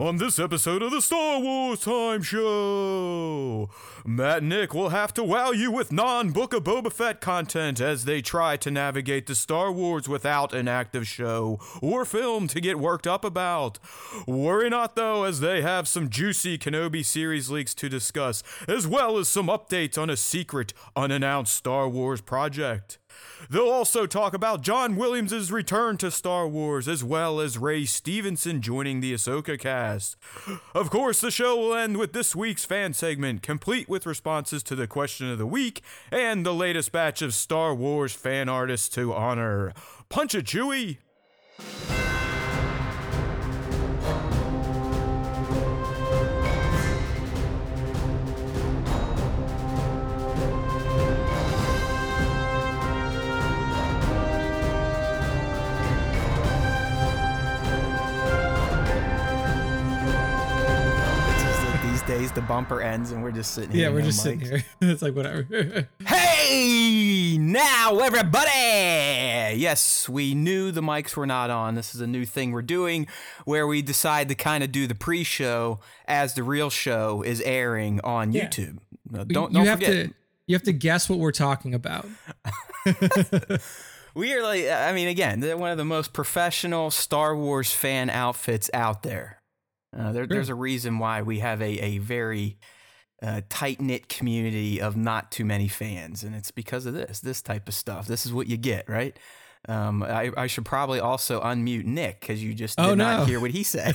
On this episode of the Star Wars Time Show, Matt and Nick will have to wow you with non-Book of Boba Fett content as they try to navigate the Star Wars without an active show or film to get worked up about. Worry not, though, as they have some juicy Kenobi series leaks to discuss, as well as some updates on a secret, unannounced Star Wars project. They'll also talk about John Williams' return to Star Wars, as well as Ray Stevenson joining the Ahsoka cast. Of course, the show will end with this week's fan segment, complete with responses to the question of the week and the latest batch of Star Wars fan artists to honor. Punch it, Chewie! Days the bumper ends and we're just sitting here. Yeah, we're just sitting here. It's like whatever. Hey, now everybody! Yes, we knew the mics were not on. This is a new thing we're doing where we decide to kind of do the pre-show as the real show is airing on YouTube. You have to guess what we're talking about. We are like, I mean, again, they're one of the most professional Star Wars fan outfits out there. There's a reason why we have a very tight-knit community of not too many fans, and it's because of this type of stuff. This is what you get, right? I should probably also unmute Nick because you just did not hear what he said.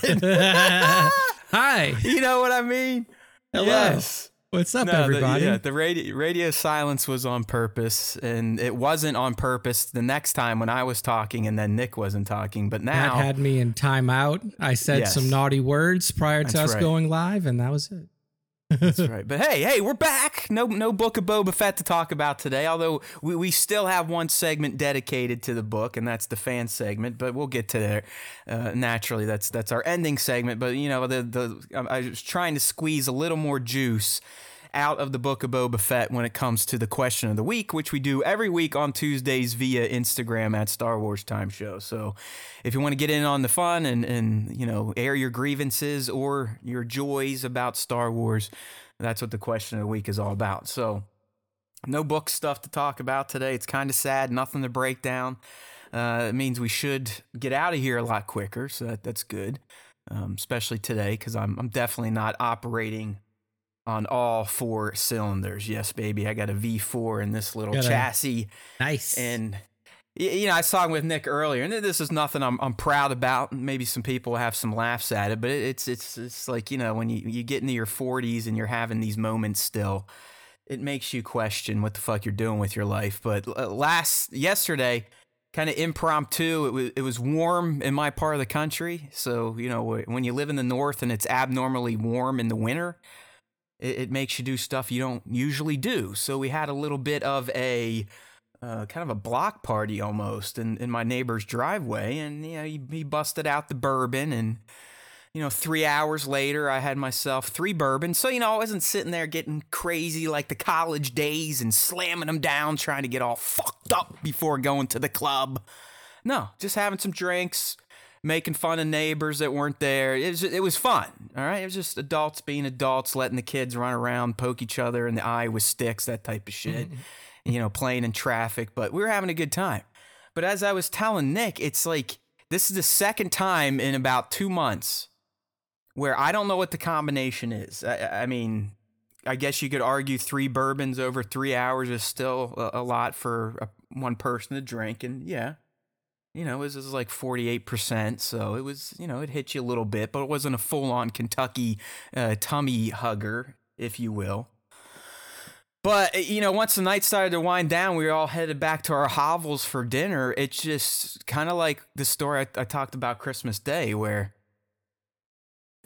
Hi. You know what I mean? Hello. Yes. What's up, everybody? The radio silence was on purpose, and it wasn't on purpose the next time when I was talking and then Nick wasn't talking, but now... Matt had me in timeout. I said some naughty words prior to us going live, and that was it. That's right. But hey, we're back. No Book of Boba Fett to talk about today, although we still have one segment dedicated to the book, and that's the fan segment, but we'll get to there. Naturally, that's our ending segment, but you know, I was trying to squeeze a little more juice out of the Book of Boba Fett when it comes to the question of the week, which we do every week on Tuesdays via Instagram at Star Wars Time Show. So if you want to get in on the fun and you know, air your grievances or your joys about Star Wars, that's what the question of the week is all about. So no book stuff to talk about today. It's kind of sad, nothing to break down. It means we should get out of here a lot quicker, so that's good, especially today because I'm definitely not operating on all four cylinders. Yes, baby. I got a V4 in this little chassis. Nice. And, you know, I was talking with Nick earlier, and this is nothing I'm proud about. Maybe some people have some laughs at it, but it's like, you know, when you get into your 40s and you're having these moments still, it makes you question what the fuck you're doing with your life. But yesterday, kind of impromptu, it was warm in my part of the country. So, you know, when you live in the north and it's abnormally warm in the winter, it makes you do stuff you don't usually do. So we had a little bit of a kind of a block party almost in my neighbor's driveway. And, you know, he busted out the bourbon. And, you know, 3 hours later, I had myself 3 bourbons. So, you know, I wasn't sitting there getting crazy like the college days and slamming them down, trying to get all fucked up before going to the club. No, just having some drinks, making fun of neighbors that weren't there. It was fun, all right? It was just adults being adults, letting the kids run around, poke each other in the eye with sticks, that type of shit, you know, playing in traffic. But we were having a good time. But as I was telling Nick, it's like this is the second time in about 2 months where I don't know what the combination is. I mean, I guess you could argue 3 bourbons over 3 hours is still a lot for one person to drink, and yeah. You know, it was like 48%, so it was, you know, it hit you a little bit, but it wasn't a full-on Kentucky tummy hugger, if you will. But, you know, once the night started to wind down, we were all headed back to our hovels for dinner. It's just kind of like the story I talked about Christmas Day, where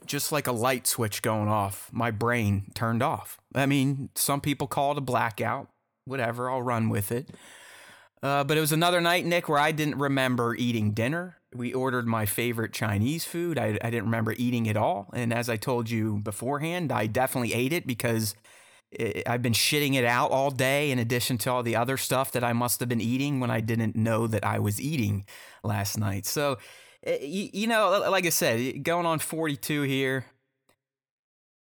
just like a light switch going off, my brain turned off. I mean, some people call it a blackout, whatever, I'll run with it. But it was another night, Nick, where I didn't remember eating dinner. We ordered my favorite Chinese food. I didn't remember eating it all. And as I told you beforehand, I definitely ate it because I've been shitting it out all day in addition to all the other stuff that I must have been eating when I didn't know that I was eating last night. So you know, like I said, going on 42 here,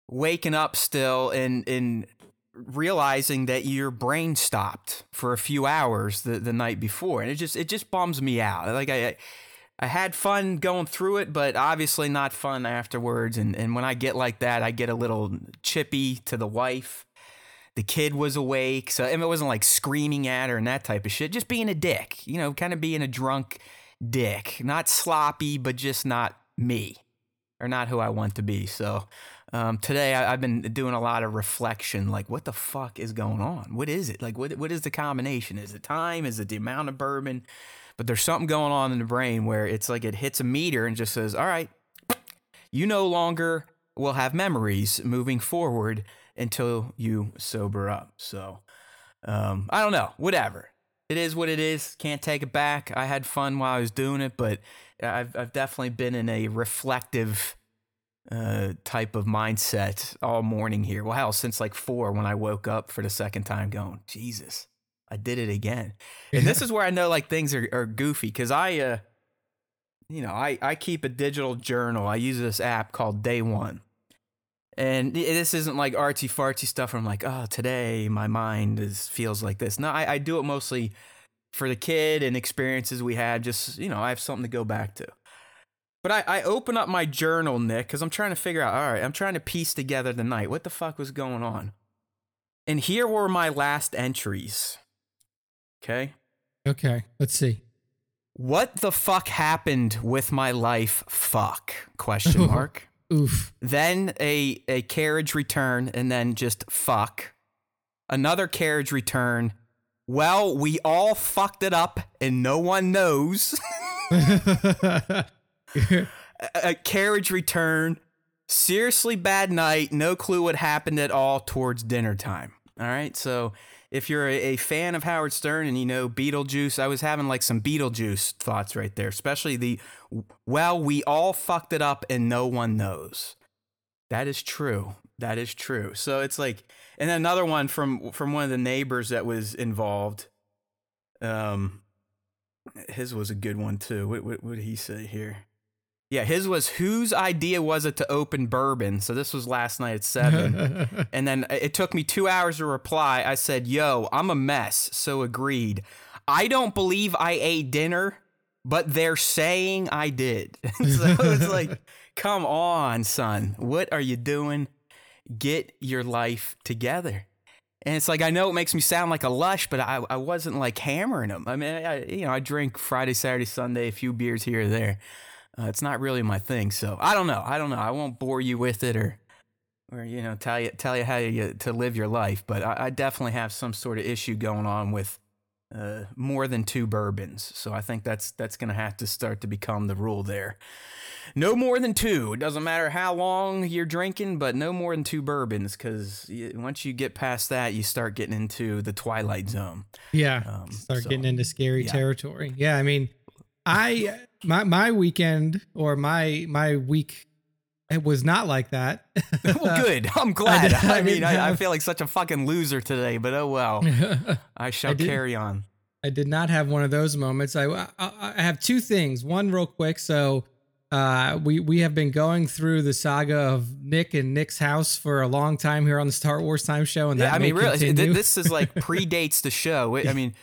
waking up still and realizing that your brain stopped for a few hours the night before, and it just bums me out. Like I had fun going through it, but obviously not fun afterwards. And when I get like that, I get a little chippy to the wife. The kid was awake, so it wasn't like screaming at her and that type of shit. Just being a dick, you know, kind of being a drunk dick. Not sloppy, but just not me, or not who I want to be. So today I've been doing a lot of reflection, like what the fuck is going on? What is it? Like what is the combination? Is it time? Is it the amount of bourbon? But there's something going on in the brain where it's like it hits a meter and just says, all right, you no longer will have memories moving forward until you sober up. So, I don't know, whatever. It is what it is. Can't take it back. I had fun while I was doing it, but I've definitely been in a reflective type of mindset all morning here. Well, hell, since like 4 when I woke up for the second time going, Jesus, I did it again. And this is where I know like things are goofy, because I keep a digital journal. I use this app called Day One. And this isn't like artsy-fartsy stuff where I'm like, oh, today my mind feels like this. No, I do it mostly for the kid and experiences we had. Just, you know, I have something to go back to. But I open up my journal, Nick, because I'm trying to figure out, all right, I'm trying to piece together the night. What the fuck was going on? And here were my last entries. Okay? Okay, let's see. What the fuck happened with my life? Fuck, question mark. Oof. Then a carriage return, and then just fuck. Another carriage return. Well, we all fucked it up, and no one knows. a carriage return. Seriously bad night. No clue what happened at all towards dinner time. All right, so if you're a fan of Howard Stern and you know Beetlejuice, I was having like some Beetlejuice thoughts right there, especially the, well, we all fucked it up and no one knows. That is true. That is true. So it's like, and another one from one of the neighbors that was involved. His was a good one too. What did he say here? Yeah, his was, whose idea was it to open bourbon? So this was last night at 7. And then it took me 2 hours to reply. I said, yo, I'm a mess. So agreed. I don't believe I ate dinner, but they're saying I did. So it's like, come on, son. What are you doing? Get your life together. And it's like, I know it makes me sound like a lush, but I wasn't like hammering them. I mean, I drink Friday, Saturday, Sunday, a few beers here or there. It's not really my thing, so I don't know. I won't bore you with it or you know, tell you how to live your life. But I definitely have some sort of issue going on with more than 2 bourbons. So I think that's going to have to start to become the rule there. No more than 2. It doesn't matter how long you're drinking, but no more than 2 bourbons, because once you get past that, you start getting into the twilight zone. Yeah, getting into scary territory. Yeah, I mean, my weekend or my week, it was not like that. Well, good. I'm glad. I feel like such a fucking loser today, but oh well. I shall carry on. I did not have one of those moments. I have 2 things. One real quick. So we have been going through the saga of Nick and Nick's house for a long time here on the Star Wars Time Show, and really, this is like predates the show. I mean,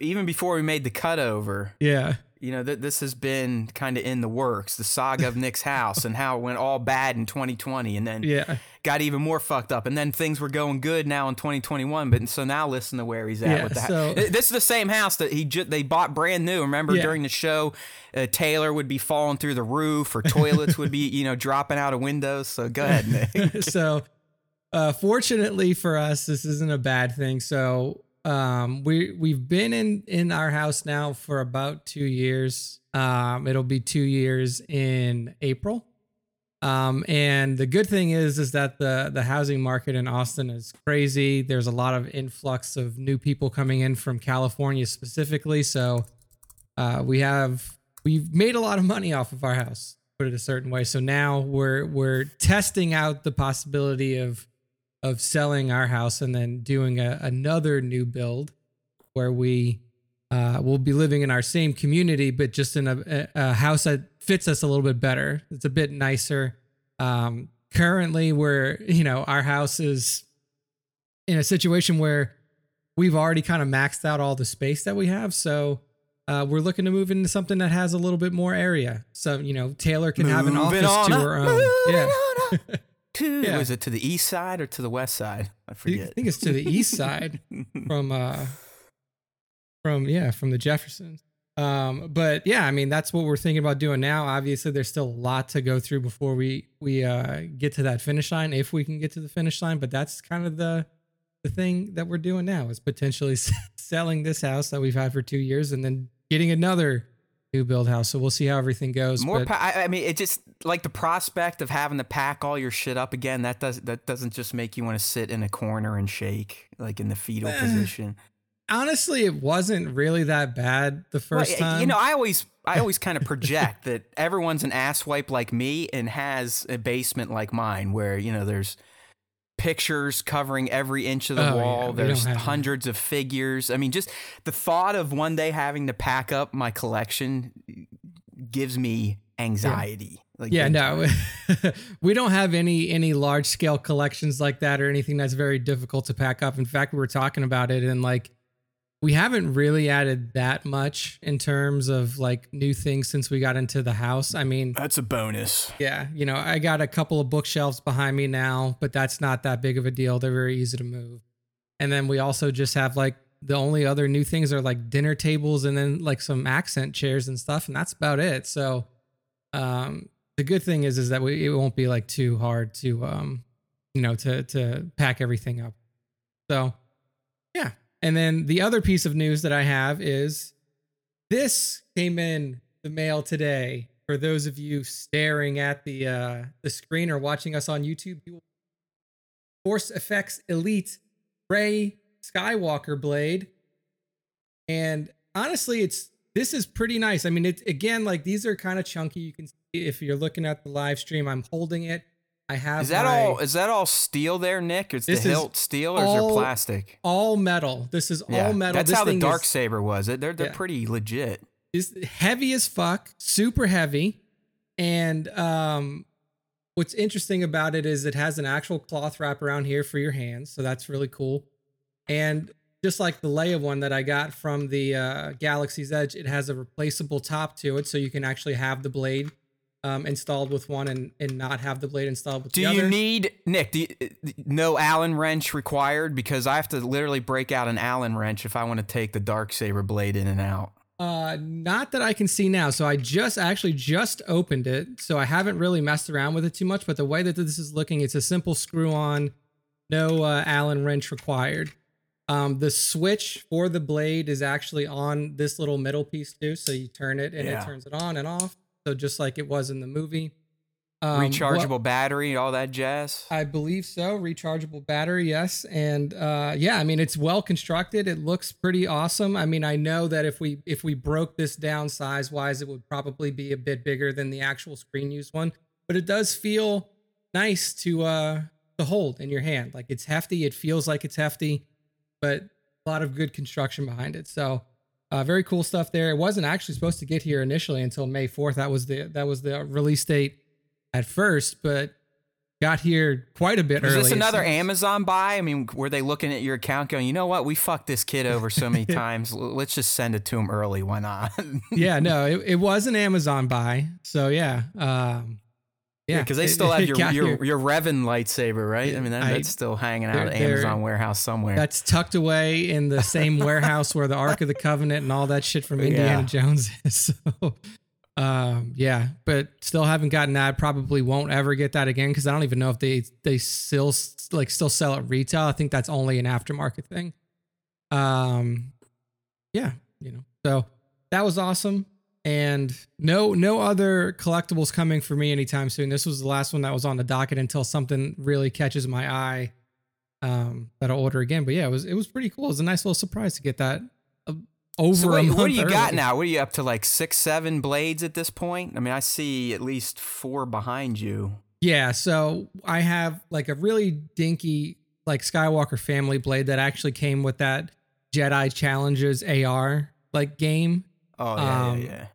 even before we made the cutover. Yeah. You know, this has been kind of in the works, the saga of Nick's house and how it went all bad in 2020 and then got even more fucked up. And then things were going good now in 2021. But so now listen to where he's at with that. So, this is the same house that they bought brand new. Remember during the show, Taylor would be falling through the roof or toilets would be, you know, dropping out of windows. So go ahead, Nick. So fortunately for us, this isn't a bad thing. So. We've been in our house now for about 2 years. It'll be 2 years in April. And the good thing is that the housing market in Austin is crazy. There's a lot of influx of new people coming in from California specifically. So, we've made a lot of money off of our house, put it a certain way. So now we're testing out the possibility of selling our house and then doing another new build where we we'll be living in our same community, but just in a house that fits us a little bit better. It's a bit nicer. Currently, we're, you know, our house is in a situation where we've already kind of maxed out all the space that we have. So we're looking to move into something that has a little bit more area. So, you know, Taylor can have an office to her own. Yeah. Yeah. Was it to the east side or to the west side? I forget. I think it's to the east side from the Jeffersons. But yeah, I mean, that's what we're thinking about doing now. Obviously, there's still a lot to go through before we get to that finish line, if we can get to the finish line. But that's kind of the thing that we're doing now, is potentially selling this house that we've had for 2 years and then getting another new build house. So we'll see how everything goes. I mean, it just, like, the prospect of having to pack all your shit up again, that doesn't just make you want to sit in a corner and shake, like, in the fetal position. Honestly, it wasn't really that bad the first time. You know, I always kind of project that everyone's an asswipe like me and has a basement like mine, where, you know, there's pictures covering every inch of the wall. Yeah, there's hundreds of figures. I mean, just the thought of one day having to pack up my collection gives me anxiety. Yeah. Like, yeah, no, we don't have any large scale collections like that or anything that's very difficult to pack up. In fact, we were talking about it, and, like, we haven't really added that much in terms of, like, new things since we got into the house. I mean, that's a bonus. Yeah. You know, I got a couple of bookshelves behind me now, but that's not that big of a deal. They're very easy to move. And then we also just have, like, the only other new things are, like, dinner tables and then, like, some accent chairs and stuff. And that's about it. So the good thing is that it won't be, like, too hard to, you know, to pack everything up. So, yeah. And then the other piece of news that I have is this came in the mail today. For those of you staring at the screen or watching us on YouTube, Force FX Elite Ray Skywalker blade. And honestly, this is pretty nice. I mean, again, like, these are kind of chunky. You can see if you're looking at the live stream, I'm holding it. I have. Is that all steel there, Nick? Is the hilt steel, or is there plastic? All metal. This is all metal. That's how the Darksaber was. They're pretty legit. It's heavy as fuck, super heavy. And what's interesting about it is it has an actual cloth wrap around here for your hands, so that's really cool. And just like the Leia one that I got from the Galaxy's Edge, it has a replaceable top to it, so you can actually have the blade installed with one and not have the blade installed with the other. Do you need, Nick, no Allen wrench required? Because I have to literally break out an Allen wrench if I want to take the Darksaber blade in and out. Not that I can see now. So I just opened it. So I haven't really messed around with it too much, but the way that this is looking, it's a simple screw on, no Allen wrench required. The switch for the blade is actually on this little middle piece too. So you turn it and it turns it on and off. So just like it was in the movie. Rechargeable battery, all that jazz? I believe so. Rechargeable battery, yes. And I mean, it's well constructed. It looks pretty awesome. I mean, I know that if we broke this down size-wise, it would probably be a bit bigger than the actual screen-used one. But it does feel nice to hold in your hand. Like, it's hefty. It feels like it's hefty. But a lot of good construction behind it. So... very cool stuff there. It wasn't actually supposed to get here initially until May 4th. That was the release date at first, but got here quite a bit early. Is this another Amazon buy? I mean, were they looking at your account going, you know what? We fucked this kid over so many times. Let's just send it to him early. Why not? Yeah, no, it was an Amazon buy. So yeah. Because they still have your Revan lightsaber, right? I mean, that's still hanging out at Amazon warehouse somewhere. That's tucked away in the same warehouse where the Ark of the Covenant and all that shit from Indiana Jones is. So, but still haven't gotten that. Probably won't ever get that again because I don't even know if they still sell at retail. I think that's only an aftermarket thing. So that was awesome. And no other collectibles coming for me anytime soon. This was the last one that was on the docket until something really catches my eye that I'll order again. But yeah, it was pretty cool. It was a nice little surprise to get that over. So what do you got now? What are you up to, like 6-7 blades at this point? I mean, I see at least 4 behind you. Yeah, so I have like a really dinky like Skywalker family blade that actually came with that Jedi Challenges AR like game. Oh yeah, yeah.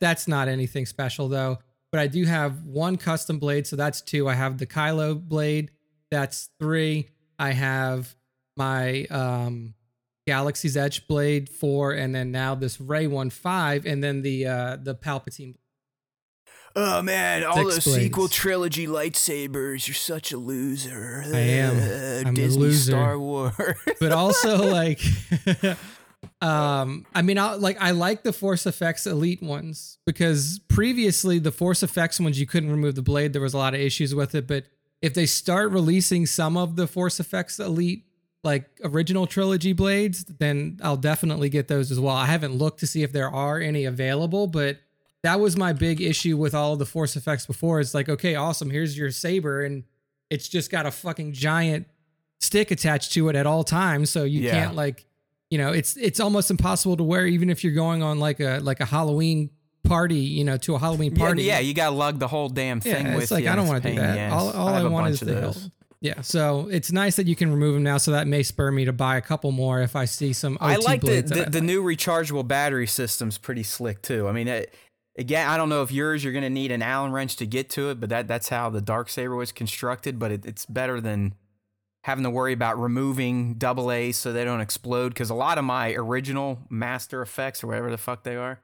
That's not anything special though. But I do have one custom blade, so that's two. I have the Kylo blade, that's three. I have my Galaxy's Edge blade 4, and then now this Ray 1-5, and then the Palpatine. Oh man, all those blades. Sequel trilogy lightsabers. You're such a loser. I am. I'm Disney a loser. Star Wars. But also like I mean, I like the Force Effects Elite ones, because previously the Force Effects ones, you couldn't remove the blade. There was a lot of issues with it, but if they start releasing some of the Force Effects Elite, like original trilogy blades, then I'll definitely get those as well. I haven't looked to see if there are any available, but that was my big issue with all of the Force Effects before. It's like, okay, awesome, here's your saber, and it's just got a fucking giant stick attached to it at all times, so you can't like, you know, it's almost impossible to wear, even if you're going on like a Halloween party, you know, to a Halloween party. Yeah, you got to lug the whole damn thing with you. It's like, I don't want to do that. Yes. All I want is the hilt. Yeah, so it's nice that you can remove them now, so that may spur me to buy a couple more if I see some OT blades. I like the new rechargeable battery system's pretty slick, too. I mean, again, I don't know if you're going to need an Allen wrench to get to it, but that's how the Darksaber was constructed, but it's better than having to worry about removing double A's so they don't explode, because a lot of my original Master Effects, or whatever the fuck they are,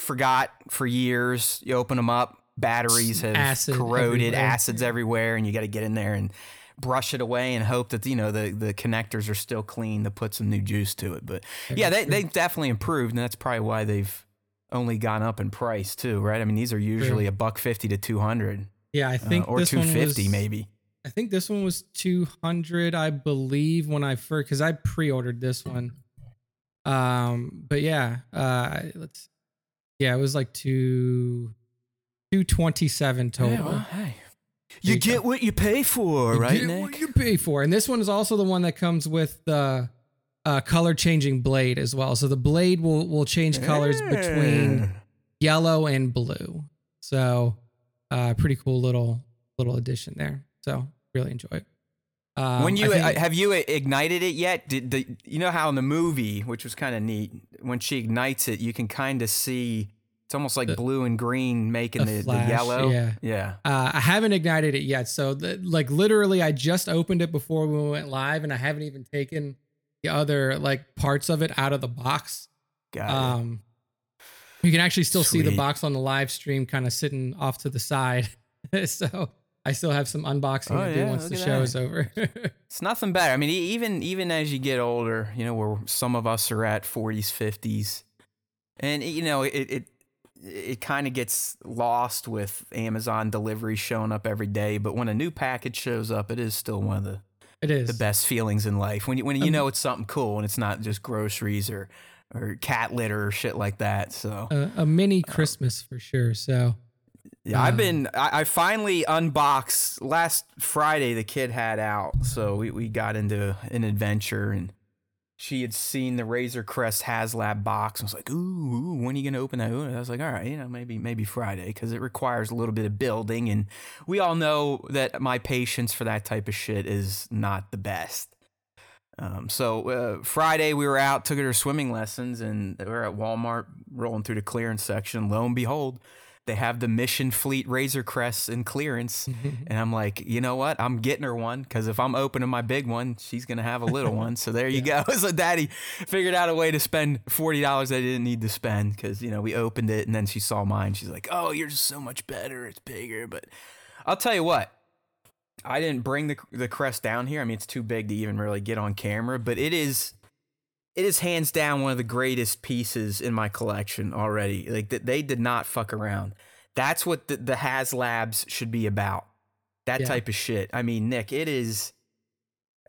forgot for years. You open them up, batteries have corroded, acids everywhere, and you got to get in there and brush it away and hope that, you know, the connectors are still clean to put some new juice to it. But yeah, they've definitely improved, and that's probably why they've only gone up in price too, right? I mean, these are usually $150 to $200. Yeah, I think or $250 maybe. I think this one was $200, I believe, when I first, because I pre-ordered this one. But yeah, it was like $227 total. Yeah, well, hey. You get what you pay for, right? You get what you pay for. And this one is also the one that comes with the color changing blade as well. So the blade will change colors between yellow and blue. So pretty cool little addition there. So really enjoy it. When you have you ignited it yet? You know how in the movie, which was kind of neat, when she ignites it, you can kind of see it's almost like blue and green making the yellow. Yeah. I haven't ignited it yet, so literally, I just opened it before we went live, and I haven't even taken the other parts of it out of the box. Got it. You can actually still see the box on the live stream, kind of sitting off to the side. So I still have some unboxing to do once the show is over. It's nothing better. I mean, even as you get older, you know, where some of us are at 40s, 50s, and, you know, it kind of gets lost with Amazon delivery showing up every day. But when a new package shows up, it is still one of the best feelings in life. When you know it's something cool and it's not just groceries or cat litter or shit like that. So a mini Christmas for sure. So. Yeah, I finally unboxed last Friday. The kid had out, so we got into an adventure, and she had seen the Razor Crest HasLab box. I was like, ooh, when are you going to open that? And I was like, all right, you know, maybe Friday, because it requires a little bit of building, and we all know that my patience for that type of shit is not the best. So Friday we were out, took her to swimming lessons, and we were at Walmart rolling through the clearance section. Lo and behold, they have the Mission Fleet Razor Crests in clearance. And I'm like, you know what? I'm getting her one, because if I'm opening my big one, she's going to have a little one. So there you go. So Daddy figured out a way to spend $40 I didn't need to spend, because, you know, we opened it and then she saw mine. She's like, oh, yours is so much better. It's bigger. But I'll tell you what, I didn't bring the crest down here. I mean, it's too big to even really get on camera, but it is hands down one of the greatest pieces in my collection already. Like, they did not fuck around. That's what the HasLabs should be about. That type of shit. I mean, Nick, it is.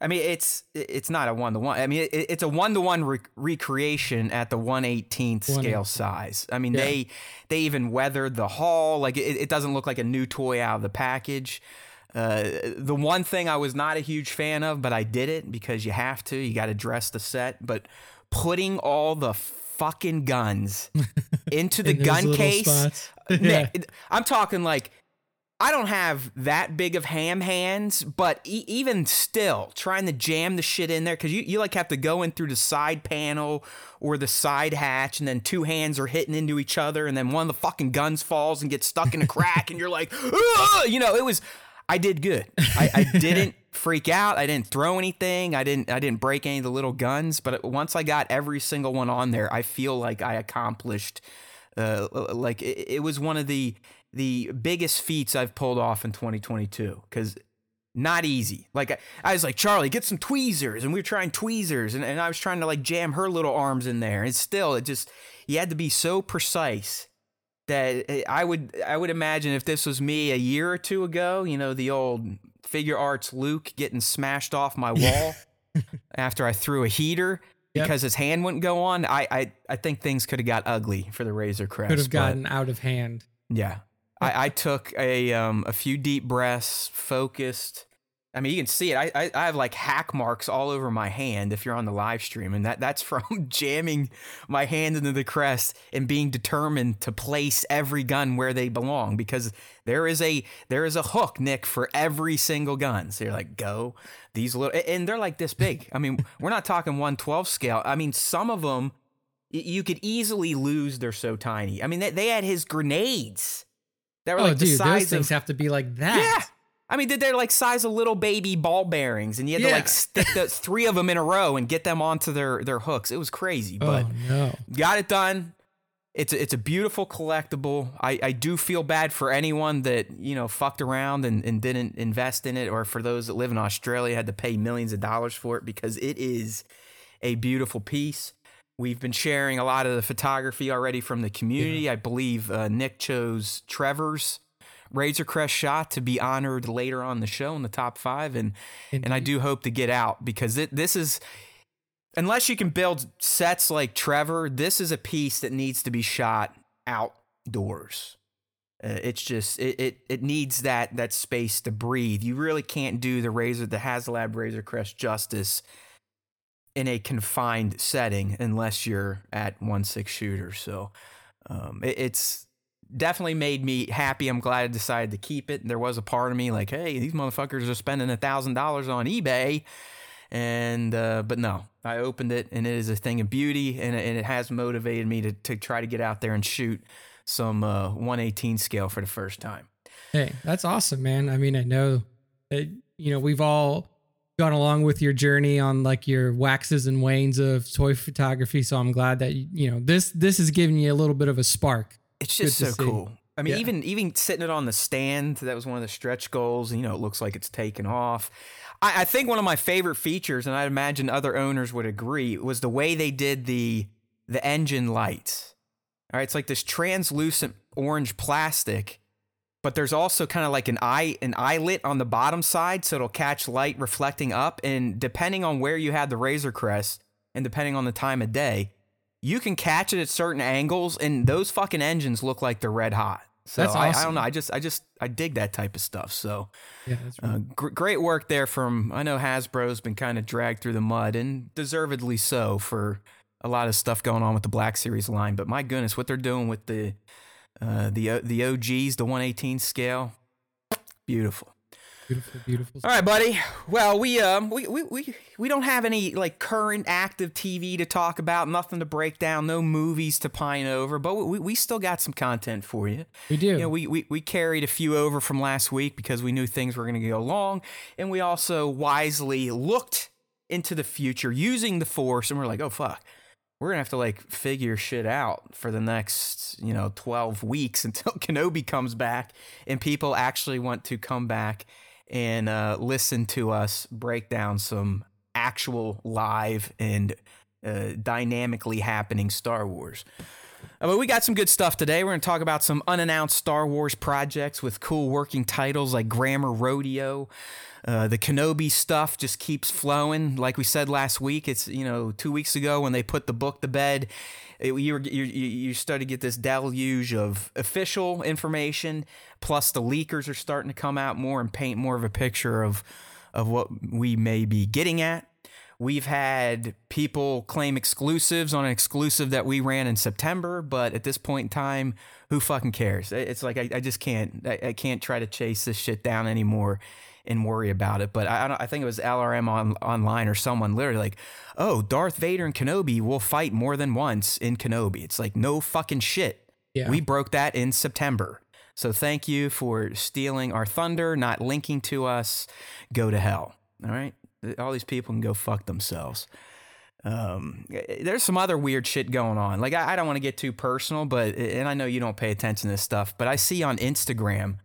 I mean, it's not a 1-to-1. I mean, it's a 1-to-1 recreation at the 1/18th scale size. I mean, they even weathered the hull. Like, it doesn't look like a new toy out of the package. The one thing I was not a huge fan of, but I did it because you have to, you got to dress the set, but putting all the fucking guns into the gun case, Nick, I'm talking like I don't have that big of ham hands, but even still, trying to jam the shit in there, because you like have to go in through the side panel or the side hatch, and then two hands are hitting into each other, and then one of the fucking guns falls and gets stuck in a crack, and you're like, ugh! You know, it was. I did good. I didn't freak out. I didn't throw anything. I didn't break any of the little guns. But once I got every single one on there, I feel like I accomplished. Like it was one of the biggest feats I've pulled off in 2022, because not easy. Like I was like, Charlie, get some tweezers, and we were trying tweezers, and I was trying to like jam her little arms in there, and still it just, you had to be so precise that I would imagine if this was me a year or two ago, you know, the old figure arts Luke getting smashed off my wall after I threw a heater. Because his hand wouldn't go on, I think things could have got ugly for the Razor Crest. Could have gotten out of hand. Yeah. I took a few deep breaths, focused. I mean, you can see it. I have like hack marks all over my hand if you're on the live stream, and that's from jamming my hand into the crest and being determined to place every gun where they belong, because there is a hook, Nick, for every single gun. So you're like, go these little, and they're like this big. I mean, we're not talking 1/12 scale. I mean, some of them you could easily lose. They're so tiny. I mean, they had his grenades. That were like the size those things have to be like that. Yeah. I mean, they're like size of little baby ball bearings, and you had to like stick those three of them in a row and get them onto their hooks. It was crazy, but got it done. It's a beautiful collectible. I do feel bad for anyone that, you know, fucked around and didn't invest in it, or for those that live in Australia had to pay millions of dollars for it, because it is a beautiful piece. We've been sharing a lot of the photography already from the community. Yeah. I believe Nick chose Trevor's Razor Crest shot to be honored later on the show in the top five, and I do hope to get out, because this is, unless you can build sets like Trevor, this is a piece that needs to be shot outdoors. It's just it needs that space to breathe. You really can't do the HasLab Razor Crest justice in a confined setting unless you're at 1/6 shooter. So it's definitely made me happy. I'm glad I decided to keep it. There was a part of me like, hey, these motherfuckers are spending $1,000 on eBay. And, but no, I opened it, and it is a thing of beauty, and it has motivated me to try to get out there and shoot some 1/18 scale for the first time. Hey, that's awesome, man. I mean, I know that, you know, we've all gone along with your journey on like your waxes and wanes of toy photography. So I'm glad that, you know, this is giving you a little bit of a spark. It's just so cool. I mean, even sitting it on the stand, that was one of the stretch goals. You know, it looks like it's taken off. I think one of my favorite features, and I imagine other owners would agree, was the way they did the engine lights. All right, it's like this translucent orange plastic, but there's also kind of like an eyelet on the bottom side, so it'll catch light reflecting up. And depending on where you had the Razor Crest, and depending on the time of day, you can catch it at certain angles, and those fucking engines look like they're red hot. So that's awesome. I don't know. I dig that type of stuff. So yeah, that's right. Great work there from, I know Hasbro's been kind of dragged through the mud, and deservedly so, for a lot of stuff going on with the Black Series line. But my goodness, what they're doing with the OGs, the 1/18 scale. Beautiful. Beautiful, beautiful. All right, buddy. Well, we don't have any like current active TV to talk about, nothing to break down, no movies to pine over, but we still got some content for you. We do. You know, we carried a few over from last week because we knew things were going to go long, and we also wisely looked into the future using the Force, and we're like, oh fuck, we're gonna have to like figure shit out for the next, you know, 12 weeks until Kenobi comes back, and people actually want to come back and listen to us break down some actual live and dynamically happening Star Wars. But we got some good stuff today. We're going to talk about some unannounced Star Wars projects with cool working titles like Grammar Rodeo. The Kenobi stuff just keeps flowing. Like we said last week, it's, you know, 2 weeks ago when they put the book to bed, you started to get this deluge of official information, plus the leakers are starting to come out more and paint more of a picture of what we may be getting at. We've had people claim exclusives on an exclusive that we ran in September, but at this point in time, who fucking cares? It's like I just can't. I can't try to chase this shit down anymore and worry about it. But I think it was LRM online or someone literally like, oh, Darth Vader and Kenobi will fight more than once in Kenobi. It's like, no fucking shit. Yeah. We broke that in September. So thank you for stealing our thunder, not linking to us. Go to hell. All right. All these people can go fuck themselves. There's some other weird shit going on. Like, I don't want to get too personal, but, and I know you don't pay attention to this stuff, but I see on Instagram,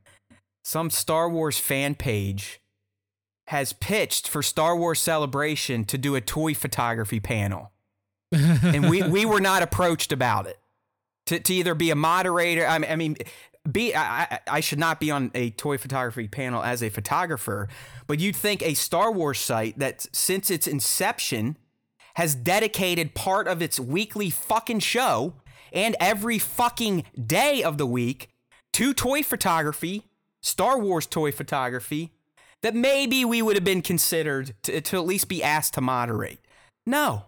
some Star Wars fan page has pitched for Star Wars Celebration to do a toy photography panel. And we were not approached about it. To either be a moderator, I should not be on a toy photography panel as a photographer, but you'd think a Star Wars site that since its inception has dedicated part of its weekly fucking show and every fucking day of the week to toy photography, Star Wars toy photography, that maybe we would have been considered to at least be asked to moderate. No.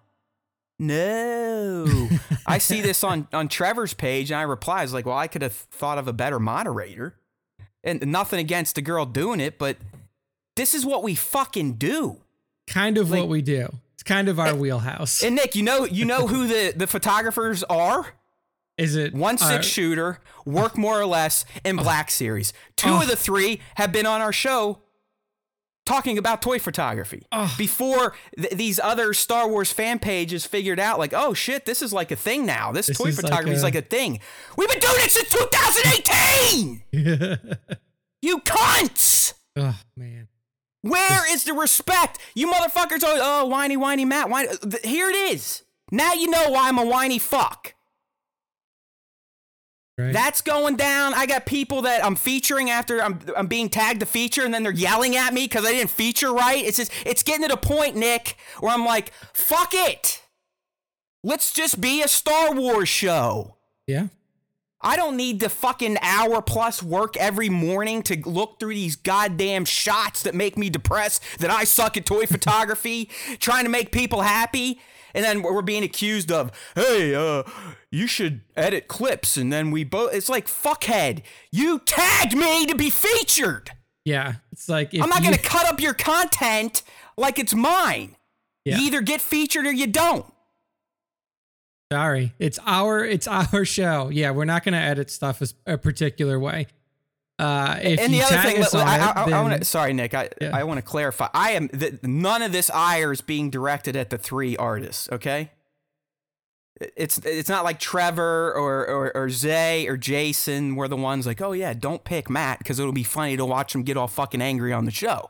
I see this on Trevor's page, and I reply, I was like, well, I could have thought of a better moderator. And nothing against the girl doing it, but this is what we fucking do. Kind of like, what we do. It's kind of our wheelhouse. And Nick, you know who the photographers are? Is it 1/6 shooter, work more or less, and Black Series? Two of the three have been on our show talking about toy photography before these other Star Wars fan pages figured out, like, oh shit, this is like a thing now. This toy photography is like a thing. We've been doing it since 2018. You cunts! Oh man, where is the respect? You motherfuckers! Oh, whiny Matt. Whiny. Here it is. Now you know why I'm a whiny fuck. Right. That's going down. I got people that I'm featuring after I'm being tagged to feature, and then they're yelling at me because I didn't feature right. It's just, it's getting to the point, Nick, where I'm like, fuck it. Let's just be a Star Wars show. Yeah. I don't need the fucking hour plus work every morning to look through these goddamn shots that make me depressed that I suck at toy photography, trying to make people happy. And then we're being accused of, hey, you should edit clips. And then we both, it's like, fuckhead, you tagged me to be featured. Yeah. It's like, I'm not going to cut up your content like it's mine. Yeah. You either get featured or you don't. Sorry. It's our show. Yeah. We're not going to edit stuff a particular way. And the other thing, I want to, sorry, Nick, I want to clarify. I am none of this ire is being directed at the three artists. Okay. It's not like Trevor or Zay or Jason were the ones like, oh yeah, don't pick Matt because it'll be funny to watch him get all fucking angry on the show.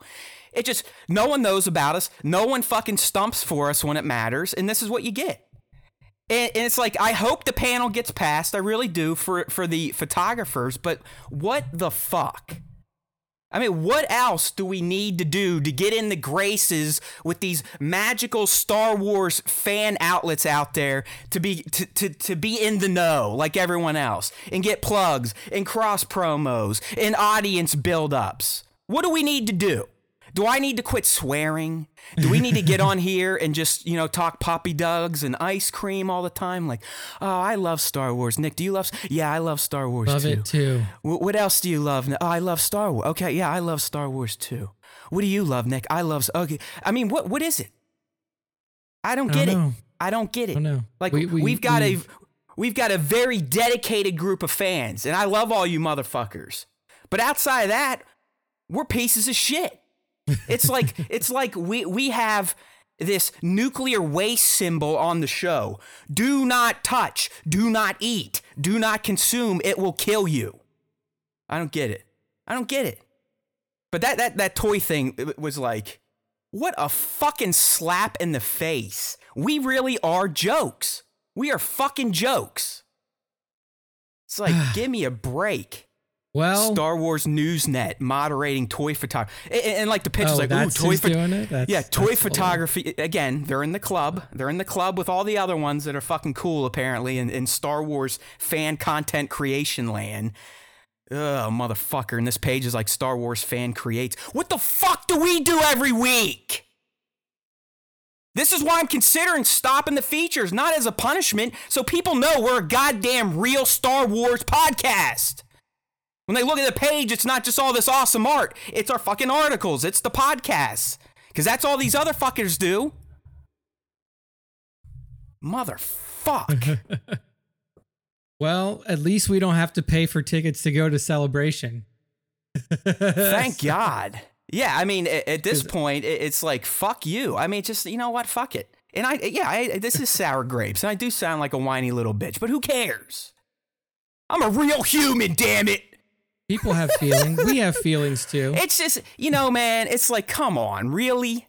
It just, no one knows about us. No one fucking stumps for us when it matters. And this is what you get. And it's like, I hope the panel gets passed. I really do for the photographers. But what the fuck? I mean, what else do we need to do to get in the graces with these magical Star Wars fan outlets out there to be in the know like everyone else and get plugs and cross promos and audience buildups? What do we need to do? Do I need to quit swearing? Do we need to get on here and just, talk Poppy Dogs and ice cream all the time? Like, oh, I love Star Wars. Nick, do you love? Yeah, I love Star Wars too. Love it too. What else do you love? Oh, I love Star Wars. Okay, yeah, I love Star Wars too. What do you love, Nick? I love. Okay, I mean, what is it? I don't get it. I don't know. Like we've got a very dedicated group of fans, and I love all you motherfuckers. But outside of that, we're pieces of shit. It's like we have this nuclear waste symbol on the show. Do not touch, do not eat, do not consume, it will kill you. I don't get it. But that toy thing was like, what a fucking slap in the face. We really are jokes. We are fucking jokes. It's like, give me a break. Well, Star Wars Newsnet moderating toy photography, and like the pictures, like, ooh, toy photography. Yeah, toy photography. Again, they're in the club. They're in the club with all the other ones that are fucking cool, apparently, in Star Wars fan content creation land. Ugh, motherfucker. And this page is like Star Wars fan creates. What the fuck do we do every week? This is why I'm considering stopping the features, not as a punishment, so people know we're a goddamn real Star Wars podcast. When they look at the page, it's not just all this awesome art. It's our fucking articles. It's the podcasts. Because that's all these other fuckers do. Motherfuck. Well, at least we don't have to pay for tickets to go to Celebration. Thank God. Yeah, I mean, at this point, it's like, fuck you. I mean, just, you know what? Fuck it. And I this is Sour Grapes, and I do sound like a whiny little bitch, but who cares? I'm a real human, damn it. People have feelings. We have feelings, too. It's just, you know, man, it's like, come on, really?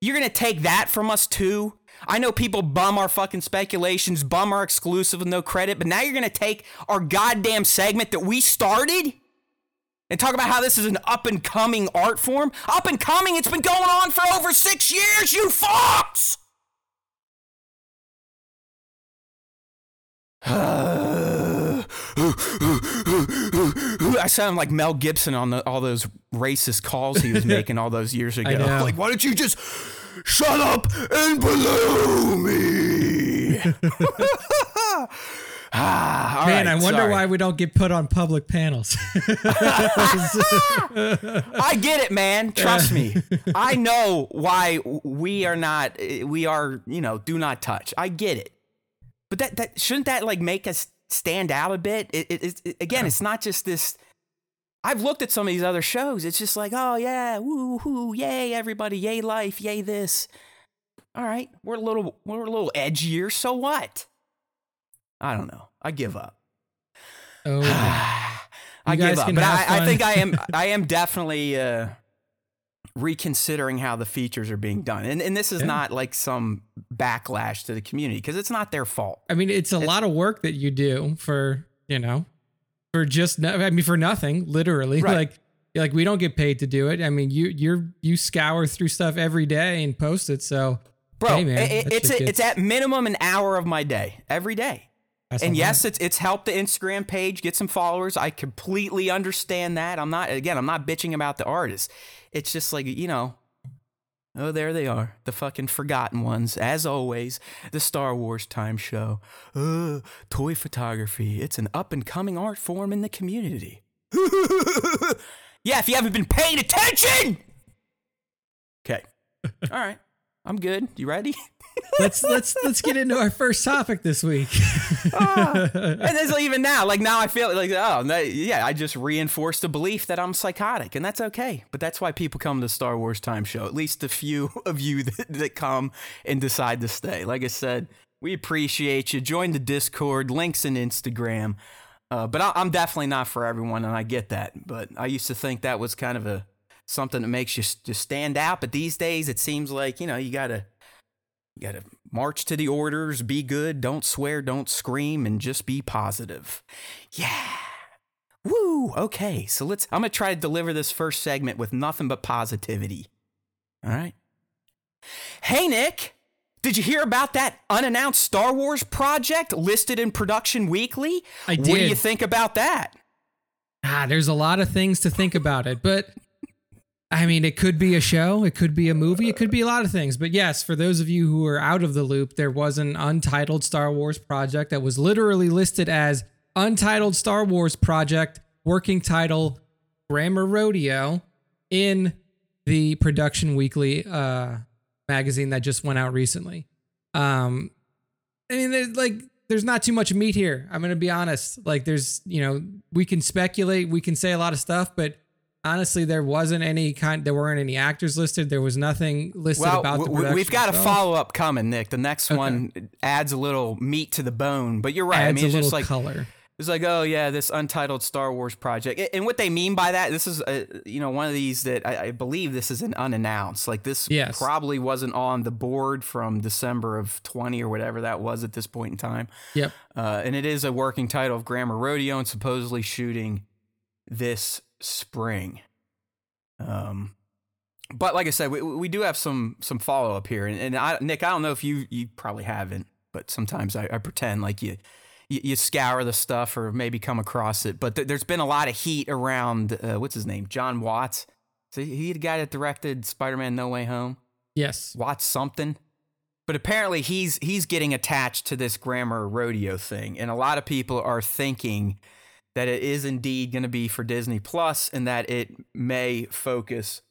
You're going to take that from us, too? I know people bum our fucking speculations, bum our exclusive with no credit, but now you're going to take our goddamn segment that we started and talk about how this is an up-and-coming art form? Up-and-coming? It's been going on for over 6 years, you fucks! I sound like Mel Gibson on all those racist calls he was making all those years ago. Like, why don't you just shut up and blow me? Man, right, I wonder why we don't get put on public panels. I get it, man. Trust me. I know why we are, you know, do not touch. I get it. But that shouldn't that like make us stand out a bit? Again, it's not just this. I've looked at some of these other shows. It's just like, oh, yeah, woo-hoo, yay, everybody, yay life, yay this. All right, we're a little edgier, so what? I don't know. I give up. Oh, I give up. But I think I am definitely reconsidering how the features are being done. And this is not like some backlash to the community because it's not their fault. I mean, it's a lot of work that you do for, you know, for nothing, literally. Right. Like we don't get paid to do it. I mean, you scour through stuff every day and post it. So, bro, hey, man, it's at minimum an hour of my day every day. And yes, it's helped the Instagram page get some followers. I completely understand that. I'm not bitching about the artists. It's just like, you know, oh, there they are. The fucking forgotten ones. As always, the Star Wars Time Show. Toy photography. It's an up and coming art form in the community. Yeah, if you haven't been paying attention. Okay. All right. I'm good. You ready? Let's get into our first topic this week. And it's even now I feel like, I just reinforced the belief that I'm psychotic, and that's okay. But that's why people come to the Star Wars Time Show, at least the few of you that come and decide to stay. Like I said, we appreciate you. Join the Discord, links in Instagram. But I'm definitely not for everyone, and I get that. But I used to think that was kind of something that makes you just stand out. But these days, it seems like, you know, you gotta march to the orders, be good, don't swear, don't scream, and just be positive. Yeah. Woo. Okay. So I'm going to try to deliver this first segment with nothing but positivity. All right. Hey, Nick, did you hear about that unannounced Star Wars project listed in Production Weekly? I did. What do you think about that? There's a lot of things to think about it, but I mean, it could be a show, it could be a movie, it could be a lot of things. But yes, for those of you who are out of the loop, there was an untitled Star Wars project that was literally listed as Untitled Star Wars Project, working title Grammar Rodeo, in the Production Weekly magazine that just went out recently. I mean, there's not too much meat here. I'm going to be honest. Like, there's, you know, we can speculate, we can say a lot of stuff, but honestly, there weren't any actors listed. There was nothing listed about the production. We've got a follow-up coming, Nick. The next one adds a little meat to the bone, but you're right. Adds a little color. It's like, oh yeah, this untitled Star Wars project. And what they mean by that, this is, you know, one of these that I believe this is an unannounced. Like, this probably wasn't on the board from December of 20 or whatever that was at this point in time. Yep. And it is a working title of Grammar Rodeo and supposedly shooting this spring. But like I said, we do have some follow-up here, and Nick, I don't know if you probably haven't, but sometimes I pretend like you scour the stuff or maybe come across it. But there's been a lot of heat around what's his name, John Watts. So he the guy that directed Spider-Man No Way Home. Yes, Watts something. But apparently he's getting attached to this Grammar Rodeo thing, and a lot of people are thinking that it is indeed going to be for Disney Plus, and that it may focus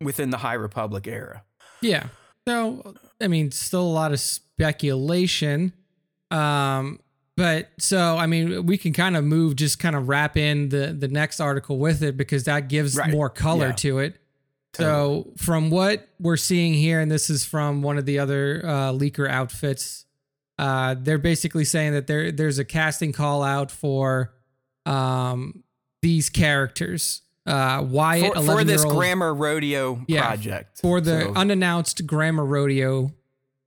within the High Republic era. Yeah. So, I mean, still a lot of speculation. But so, I mean, we can kind of move, just kind of wrap in the next article with it, because that gives more color to it. So from what we're seeing here, and this is from one of the other leaker outfits, they're basically saying that there's a casting call out for these characters. Wyatt, for this Grammar Rodeo project. For the unannounced Grammar Rodeo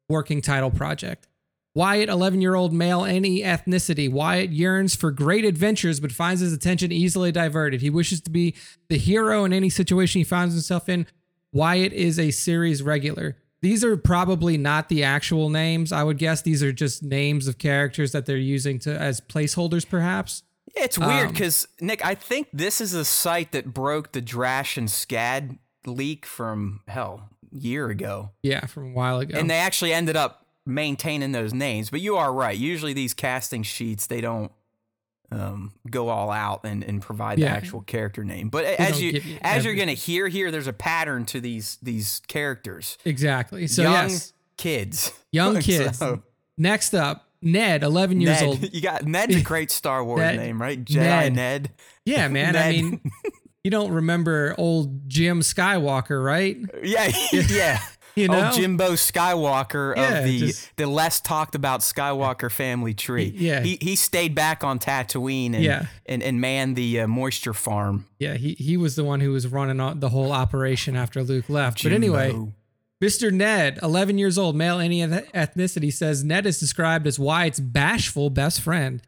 working title project. Wyatt, 11-year-old male, any ethnicity. Wyatt yearns for great adventures, but finds his attention easily diverted. He wishes to be the hero in any situation he finds himself in. Wyatt is a series regular. These are probably not the actual names. I would guess these are just names of characters that they're using as placeholders, perhaps. It's weird because, Nick, I think this is a site that broke the Drash and Scad leak from year ago. Yeah, from a while ago. And they actually ended up maintaining those names. But you are right. Usually these casting sheets, they don't go all out and provide the actual character name. But you're going to hear here, there's a pattern to these characters. Exactly. So young kids. So. Next up, Ned, 11 years old. You got Ned's a great Star Wars name, right? Jedi Ned. Yeah, man. Ned. I mean, you don't remember old Jim Skywalker, right? Yeah, yeah. You know? Old Jimbo Skywalker of the less talked about Skywalker family tree. Yeah, he stayed back on Tatooine and manned the moisture farm. Yeah, he was the one who was running the whole operation after Luke left. Jimbo. But anyway, Mr. Ned, 11 years old, male, any ethnicity, says Ned is described as Wyatt's bashful best friend.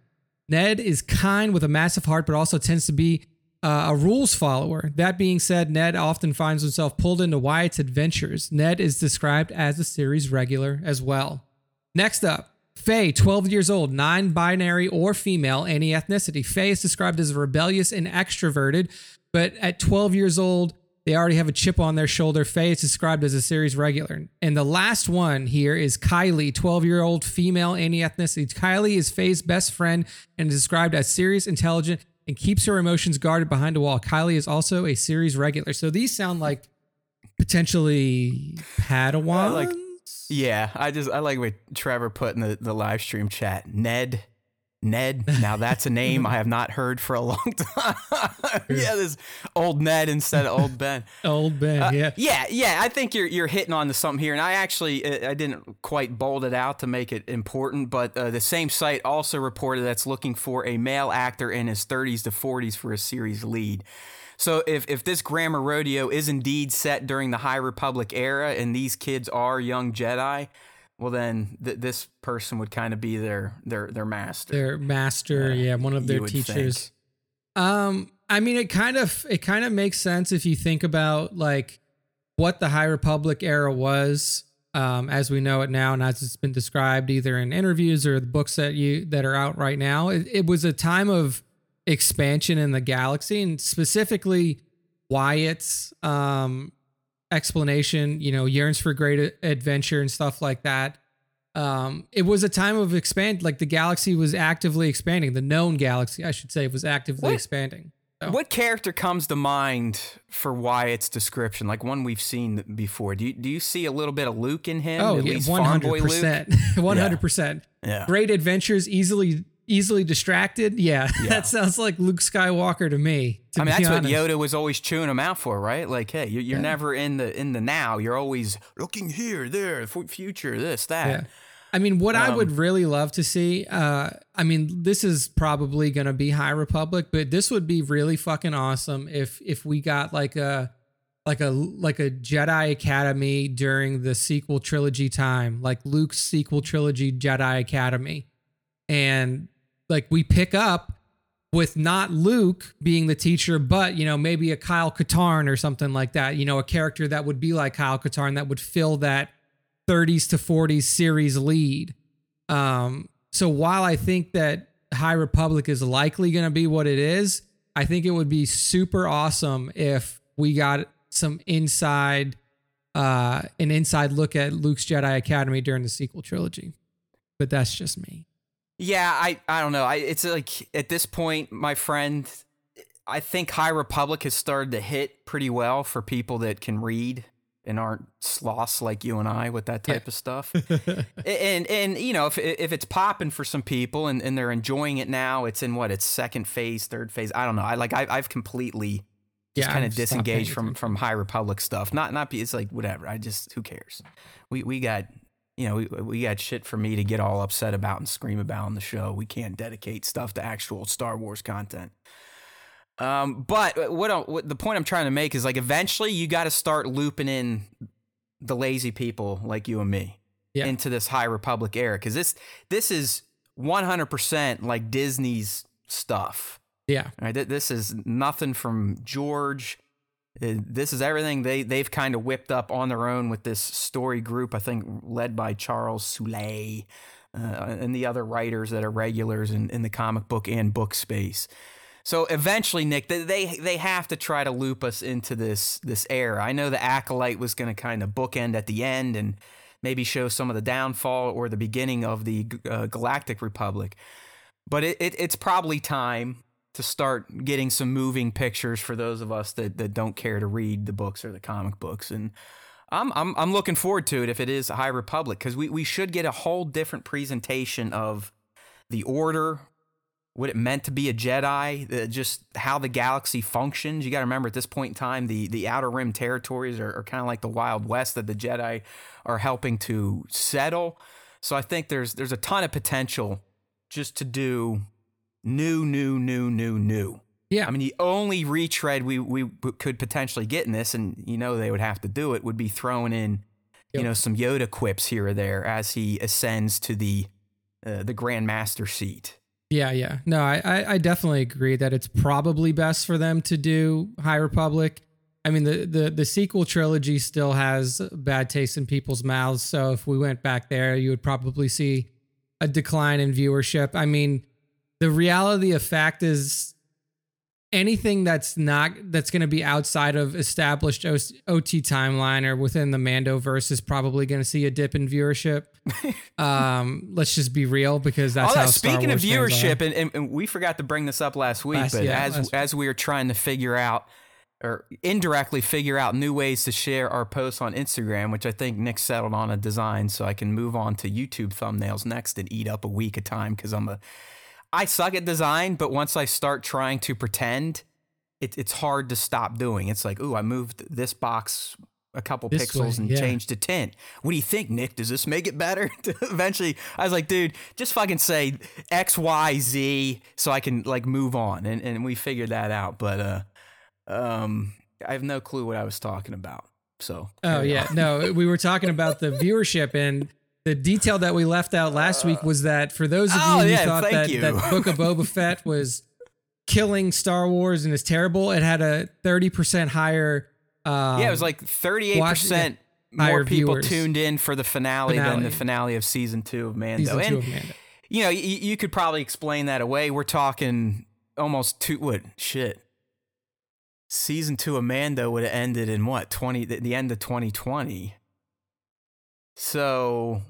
Ned is kind with a massive heart, but also tends to be a rules follower. That being said, Ned often finds himself pulled into Wyatt's adventures. Ned is described as a series regular as well. Next up, Faye, 12 years old, non-binary or female, any ethnicity. Faye is described as rebellious and extroverted, but at 12 years old, they already have a chip on their shoulder. Faye is described as a series regular. And the last one here is Kylie, 12-year-old female, any ethnicity. Kylie is Faye's best friend and is described as serious, intelligent, and keeps her emotions guarded behind a wall. Kylie is also a series regular. So these sound like potentially Padawans. I like what Trevor put in the live stream chat. Ned. Now that's a name I have not heard for a long time. This old Ned instead of old Ben. Old Ben, I think you're hitting on to something here. And I actually, I didn't quite bold it out to make it important, but the same site also reported that's looking for a male actor in his 30s to 40s for a series lead. So if this Grammar Rodeo is indeed set during the High Republic era and these kids are young Jedi, well, then this person would kind of be their master. Their master, one of their teachers. I mean, it kind of makes sense if you think about like what the High Republic era was, as we know it now, and as it's been described either in interviews or the books that are out right now. It was a time of expansion in the galaxy, and specifically Wyatt's explanation, yearns for great adventure and stuff like that. It was a time of expand, like the galaxy was actively expanding. The known galaxy, I should say, was actively expanding. So. What character comes to mind for Wyatt's description? Like one we've seen before. Do you see a little bit of Luke in him? Oh, at least 100%. 100%. Yeah. Great adventures, easily distracted. Yeah, that sounds like Luke Skywalker to me. That's what Yoda was always chewing him out for, right? Like, hey, you're never in the now. You're always looking here, there, future, this, that. Yeah. I mean, what I would really love to see. I mean, this is probably going to be High Republic, but this would be really fucking awesome if we got like a Jedi Academy during the sequel trilogy time, like Luke's sequel trilogy Jedi Academy, and like we pick up with not Luke being the teacher, but, maybe a Kyle Katarn or something like that, a character that would be like Kyle Katarn that would fill that 30s to 40s series lead. So while I think that High Republic is likely going to be what it is, I think it would be super awesome if we got some inside an inside look at Luke's Jedi Academy during the sequel trilogy. But that's just me. Yeah, I don't know. It's like at this point, my friend, I think High Republic has started to hit pretty well for people that can read and aren't sloths like you and I with that type of stuff. and you know, if it's popping for some people and they're enjoying it now, it's in its second phase, third phase. I don't know. I've completely just kind of disengaged from High Republic stuff. It's like whatever. I just, who cares? We got, you know, we got shit for me to get all upset about and scream about on the show. We can't dedicate stuff to actual Star Wars content. But what the point I'm trying to make is, like, eventually you got to start looping in the lazy people like you and me into this High Republic era, because this is 100% like Disney's stuff. Yeah, right, this is nothing from George. This is everything they've kind of whipped up on their own with this story group, I think, led by Charles Soule and the other writers that are regulars in the comic book and book space. So eventually, Nick, they have to try to loop us into this era. I know the Acolyte was going to kind of bookend at the end and maybe show some of the downfall or the beginning of the Galactic Republic. But it's probably time to start getting some moving pictures for those of us that don't care to read the books or the comic books. And I'm looking forward to it if it is High Republic, because we should get a whole different presentation of the Order, what it meant to be a Jedi, just how the galaxy functions. You got to remember, at this point in time, the Outer Rim territories are kind of like the Wild West that the Jedi are helping to settle. So I think there's a ton of potential just to do new. Yeah. I mean, the only retread we could potentially get in this, and you know they would have to do it, would be throwing in, you know, some Yoda quips here or there as he ascends to the Grand Master seat. Yeah. No, I definitely agree that it's probably best for them to do High Republic. I mean, the sequel trilogy still has bad taste in people's mouths. So if we went back there, you would probably see a decline in viewership. I mean, the reality of fact is anything that's going to be outside of established OT timeline or within the Mandoverse is probably going to see a dip in viewership. Let's just be real, because that's how Star Wars things are. Speaking of viewership, and we forgot to bring this up last week, as we were trying to figure out, or indirectly figure out, new ways to share our posts on Instagram, which I think Nick settled on a design, so I can move on to YouTube thumbnails next and eat up a week of time, because I suck at design, but once I start trying to pretend, it's hard to stop doing. It's like, ooh, I moved this box a couple pixels and changed the tint. What do you think, Nick? Does this make it better? Eventually, I was like, dude, just fucking say X, Y, Z so I can, like, move on. And we figured that out. But I have no clue what I was talking about. So. Oh, yeah. No, we were talking about the viewership and. The detail that we left out last week was that for those of you who thought that Book of Boba Fett was killing Star Wars and is terrible, it had a 30% higher. It was like 38% more people tuned in for the finale than the finale of season 2 of Mando. You know, you could probably explain that away. We're talking almost season 2 of Mando would have ended in the end of 2020. So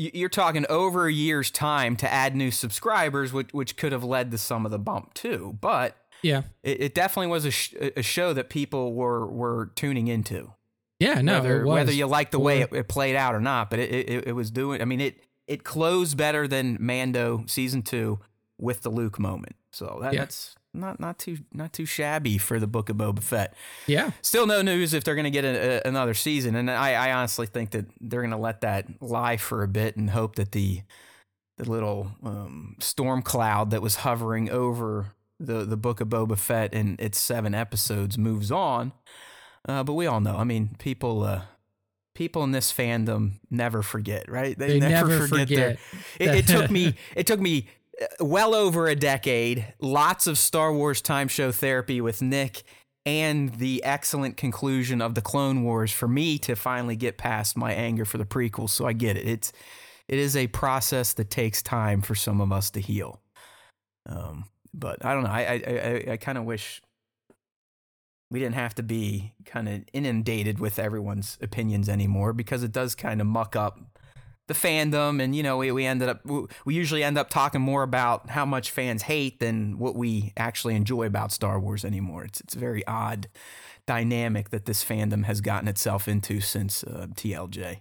you're talking over a year's time to add new subscribers, which could have led to some of the bump too. But yeah, it definitely was a show that people were tuning into. Yeah, no, whether you like the way it played out or not, but it was doing. I mean, it closed better than Mando season 2 with the Luke moment. So that's not too shabby for the Book of Boba Fett. Yeah. Still no news if they're going to get another season. And I honestly think that they're going to let that lie for a bit and hope that the little storm cloud that was hovering over the Book of Boba Fett and its 7 episodes moves on. But we all know, I mean, people in this fandom never forget, right? They never forget. It took me well over a decade, lots of Star Wars Time Show therapy with Nick, and the excellent conclusion of the Clone Wars for me to finally get past my anger for the prequel. So I get it. It is a process that takes time for some of us to heal. But I don't know. I kind of wish we didn't have to be kind of inundated with everyone's opinions anymore, because it does kind of muck up the fandom. And, you know, we usually end up talking more about how much fans hate than what we actually enjoy about Star Wars anymore. It's a very odd dynamic that this fandom has gotten itself into since TLJ.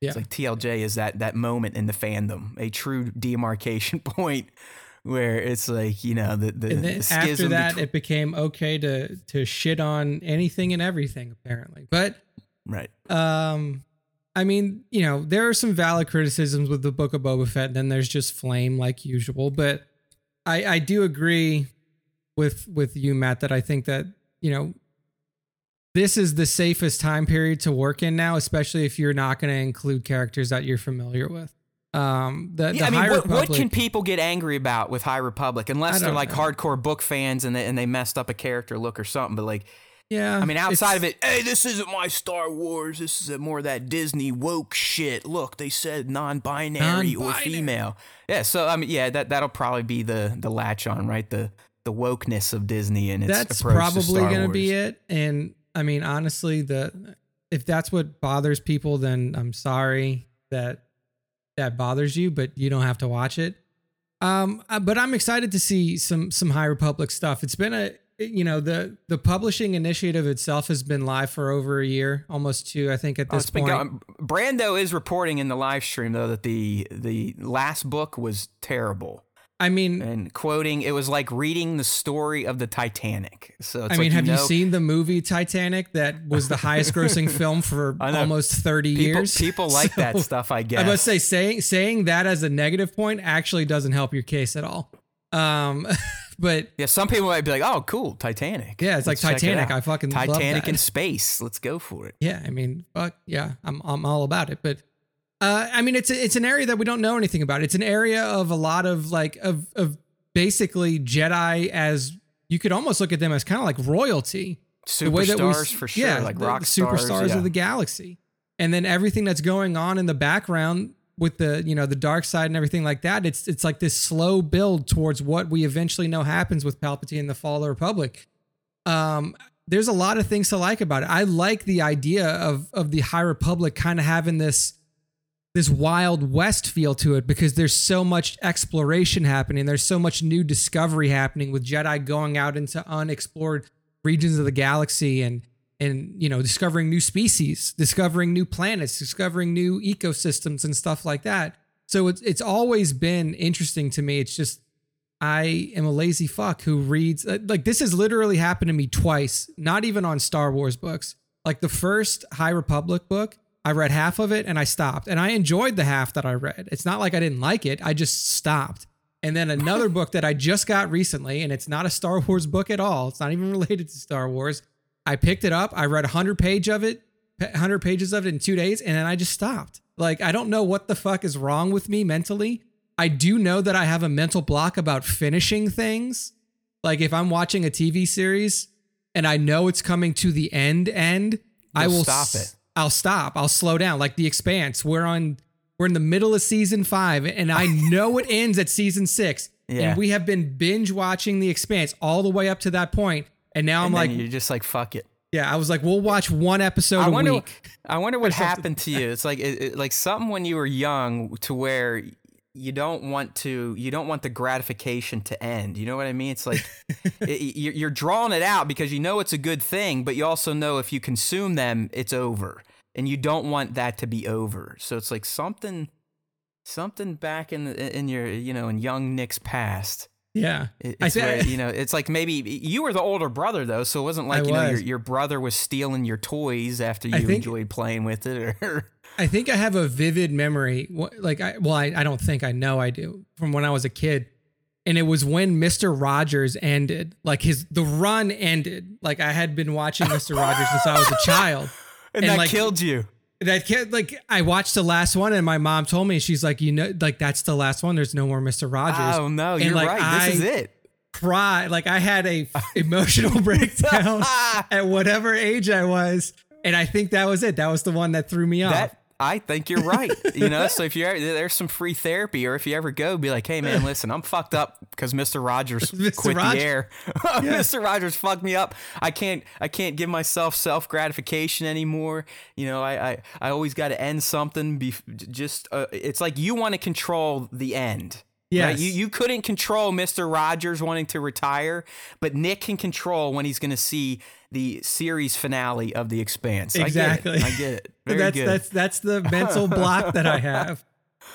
Yeah. It's like TLJ is that moment in the fandom, a true demarcation point where it's like, you know, the schism. After that, it became okay to shit on anything and everything, apparently. But right. I mean, you know, there are some valid criticisms with the Book of Boba Fett, and then there's just flame like usual. But I do agree with you, Matt, that I think that, you know, this is the safest time period to work in now, especially if you're not going to include characters that you're familiar with. What can people get angry about with High Republic, unless they're like hardcore book fans and they messed up a character look or something? But like, yeah, I mean, outside of it, hey, this isn't my Star Wars. This is more of that Disney woke shit. Look, they said non-binary or female. Yeah. So, I mean, yeah, that'll probably be the latch on, right? The wokeness of Disney and its approach to Star Wars. That's probably going to be it. And I mean, honestly, if that's what bothers people, then I'm sorry that bothers you, but you don't have to watch it. But I'm excited to see some High Republic stuff. It's been the publishing initiative itself has been live for over a year, almost 2, I think, at this point. Brando is reporting in the live stream, though, that the last book was terrible. I mean, and quoting, it was like reading the story of the Titanic. So it's, I mean, have you seen the movie Titanic? That was the highest grossing film for almost 30 years. People like that stuff, I guess. I must say, saying that as a negative point actually doesn't help your case at all. But yeah, some people might be like, oh, cool, Titanic. Yeah, it's like Titanic. I fucking love that. Titanic in space. Let's go for it. Yeah, I mean, fuck yeah, I'm all about it, but. I mean, it's an area that we don't know anything about. It's an area of a lot of like of basically Jedi, as you could almost look at them as kind of like royalty. Superstars for sure, yeah, like rock stars. Superstars, yeah, of the galaxy. And then everything that's going on in the background with the, you know, the dark side and everything like that. It's like this slow build towards what we eventually know happens with Palpatine and the fall of the Republic. There's a lot of things to like about it. I like the idea of the High Republic kind of having this Wild West feel to it, because there's so much exploration happening. There's so much new discovery happening with Jedi going out into unexplored regions of the galaxy and, you know, discovering new species, discovering new planets, discovering new ecosystems and stuff like that. So it's always been interesting to me. It's just, I am a lazy fuck who reads, like, this has literally happened to me twice, not even on Star Wars books. Like the first High Republic book, I read half of it and I stopped, and I enjoyed the half that I read. It's not like I didn't like it. I just stopped. And then another book that I just got recently, and it's not a Star Wars book at all. It's not even related to Star Wars. I picked it up. I read 100 pages of it in 2 days. And then I just stopped. Like, I don't know what the fuck is wrong with me mentally. I do know that I have a mental block about finishing things. Like if I'm watching a TV series and I know it's coming to the end, I will stop it. I'll stop. I'll slow down. Like The Expanse, we're in the middle of season 5, and I know it ends at season 6. Yeah. And we have been binge watching The Expanse all the way up to that point. And now I'm like, you're just like, fuck it. Yeah. I was like, we'll watch one episode a week. I wonder what happened to you. It's like, like something when you were young to where you don't want the gratification to end. You know what I mean? It's like you're drawing it out because you know it's a good thing, but you also know if you consume them, it's over, and you don't want that to be over. So it's like something back in your, you know, in young Nick's past. Yeah. You know, it's like maybe you were the older brother, though, so it wasn't like, you know, your brother was stealing your toys after you enjoyed playing with it. Or I think I have a vivid memory. Like, I don't think I know I do, from when I was a kid. And it was when Mr. Rogers ended, like the run ended. Like I had been watching Mr. Rogers since I was a child. And that, like, killed you. That kid, like, I watched the last one, and my mom told me, she's like, you know, like, that's the last one. There's no more Mr. Rogers. Oh no, you're right. This is it. Cry. Like, I had a emotional breakdown at whatever age I was, and I think that was it. That was the one that threw me off. That I think you're right. You know, so if you're there's some free therapy, or if you ever go, be like, hey man, listen, I'm fucked up because Mr. Rogers quit the air. Mr. Rogers fucked me up. I can't give myself self gratification anymore. You know, I always got to end something. It's like you want to control the end. Yeah, right? you couldn't control Mr. Rogers wanting to retire, but Nick can control when he's going to see the series finale of The Expanse. Exactly, I get it. Very good. That's the mental block that I have.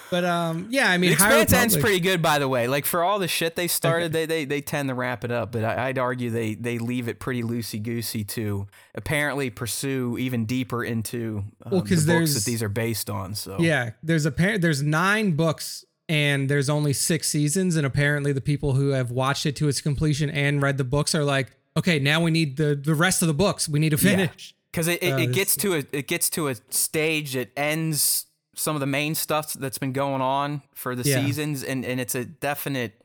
But yeah, I mean, The Expanse ends pretty good, by the way. Like for all the shit they started, they tend to wrap it up. But I'd argue they leave it pretty loosey goosey to apparently pursue even deeper into the books that these are based on. So yeah, there's 9 books. And there's only 6 seasons, and apparently the people who have watched it to its completion and read the books are like, okay, now we need the rest of the books. We need to finish. Because it gets to a stage that ends some of the main stuff that's been going on for the seasons, and it's a definite.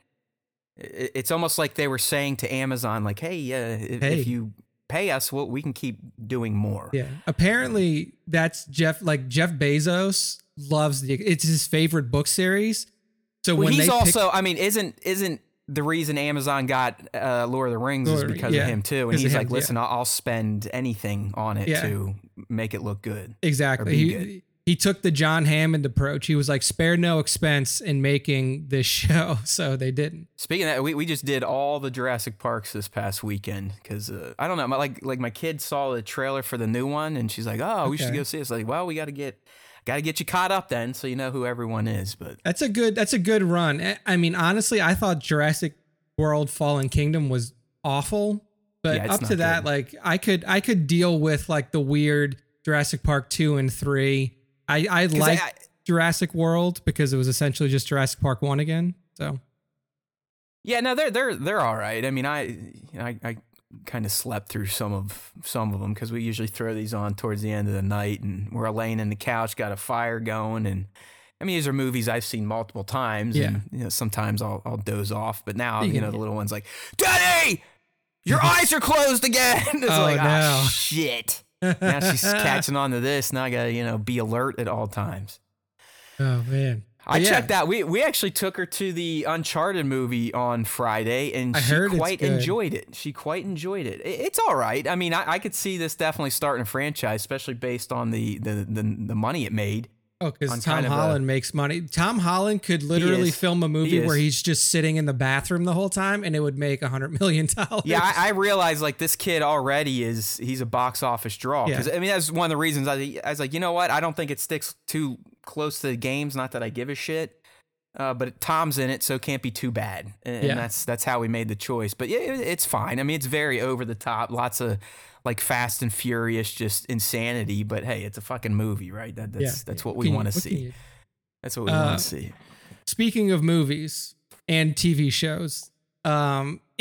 It's almost like they were saying to Amazon, like, hey, if you pay us, well, we can keep doing more. Yeah, apparently that's Jeff Bezos loves it's his favorite book series. So when he's also, I mean, isn't the reason Amazon got Lord of the Rings is because of him too? And he's like, listen, I'll spend anything on it to make it look good. Exactly. He took the John Hammond approach. He was like, spare no expense in making this show. So they didn't. Speaking of that, we just did all the Jurassic Parks this past weekend because I don't know, my kid saw the trailer for the new one and she's like, oh, we should go see it. It's like, well, we got to get. Got to get you caught up then, so you know who everyone is. But that's a good run. I mean, honestly, I thought Jurassic World: Fallen Kingdom was awful, but up to that, good. Like I could deal with like the weird Jurassic Park 2 and 3. I liked Jurassic World because it was essentially just Jurassic Park 1 again. So yeah, no, they're all right. I mean, I kind of slept through some of them because we usually throw these on towards the end of the night and we're laying in the couch, got a fire going. And I mean, these are movies I've seen multiple times and you know, sometimes I'll doze off, but now, you know, the little one's like, Daddy, your eyes are closed again. It's oh shit. Now she's catching on to this. Now I gotta, you know, be alert at all times. Oh man. I checked out. We actually took her to the Uncharted movie on Friday, and she quite enjoyed it. It's all right. I mean, I could see this definitely starting a franchise, especially based on the money it made. Oh, because Tom Holland makes money. Tom Holland could literally film a movie where he's just sitting in the bathroom the whole time, and it would make $100 million. Yeah, I realize like this kid already he's a box office draw. Because I mean, that's one of the reasons I was like, you know what? I don't think it sticks too close to the games. Not that I give a shit, but Tom's in it, so it can't be too bad. And that's how we made the choice. But yeah, it's fine. I mean, it's very over the top. Lots of like Fast and Furious, just insanity. But hey, it's a fucking movie, right? That's what we want to see. That's what we want to see. Speaking of movies and TV shows,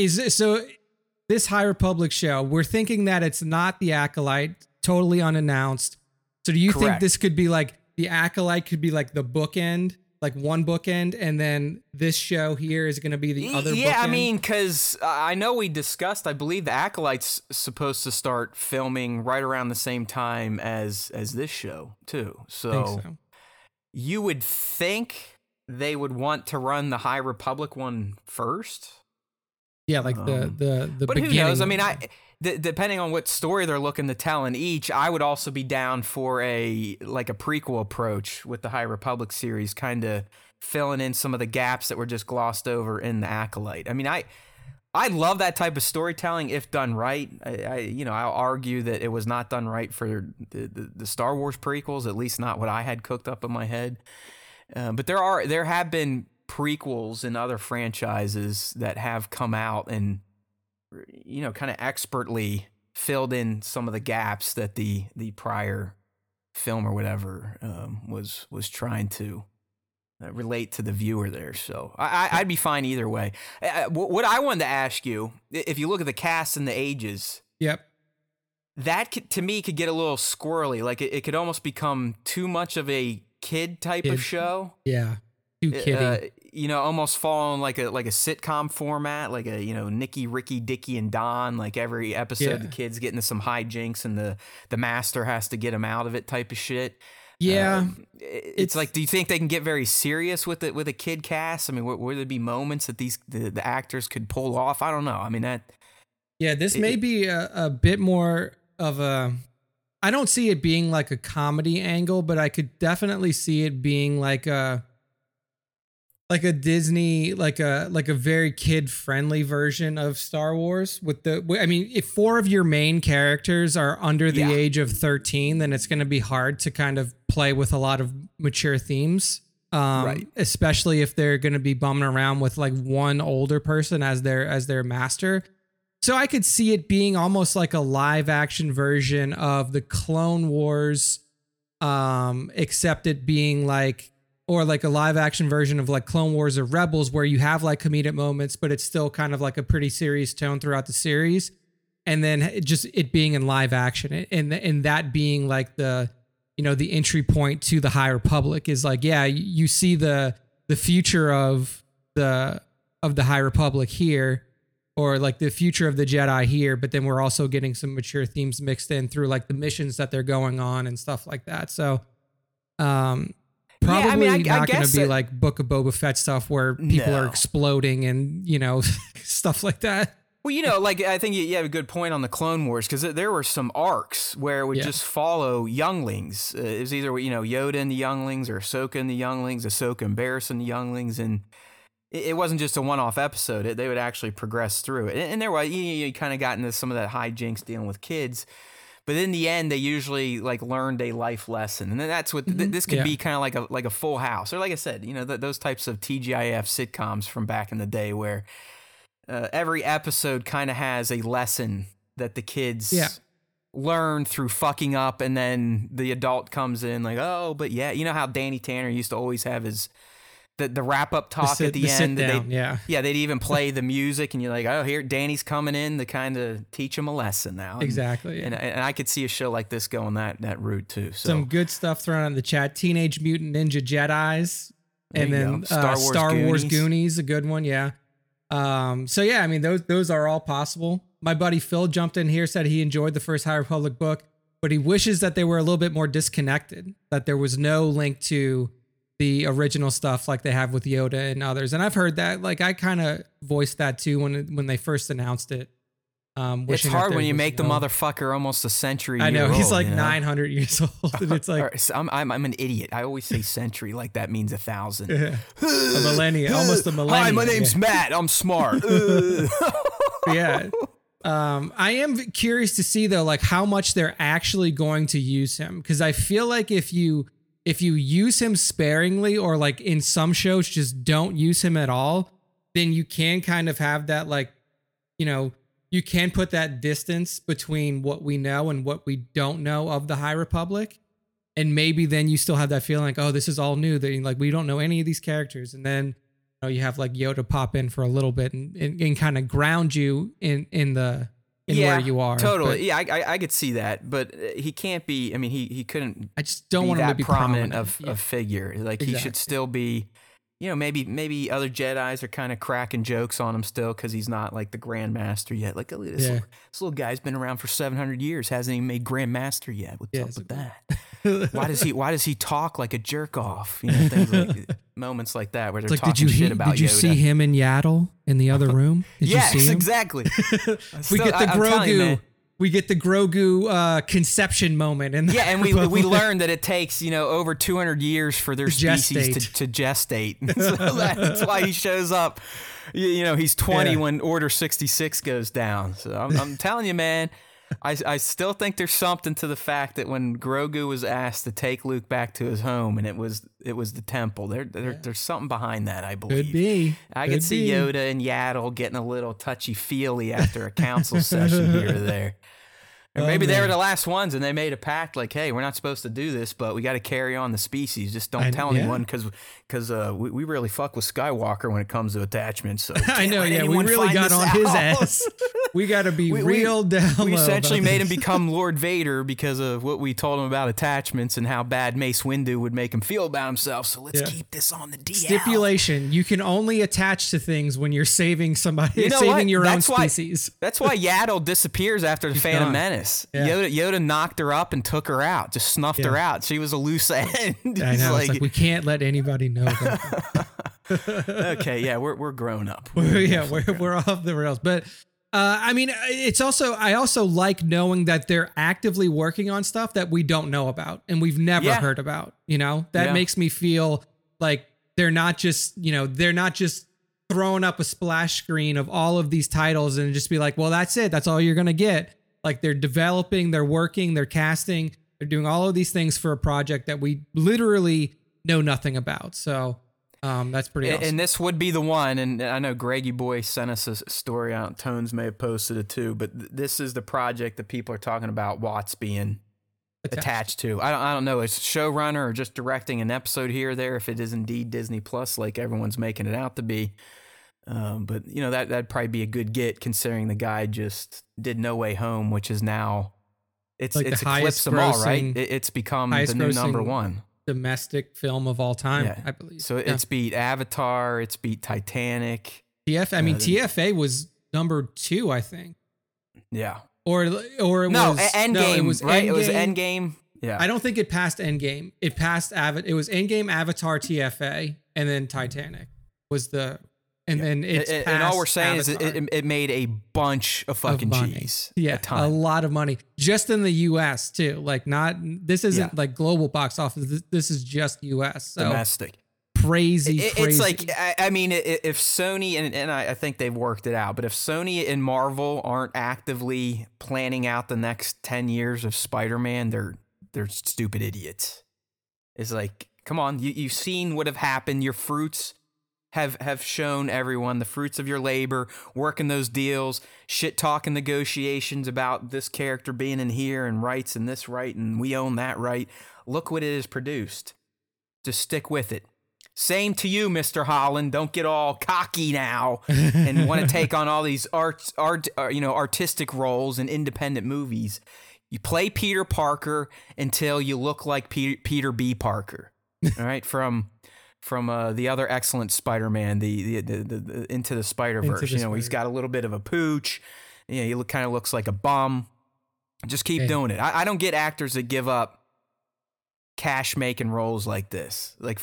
this High Republic show, we're thinking that it's not the Acolyte, totally unannounced. So do you think this could be like the Acolyte could be like the bookend? Like one bookend, and then this show here is going to be the other bookend. Yeah, I mean, because I know we discussed, I believe the Acolyte's supposed to start filming right around the same time as this show, too. So you would think they would want to run the High Republic one first. Yeah, like the but beginning. Who knows? I mean, depending on what story they're looking to tell in each, I would also be down for a prequel approach with the High Republic series, kind of filling in some of the gaps that were just glossed over in the Acolyte. I mean, I love that type of storytelling if done right. I'll argue that it was not done right for the Star Wars prequels, at least not what I had cooked up in my head. But there have been prequels and other franchises that have come out and, you know, kind of expertly filled in some of the gaps that the prior film or whatever was trying to relate to the viewer there. So I'd be fine either way. What I wanted to ask you, if you look at the cast and the ages, that to me could get a little squirrely. Like it could almost become too much of a kid type of show. Yeah. You know, almost following like a sitcom format, like a, you know, Nicky, Ricky, Dicky, and Don, like every episode the kids get into some hijinks and the master has to get them out of it type of shit. Yeah. It's like, do you think they can get very serious with it, with a kid cast? I mean, would there be moments that the actors could pull off? I don't know. I mean, this may be a bit more of a, I don't see it being like a comedy angle, but I could definitely see it being like a Disney, like a very kid friendly version of Star Wars with if four of your main characters are under the age of 13, then it's going to be hard to kind of play with a lot of mature themes. Right. Especially if they're going to be bumming around with like one older person as their master. So I could see it being almost like a live action version of the Clone Wars, except it being like, or like a live action version of like Clone Wars or Rebels, where you have like comedic moments, but it's still kind of like a pretty serious tone throughout the series. And then it being in live action and that being like the, you know, the entry point to the High Republic is like, yeah, you see the future of the High Republic here. Or like the future of the Jedi here, but then we're also getting some mature themes mixed in through like the missions that they're going on and stuff like that. So probably not going to be like Book of Boba Fett stuff where people are exploding and, you know, stuff like that. Well, you know, like I think you have a good point on the Clone Wars, because there were some arcs where it would just follow younglings. It was either, you know, Yoda and the younglings or Ahsoka and the younglings, Ahsoka and Barriss and the younglings, and it wasn't just a one-off episode. They would actually progress through it. And there was, you kind of got into some of that hijinks dealing with kids. But in the end, they usually like learned a life lesson. And then that's what this could be kind of like a Full House. Or like I said, you know, those types of TGIF sitcoms from back in the day where every episode kind of has a lesson that the kids learn through fucking up. And then the adult comes in like, oh, but yeah. You know how Danny Tanner used to always have his... The wrap-up talk at the end. They'd even play the music, and you're like, oh, here, Danny's coming in to kind of teach him a lesson now. And, exactly. Yeah. And I could see a show like this going that route, too. So. Some good stuff thrown in the chat. Teenage Mutant Ninja Jedis, and then Star Wars Goonies, a good one, yeah. So, yeah, I mean, those are all possible. My buddy Phil jumped in here, said he enjoyed the first High Republic book, but he wishes that they were a little bit more disconnected, that there was no link to... the original stuff like they have with Yoda and others. And I've heard that, like, I kind of voiced that too when they first announced it. It's hard when you make the motherfucker almost a century. I know he's like 900 years old, and it's like I'm an idiot. I always say century like that means 1,000, a millennia, almost a millennia. Hi, my name's Matt. I'm smart. Yeah. I am curious to see though, like how much they're actually going to use him, because I feel like if you use him sparingly, or like in some shows just don't use him at all, then you can kind of have that, like, you know, you can put that distance between what we know and what we don't know of the High Republic. And maybe then you still have that feeling like, oh, this is all new. That like, we don't know any of these characters. And then, you know, you have like Yoda pop in for a little bit and kind of ground you in where you are. Totally. But, yeah, I could see that, but he can't be, I mean, he couldn't, I just don't want him to be prominent of a figure. Like exactly. He should still be, you know, maybe other Jedis are kind of cracking jokes on him still, cause he's not like the Grand Master yet. Like, look at this, this little guy's been around for 700 years. Hasn't even made Grand Master yet. What's up with that? Why does he talk like a jerk off? You know, things like moments like that where they're like, talking shit about Yoda. Did you see him in Yaddle in the other room? Yes, exactly. We get the Grogu conception moment. And we learn that it takes, you know, over 200 years for their species to gestate. So that's why he shows up. You know, he's 20 when Order 66 goes down. So I'm telling you, man, I still think there's something to the fact that when Grogu was asked to take Luke back to his home, and it was the temple. There's something behind that, I believe. Could be. I could see Yoda and Yaddle getting a little touchy feely after a council session here or there. Or maybe they were the last ones and they made a pact like, hey, we're not supposed to do this, but we got to carry on the species. Just don't tell anyone because we really fuck with Skywalker when it comes to attachments. So I know, we really got on his ass. We got to be real down low. We essentially made him become Lord Vader because of what we told him about attachments and how bad Mace Windu would make him feel about himself. So let's keep this on the DL. Stipulation: you can only attach to things when you're saving somebody, your own species. That's why Yaddle disappears after the Phantom Menace. Yeah. Yoda knocked her up and took her out, just snuffed her out. She was a loose end. I know. It's like, we can't let anybody know that. Okay, yeah, we're grown up. We're off the rails. But I mean, it's also, I also like knowing that they're actively working on stuff that we don't know about and we've never heard about. You know, that makes me feel like they're not just, you know, they're not just throwing up a splash screen of all of these titles and just be like, well, that's it. That's all you're going to get. Like, they're developing, they're working, they're casting, they're doing all of these things for a project that we literally know nothing about. So that's pretty awesome. And this would be the one, and I know Greggy Boy sent us a story out. Tones may have posted it too, but this is the project that people are talking about Watts being attached to. I don't know. It's showrunner or just directing an episode here or there, if it is indeed Disney Plus, like everyone's making it out to be. But, you know, that'd probably be a good get considering the guy just did No Way Home, which is now, it's eclipsed them all, right? It's become the new number one domestic film of all time, I believe. So it's beat Avatar, it's beat Titanic. TFA was number 2, I think. Yeah. Endgame. It was Endgame. Yeah. I don't think it passed Endgame. It passed it was Endgame, Avatar, TFA, and then Titanic was the then it's and all we're saying Avatar. Is it made a bunch of fucking cheese. Yeah. A lot of money just in the US too. Like, not, this isn't like global box office. This is just US. So. Domestic. Crazy. It's like, I mean, if Sony and I think they've worked it out, but if Sony and Marvel aren't actively planning out the next 10 years of Spider-Man, they're stupid idiots. It's like, come on, you've seen what have happened. Your fruits have shown everyone the fruits of your labor, working those deals, shit talking negotiations about this character being in here and rights and this right and we own that right. Look what it has produced. Just stick with it. Same to you, Mr. Holland. Don't get all cocky now and want to take on all these artistic roles in independent movies. You play Peter Parker until you look like Peter B. Parker. All right, from the other excellent Spider-Man, the Into the Spider-Verse. He's got a little bit of a pooch. You know, kind of looks like a bum. Just keep doing it. I don't get actors that give up cash-making roles like this. Like,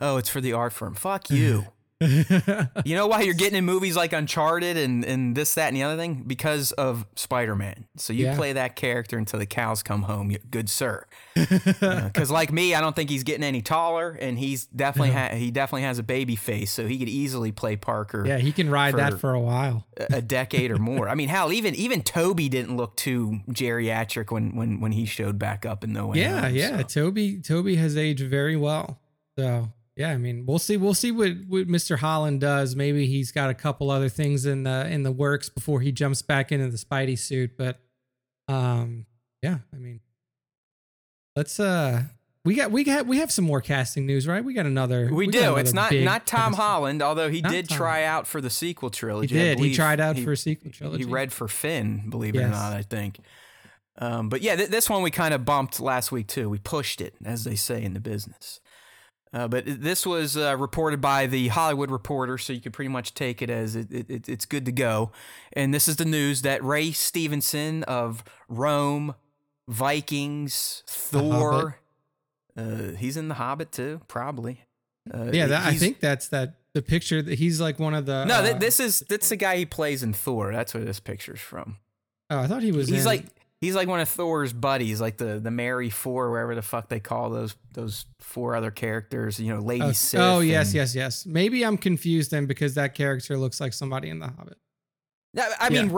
it's for the art firm. Fuck you. You know why you're getting in movies like Uncharted and this, that, and the other thing? Because of Spider-Man. So you play that character until the cows come home, good sir. Because like me, I don't think he's getting any taller, and he's definitely he definitely has a baby face, so he could easily play Parker. Yeah, he can ride that for a while, a decade or more. I mean, hell, even Toby didn't look too geriatric when he showed back up in No Way Home. So. Toby has aged very well. So. Yeah, I mean, we'll see what Mr. Holland does. Maybe he's got a couple other things in the works before he jumps back into the Spidey suit. But I mean, let's we have some more casting news, right? We got another. We do. It's not Tom Holland, although he did try out for the sequel trilogy. He did. He tried out for a sequel trilogy. He read for Finn, believe it or not, I think. But yeah, this one we kind of bumped last week too. We pushed it, as they say in the business. But this was reported by the Hollywood Reporter, so you could pretty much take it as it's good to go. And this is the news that Ray Stevenson of Rome, Vikings, Thor, he's in The Hobbit too, probably. I think that's the picture that he's like one of the. No, that's the guy he plays in Thor. That's where this picture's from. Oh, I thought he was. He's like one of Thor's buddies, like the Mary Four, wherever the fuck they call those four other characters, you know, Lady Sif. Oh, yes. Maybe I'm confused then because that character looks like somebody in The Hobbit. I mean,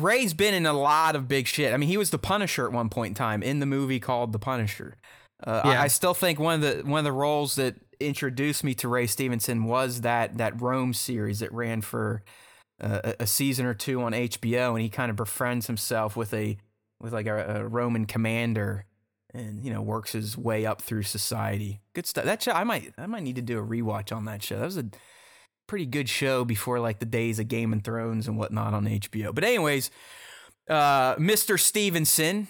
Ray's been in a lot of big shit. I mean, he was the Punisher at one point in time in the movie called The Punisher. I still think one of the roles that introduced me to Ray Stevenson was that Rome series that ran for a season or two on HBO, and he kind of befriends himself with a Roman commander, and you know, works his way up through society. Good stuff. That show, I might need to do a rewatch on that show. That was pretty good show before like the days of Game of Thrones and whatnot on HBO. But anyways, Mr. Stevenson,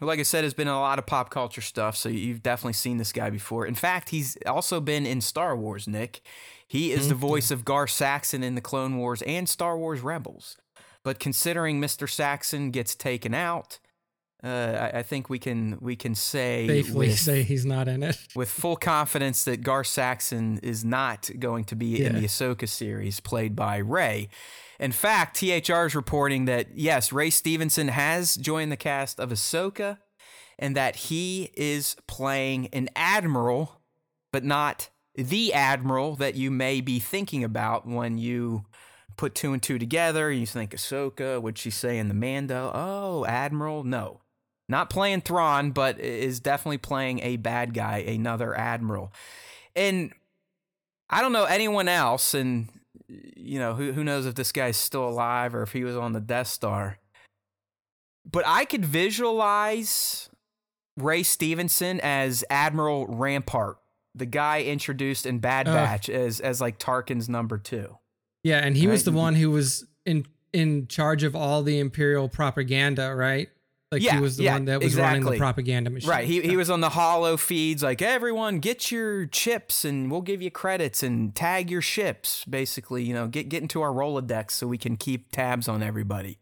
who, like I said, has been in a lot of pop culture stuff, so you've definitely seen this guy before. In fact, he's also been in Star Wars, Nick. He is the voice of Gar Saxon in the Clone Wars and Star Wars Rebels. But considering Mr. Saxon gets taken out, I think we can say safely say he's not in it with full confidence that Gar Saxon is not going to be in the Ahsoka series played by Rey. In fact, THR is reporting that yes, Ray Stevenson has joined the cast of Ahsoka, and that he is playing an admiral, but not the admiral that you may be thinking about when you put two and two together. You think Ahsoka, what'd she say in the Mando? Oh, admiral? No. Not playing Thrawn, but is definitely playing a bad guy, another admiral. And I don't know anyone else, and you know, who knows if this guy's still alive or if he was on the Death Star. But I could visualize Ray Stevenson as Admiral Rampart, the guy introduced in Bad Batch as like Tarkin's number two. Yeah, and he was the one who was in charge of all the Imperial propaganda, right? Like he was the one that was running the propaganda machine. Right. He was on the holo feeds, like, everyone get your chips and we'll give you credits and tag your ships. Basically, you know, get into our Rolodex so we can keep tabs on everybody.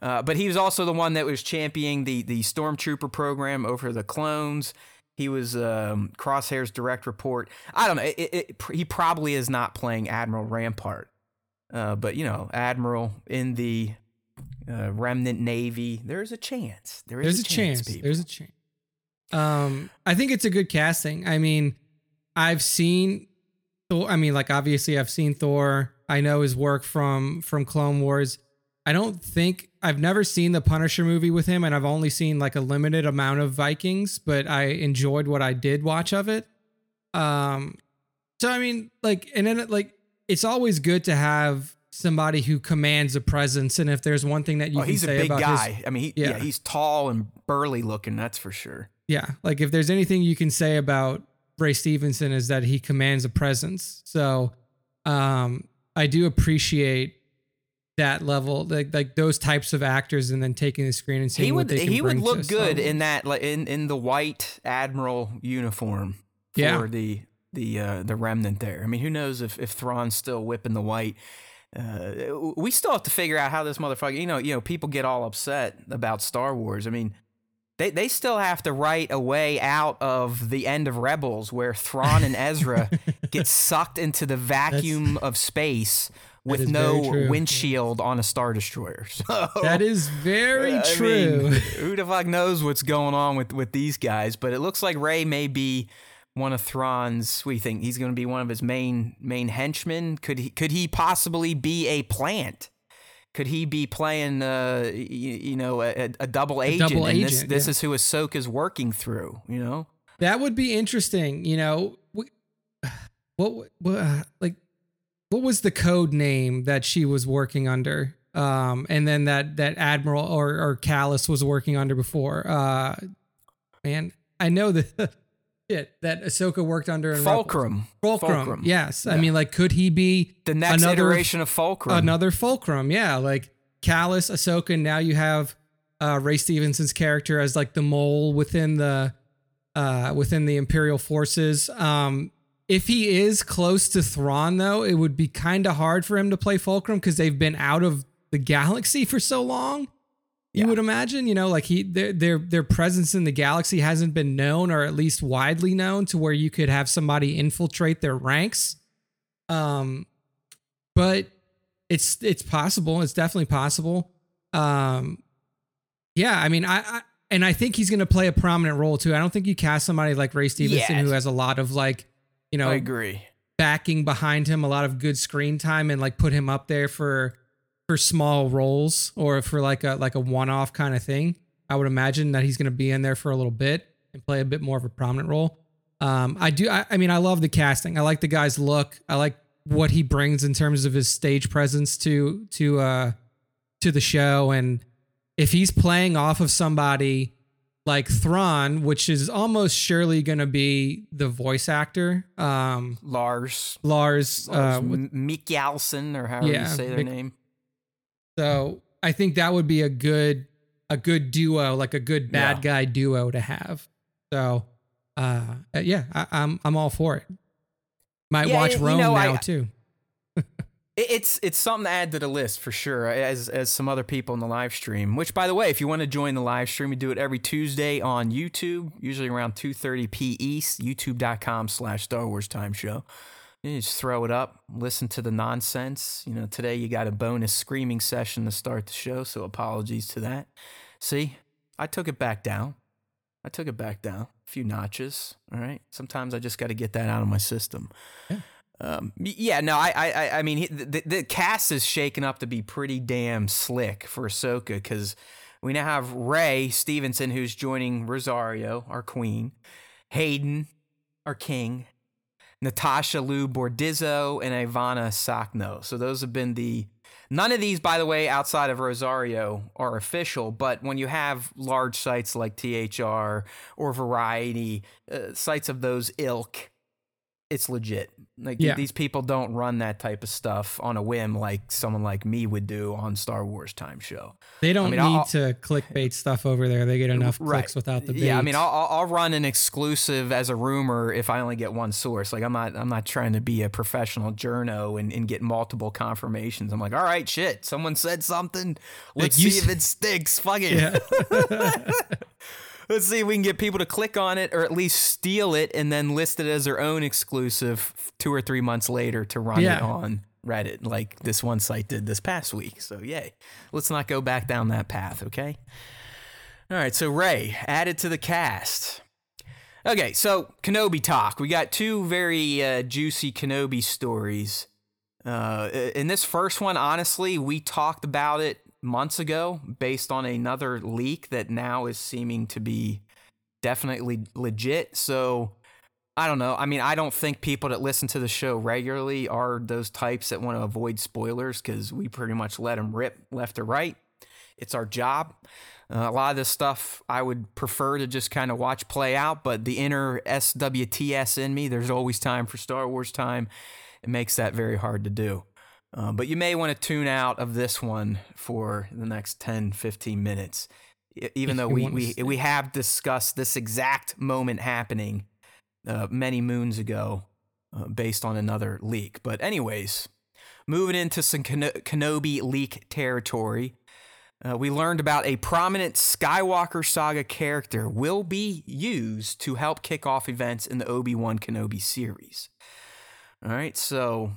But he was also the one that was championing the Stormtrooper program over the clones. He was Crosshair's direct report. I don't know. He probably is not playing Admiral Rampart. But, you know, Admiral in the Remnant Navy, there's a chance. There's a chance. There's a chance. I think it's a good casting. I mean, I've seen Thor. I mean, like, obviously I've seen Thor. I know his work from Clone Wars. I've never seen the Punisher movie with him, and I've only seen like a limited amount of Vikings, but I enjoyed what I did watch of it. So I mean, like, and then like, it's always good to have somebody who commands a presence. And if there's one thing that you can say about his... He's a big guy. I mean, he's tall and burly looking. That's for sure. Yeah. Like if there's anything you can say about Ray Stevenson is that he commands a presence. So I do appreciate that level, like those types of actors, and then taking the screen and seeing what they can bring look good in that, like in the white Admiral uniform for the remnant there. I mean, who knows if Thrawn's still whipping the white. We still have to figure out how this motherfucker, you know, people get all upset about Star Wars. I mean, they still have to write a way out of the end of Rebels where Thrawn and Ezra get sucked into the vacuum of space with no windshield on a Star Destroyer. So, that is very true. I mean, who the fuck knows what's going on with these guys, but it looks like Rey may be one of Thrawn's, we think he's going to be one of his main henchmen. Could he possibly be a plant? Could he be playing, a double agent? This is who Ahsoka's working through. You know, that would be interesting. You know, what was the code name that she was working under? And then that Admiral or Callus was working under before. Man, I know that. That Ahsoka worked under in Fulcrum. Fulcrum. Yes. Yeah. I mean, like, could he be the next iteration of Fulcrum? Another Fulcrum. Yeah. Like Callus, Ahsoka. And now you have Ray Stevenson's character as like the mole within the Imperial forces. If he is close to Thrawn, though, it would be kind of hard for him to play Fulcrum because they've been out of the galaxy for so long. You would imagine, you know, like their presence in the galaxy hasn't been known, or at least widely known, to where you could have somebody infiltrate their ranks. But it's possible. It's definitely possible. I mean, I think he's going to play a prominent role too. I don't think you cast somebody like Ray Stevenson who has a lot of, like, you know, I agree, backing behind him, a lot of good screen time, and like put him up there for small roles or for like a one-off kind of thing. I would imagine that he's going to be in there for a little bit and play a bit more of a prominent role. I love the casting. I like the guy's look. I like what he brings in terms of his stage presence to the show. And if he's playing off of somebody like Thrawn, which is almost surely going to be the voice actor. Lars Mikkelsen, or however you say their name. So I think that would be a good duo, like a good bad guy duo to have. So, I'm all for it. Might watch Rome now too. It's something to add to the list for sure, as some other people in the live stream, which, by the way, if you want to join the live stream, we do it every Tuesday on YouTube, usually around 2:30 p.m. East, youtube.com/Star Wars Time Show. You just throw it up, listen to the nonsense. You know, today you got a bonus screaming session to start the show, so apologies to that. See, I took it back down a few notches. All right. Sometimes I just got to get that out of my system. Yeah. I mean, the cast is shaking up to be pretty damn slick for Ahsoka, because we now have Ray Stevenson, who's joining Rosario, our queen, Hayden, our king, Natasha Lou Bordizzo, and Ivana Sakno. So those have been none of these, by the way, outside of Rosario, are official, but when you have large sites like THR or Variety, sites of those ilk, it's legit. These people don't run that type of stuff on a whim like someone like me would do on Star Wars Time Show. They don't need to clickbait stuff over there. They get enough clicks without the bait. Yeah, I mean, I'll run an exclusive as a rumor if I only get one source. Like, I'm not trying to be a professional journo and get multiple confirmations. I'm like, all right, shit, someone said something. Let's see if it sticks. Fuck it. Yeah. Let's see if we can get people to click on it, or at least steal it and then list it as their own exclusive 2 or 3 months later to run it on Reddit, like this one site did this past week. So, yay. Let's not go back down that path, okay? All right, so Ray, added to the cast. Okay, so Kenobi talk. We got two very juicy Kenobi stories. In this first one, honestly, we talked about it months ago based on another leak that now is seeming to be definitely legit. So I don't know. I mean, I don't think people that listen to the show regularly are those types that want to avoid spoilers, because we pretty much let them rip left or right. It's our job. A lot of this stuff I would prefer to just kind of watch play out, but the inner SWTS in me, there's always time for Star Wars time. It makes that very hard to do. But you may want to tune out of this one for the next 10, 15 minutes, even though we have discussed this exact moment happening many moons ago based on another leak. But anyways, moving into some Kenobi leak territory, we learned about a prominent Skywalker saga character will be used to help kick off events in the Obi-Wan Kenobi series. All right, so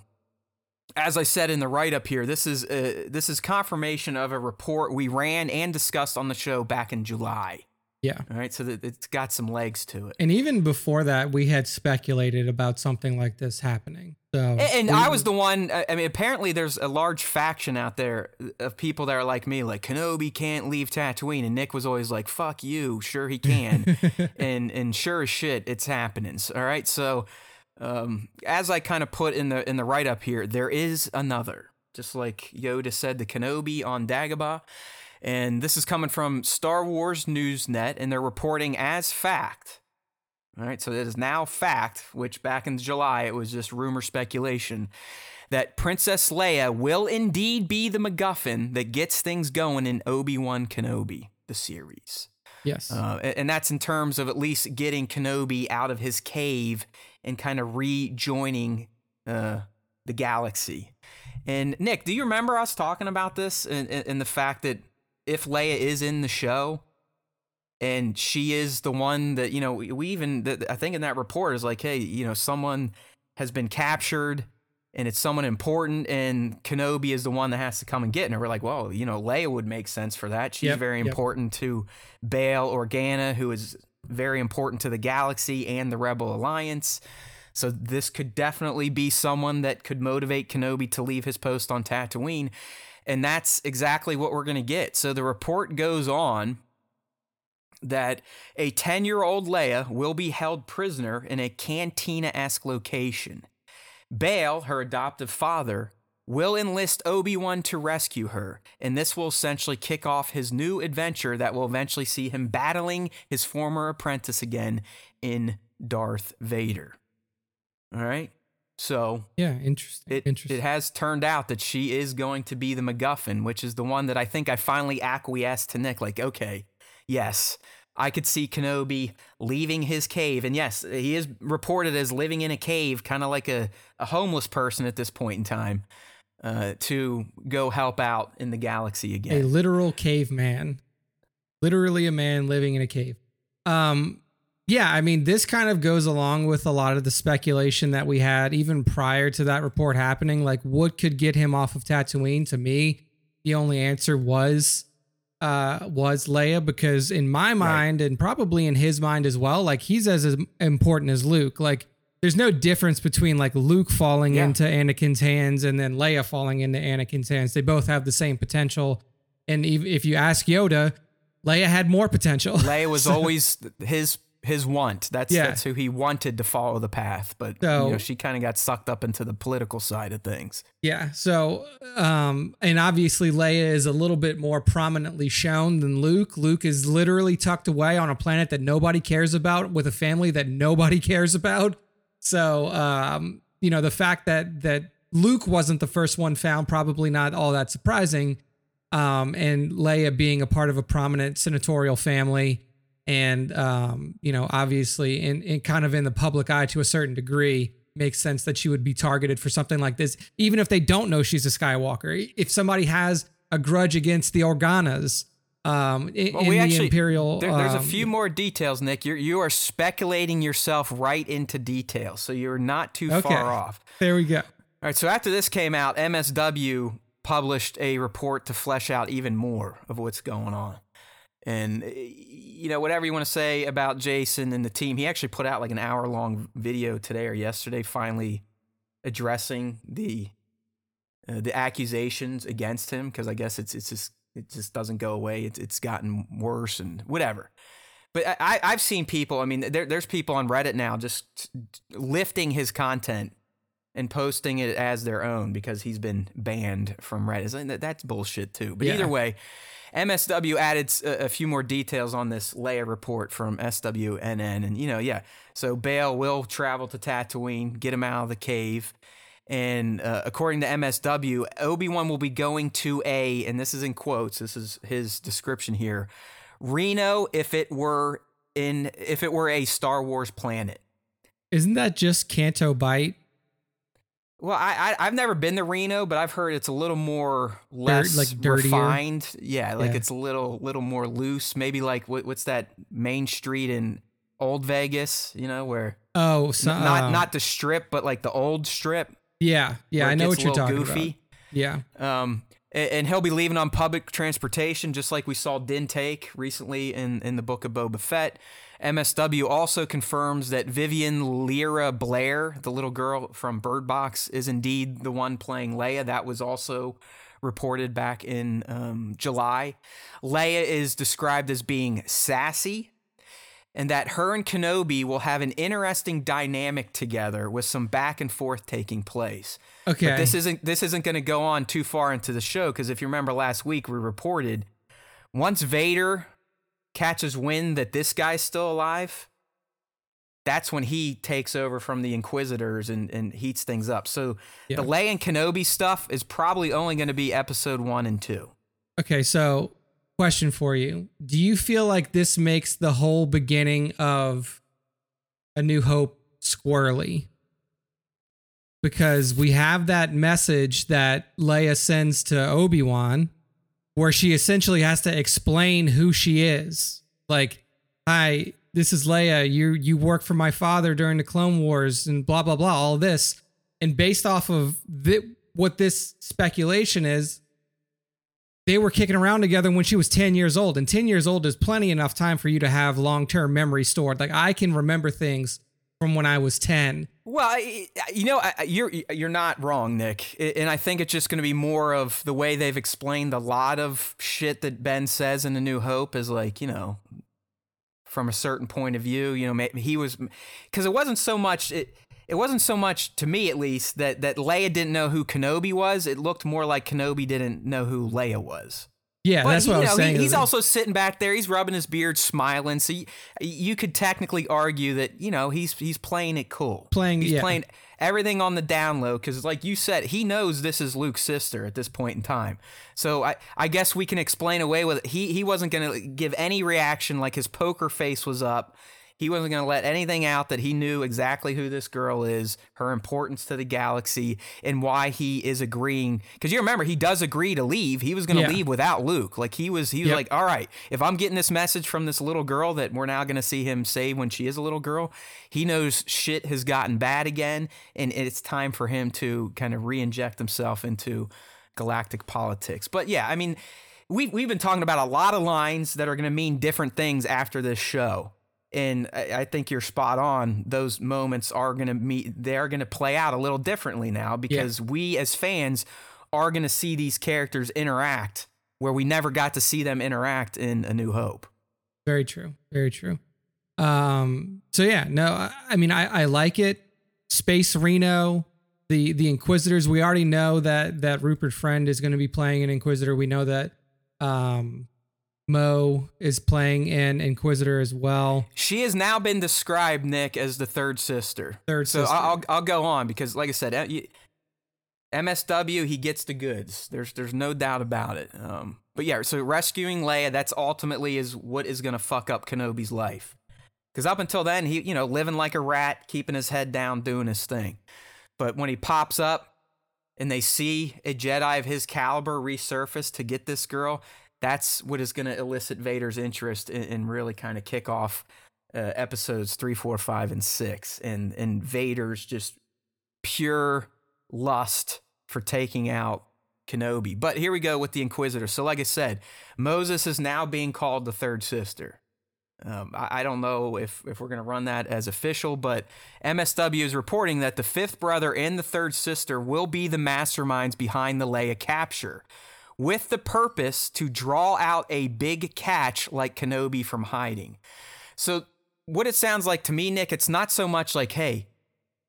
as I said in the write-up here, this is confirmation of a report we ran and discussed on the show back in July. Yeah. All right, so it's got some legs to it. And even before that, we had speculated about something like this happening. So, and I was the one. I mean, apparently there's a large faction out there of people that are like me, like Kenobi can't leave Tatooine, and Nick was always like, "Fuck you, sure he can," and sure as shit, it's happening. All right, so. As I kind of put in the write-up here, there is another, just like Yoda said to Kenobi on Dagobah, and this is coming from Star Wars News Net, and they're reporting as fact. All right, so it is now fact, which back in July, it was just rumor speculation, that Princess Leia will indeed be the MacGuffin that gets things going in Obi-Wan Kenobi, the series. Yes. And that's in terms of at least getting Kenobi out of his cave and kind of rejoining the galaxy. And Nick, do you remember us talking about this and the fact that if Leia is in the show and she is the one that, you know, we even, I think in that report is like, hey, you know, someone has been captured and it's someone important and Kenobi is the one that has to come and get her. We're like, well, you know, Leia would make sense for that. She's very important to Bail Organa, who is very important to the galaxy and the Rebel Alliance. So this could definitely be someone that could motivate Kenobi to leave his post on Tatooine. And that's exactly what we're going to get. So the report goes on that a 10-year-old Leia will be held prisoner in a cantina-esque location. Bail, her adoptive father, will enlist Obi-Wan to rescue her, and this will essentially kick off his new adventure that will eventually see him battling his former apprentice again in Darth Vader. All right? So yeah, interesting. It has turned out that she is going to be the MacGuffin, which is the one that I think I finally acquiesced to Nick. Like, okay, yes, I could see Kenobi leaving his cave. And yes, he is reported as living in a cave, kind of like a homeless person at this point in time, to go help out in the galaxy again. A literal caveman. Literally a man living in a cave. Yeah, I mean, this kind of goes along with a lot of the speculation that we had even prior to that report happening. Like, what could get him off of Tatooine? To me, the only answer was Leia, because in my mind, right, and probably in his mind as well, like, he's as important as Luke. Like, there's no difference between, like, Luke falling into Anakin's hands and then Leia falling into Anakin's hands. They both have the same potential. And if you ask Yoda, Leia had more potential. Leia was always his want. That's who he wanted to follow the path. But so, she kind of got sucked up into the political side of things. Yeah. So, and obviously Leia is a little bit more prominently shown than Luke. Luke is literally tucked away on a planet that nobody cares about with a family that nobody cares about. So, the fact that Luke wasn't the first one found, probably not all that surprising. And Leia being a part of a prominent senatorial family, and, obviously in kind of in the public eye to a certain degree, makes sense that she would be targeted for something like this, even if they don't know she's a Skywalker. If somebody has a grudge against the Organas, Imperial... There's a few more details, Nick. You are speculating yourself right into details, so you're not too far off. There we go. All right, so after this came out, MSW published a report to flesh out even more of what's going on. And, whatever you want to say about Jason and the team, he actually put out like an hour-long video today or yesterday finally addressing the accusations against him, because I guess it just doesn't go away. It's gotten worse and whatever. But I've seen people, I mean, there's people on Reddit now just lifting his content and posting it as their own because he's been banned from Reddit. And that's bullshit too. But either way... MSW added a few more details on this Leia report from SWNN. And, so Bail will travel to Tatooine, get him out of the cave. And according to MSW, Obi-Wan will be going to and this is in quotes, this is his description here, Reno if it were a Star Wars planet. Isn't that just Canto Bight? Well, I've never been to Reno, but I've heard it's a little more dirtier. Refined. Yeah, it's a little more loose. Maybe like what's that main street in Old Vegas? Where not the strip, but like the old strip. Yeah, yeah, I know what you're talking goofy. About. Yeah, and he'll be leaving on public transportation, just like we saw Din take recently in the Book of Boba Fett. MSW also confirms that Vivian Lyra Blair, the little girl from Bird Box, is indeed the one playing Leia. That was also reported back in July. Leia is described as being sassy, and that her and Kenobi will have an interesting dynamic together with some back and forth taking place. Okay. But this isn't going to go on too far into the show, because if you remember last week, we reported once Vader catches wind that this guy's still alive, that's when he takes over from the Inquisitors and heats things up. So the Leia and Kenobi stuff is probably only going to be episode 1 and 2. Okay, so question for you. Do you feel like this makes the whole beginning of A New Hope squirrely? Because we have that message that Leia sends to Obi-Wan, where she essentially has to explain who she is. Like, hi, this is Leia. You work for my father during the Clone Wars and blah, blah, blah, all this. And based off of what this speculation is, they were kicking around together when she was 10 years old. And 10 years old is plenty enough time for you to have long-term memory stored. Like, I can remember things from when I was 10. Well, you're not wrong, Nick. And I think it's just going to be more of the way they've explained a lot of shit that Ben says in A New Hope is like, from a certain point of view, maybe he was, because it wasn't so much it wasn't so much, to me at least, that Leia didn't know who Kenobi was. It looked more like Kenobi didn't know who Leia was. Yeah, but that's what I was saying. He's also sitting back there. He's rubbing his beard, smiling. So you could technically argue that, you know, he's playing it cool. He's playing everything on the down low, because like you said, he knows this is Luke's sister at this point in time. So I guess we can explain away with it. He wasn't going to give any reaction, like his poker face was up. He wasn't going to let anything out that he knew exactly who this girl is, her importance to the galaxy, and why he is agreeing. Because you remember, he does agree to leave. He was going to leave without Luke. Like he was like, all right, if I'm getting this message from this little girl that we're now going to see him save when she is a little girl, he knows shit has gotten bad again, and it's time for him to kind of re-inject himself into galactic politics. But yeah, I mean, we've been talking about a lot of lines that are going to mean different things after this show. And I think you're spot on. Those moments are going to they're going to play out a little differently now, because we as fans are going to see these characters interact where we never got to see them interact in A New Hope. Very true. Very true. I like it. Space Reno, the Inquisitors. We already know that Rupert Friend is going to be playing an Inquisitor. We know that, Mo is playing an Inquisitor as well. She has now been described, Nick, as the Third Sister. So I'll go on, because, like I said, MSW, he gets the goods. There's no doubt about it. But yeah, so rescuing Leia, that's ultimately is what is going to fuck up Kenobi's life. Because up until then, he, you know, living like a rat, keeping his head down, doing his thing. But when he pops up and they see a Jedi of his caliber resurface to get this girl, that's what is going to elicit Vader's interest and really kind of kick off episodes 3, 4, 5, and 6, and Vader's just pure lust for taking out Kenobi. But here we go with the Inquisitor. So like I said, Moses is now being called the Third Sister. I don't know if we're going to run that as official, but MSW is reporting that the fifth brother and the third sister will be the masterminds behind the Leia capture, with the purpose to draw out a big catch like Kenobi from hiding. So what it sounds like to me, Nick, it's not so much like, hey,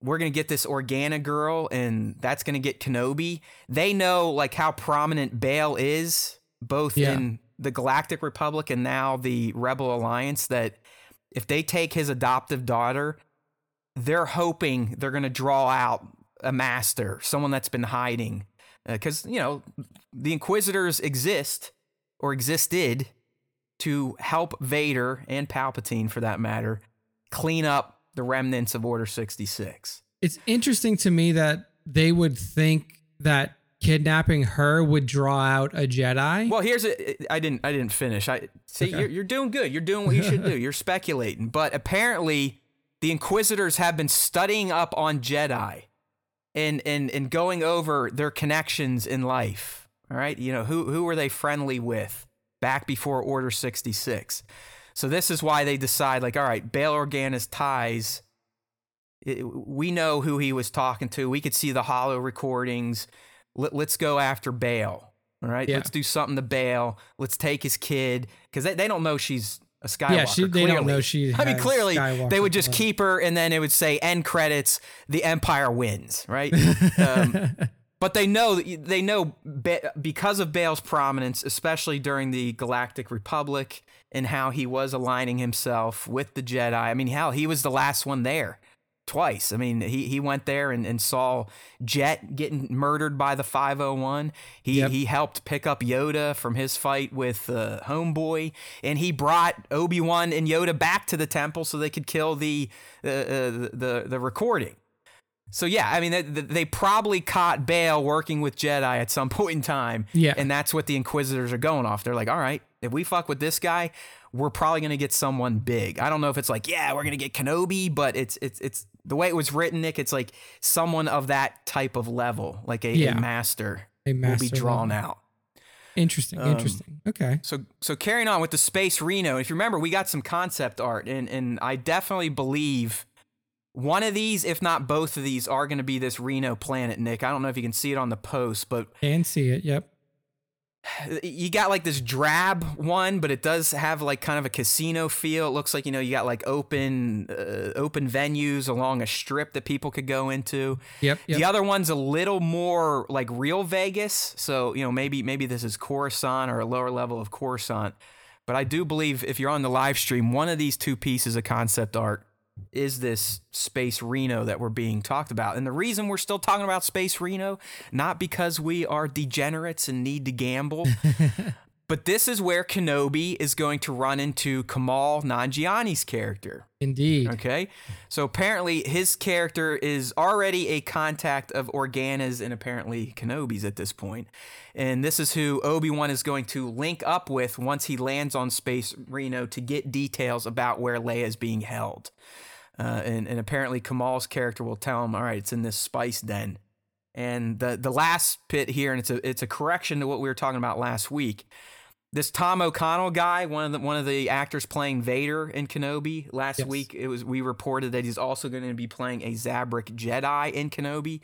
we're going to get this Organa girl and that's going to get Kenobi. They know like how prominent Bail is, both in the Galactic Republic and now the Rebel Alliance, that if they take his adoptive daughter, they're hoping they're going to draw out a master, someone that's been hiding. Because, you know, the Inquisitors existed to help Vader, and Palpatine for that matter, clean up the remnants of Order 66. It's interesting to me that they would think that kidnapping her would draw out a Jedi. Well, I didn't finish. You're doing good. You're doing what you should do. You're speculating. But apparently the Inquisitors have been studying up on Jedi. And going over their connections in life, all right? You know, who were they friendly with back before Order 66? So this is why they decide, like, all right, Bail Organa's ties, we know who he was talking to. We could see the holo recordings. Let's go after Bail, all right? Yeah. Let's do something to Bail. Let's take his kid, because they don't know she's a Skywalker. Yeah, they don't know she. I mean, clearly Skywalker, they would just keep her, and then it would say end credits. The Empire wins, right? But they know because of Bail's prominence, especially during the Galactic Republic, and how he was aligning himself with the Jedi. I mean, hell, he was the last one there twice. I mean, he went there and saw Jet getting murdered by the 501. He helped pick up Yoda from his fight with Homeboy, and he brought Obi-Wan and Yoda back to the temple so they could kill the recording. So yeah, I mean, they probably caught Bail working with Jedi at some point in time, and that's what the Inquisitors are going off. They're like, all right, if we fuck with this guy, we're probably going to get someone big. I don't know if it's like, yeah, we're going to get Kenobi, but it's the way it was written, Nick, it's like someone of that type of level, like a master will be drawn out. Interesting. Okay. So carrying on with the Space Reno, if you remember, we got some concept art, and I definitely believe one of these, if not both of these, are going to be this Reno planet, Nick. I don't know if you can see it on the post, but... Can see it, yep. you got like this drab one, but it does have like kind of a casino feel. It looks like, you know, you got like open venues along a strip that people could go into. Yep. The other one's a little more like real Vegas. So, you know, maybe this is Coruscant or a lower level of Coruscant. But I do believe if you're on the live stream, one of these two pieces of concept art is this Space Reno that we're being talked about. And the reason we're still talking about Space Reno, not because we are degenerates and need to gamble, but this is where Kenobi is going to run into Kamal Nanjiani's character. Indeed. Okay. So apparently his character is already a contact of Organa's and apparently Kenobi's at this point. And this is who Obi-Wan is going to link up with once he lands on Space Reno to get details about where Leia is being held. And apparently Kamal's character will tell him, all right, it's in this spice den. And the last bit here, and it's a correction to what we were talking about last week. This Tom O'Connell guy, one of the actors playing Vader in Kenobi last yes. week, we reported that he's also going to be playing a Zabrak Jedi in Kenobi.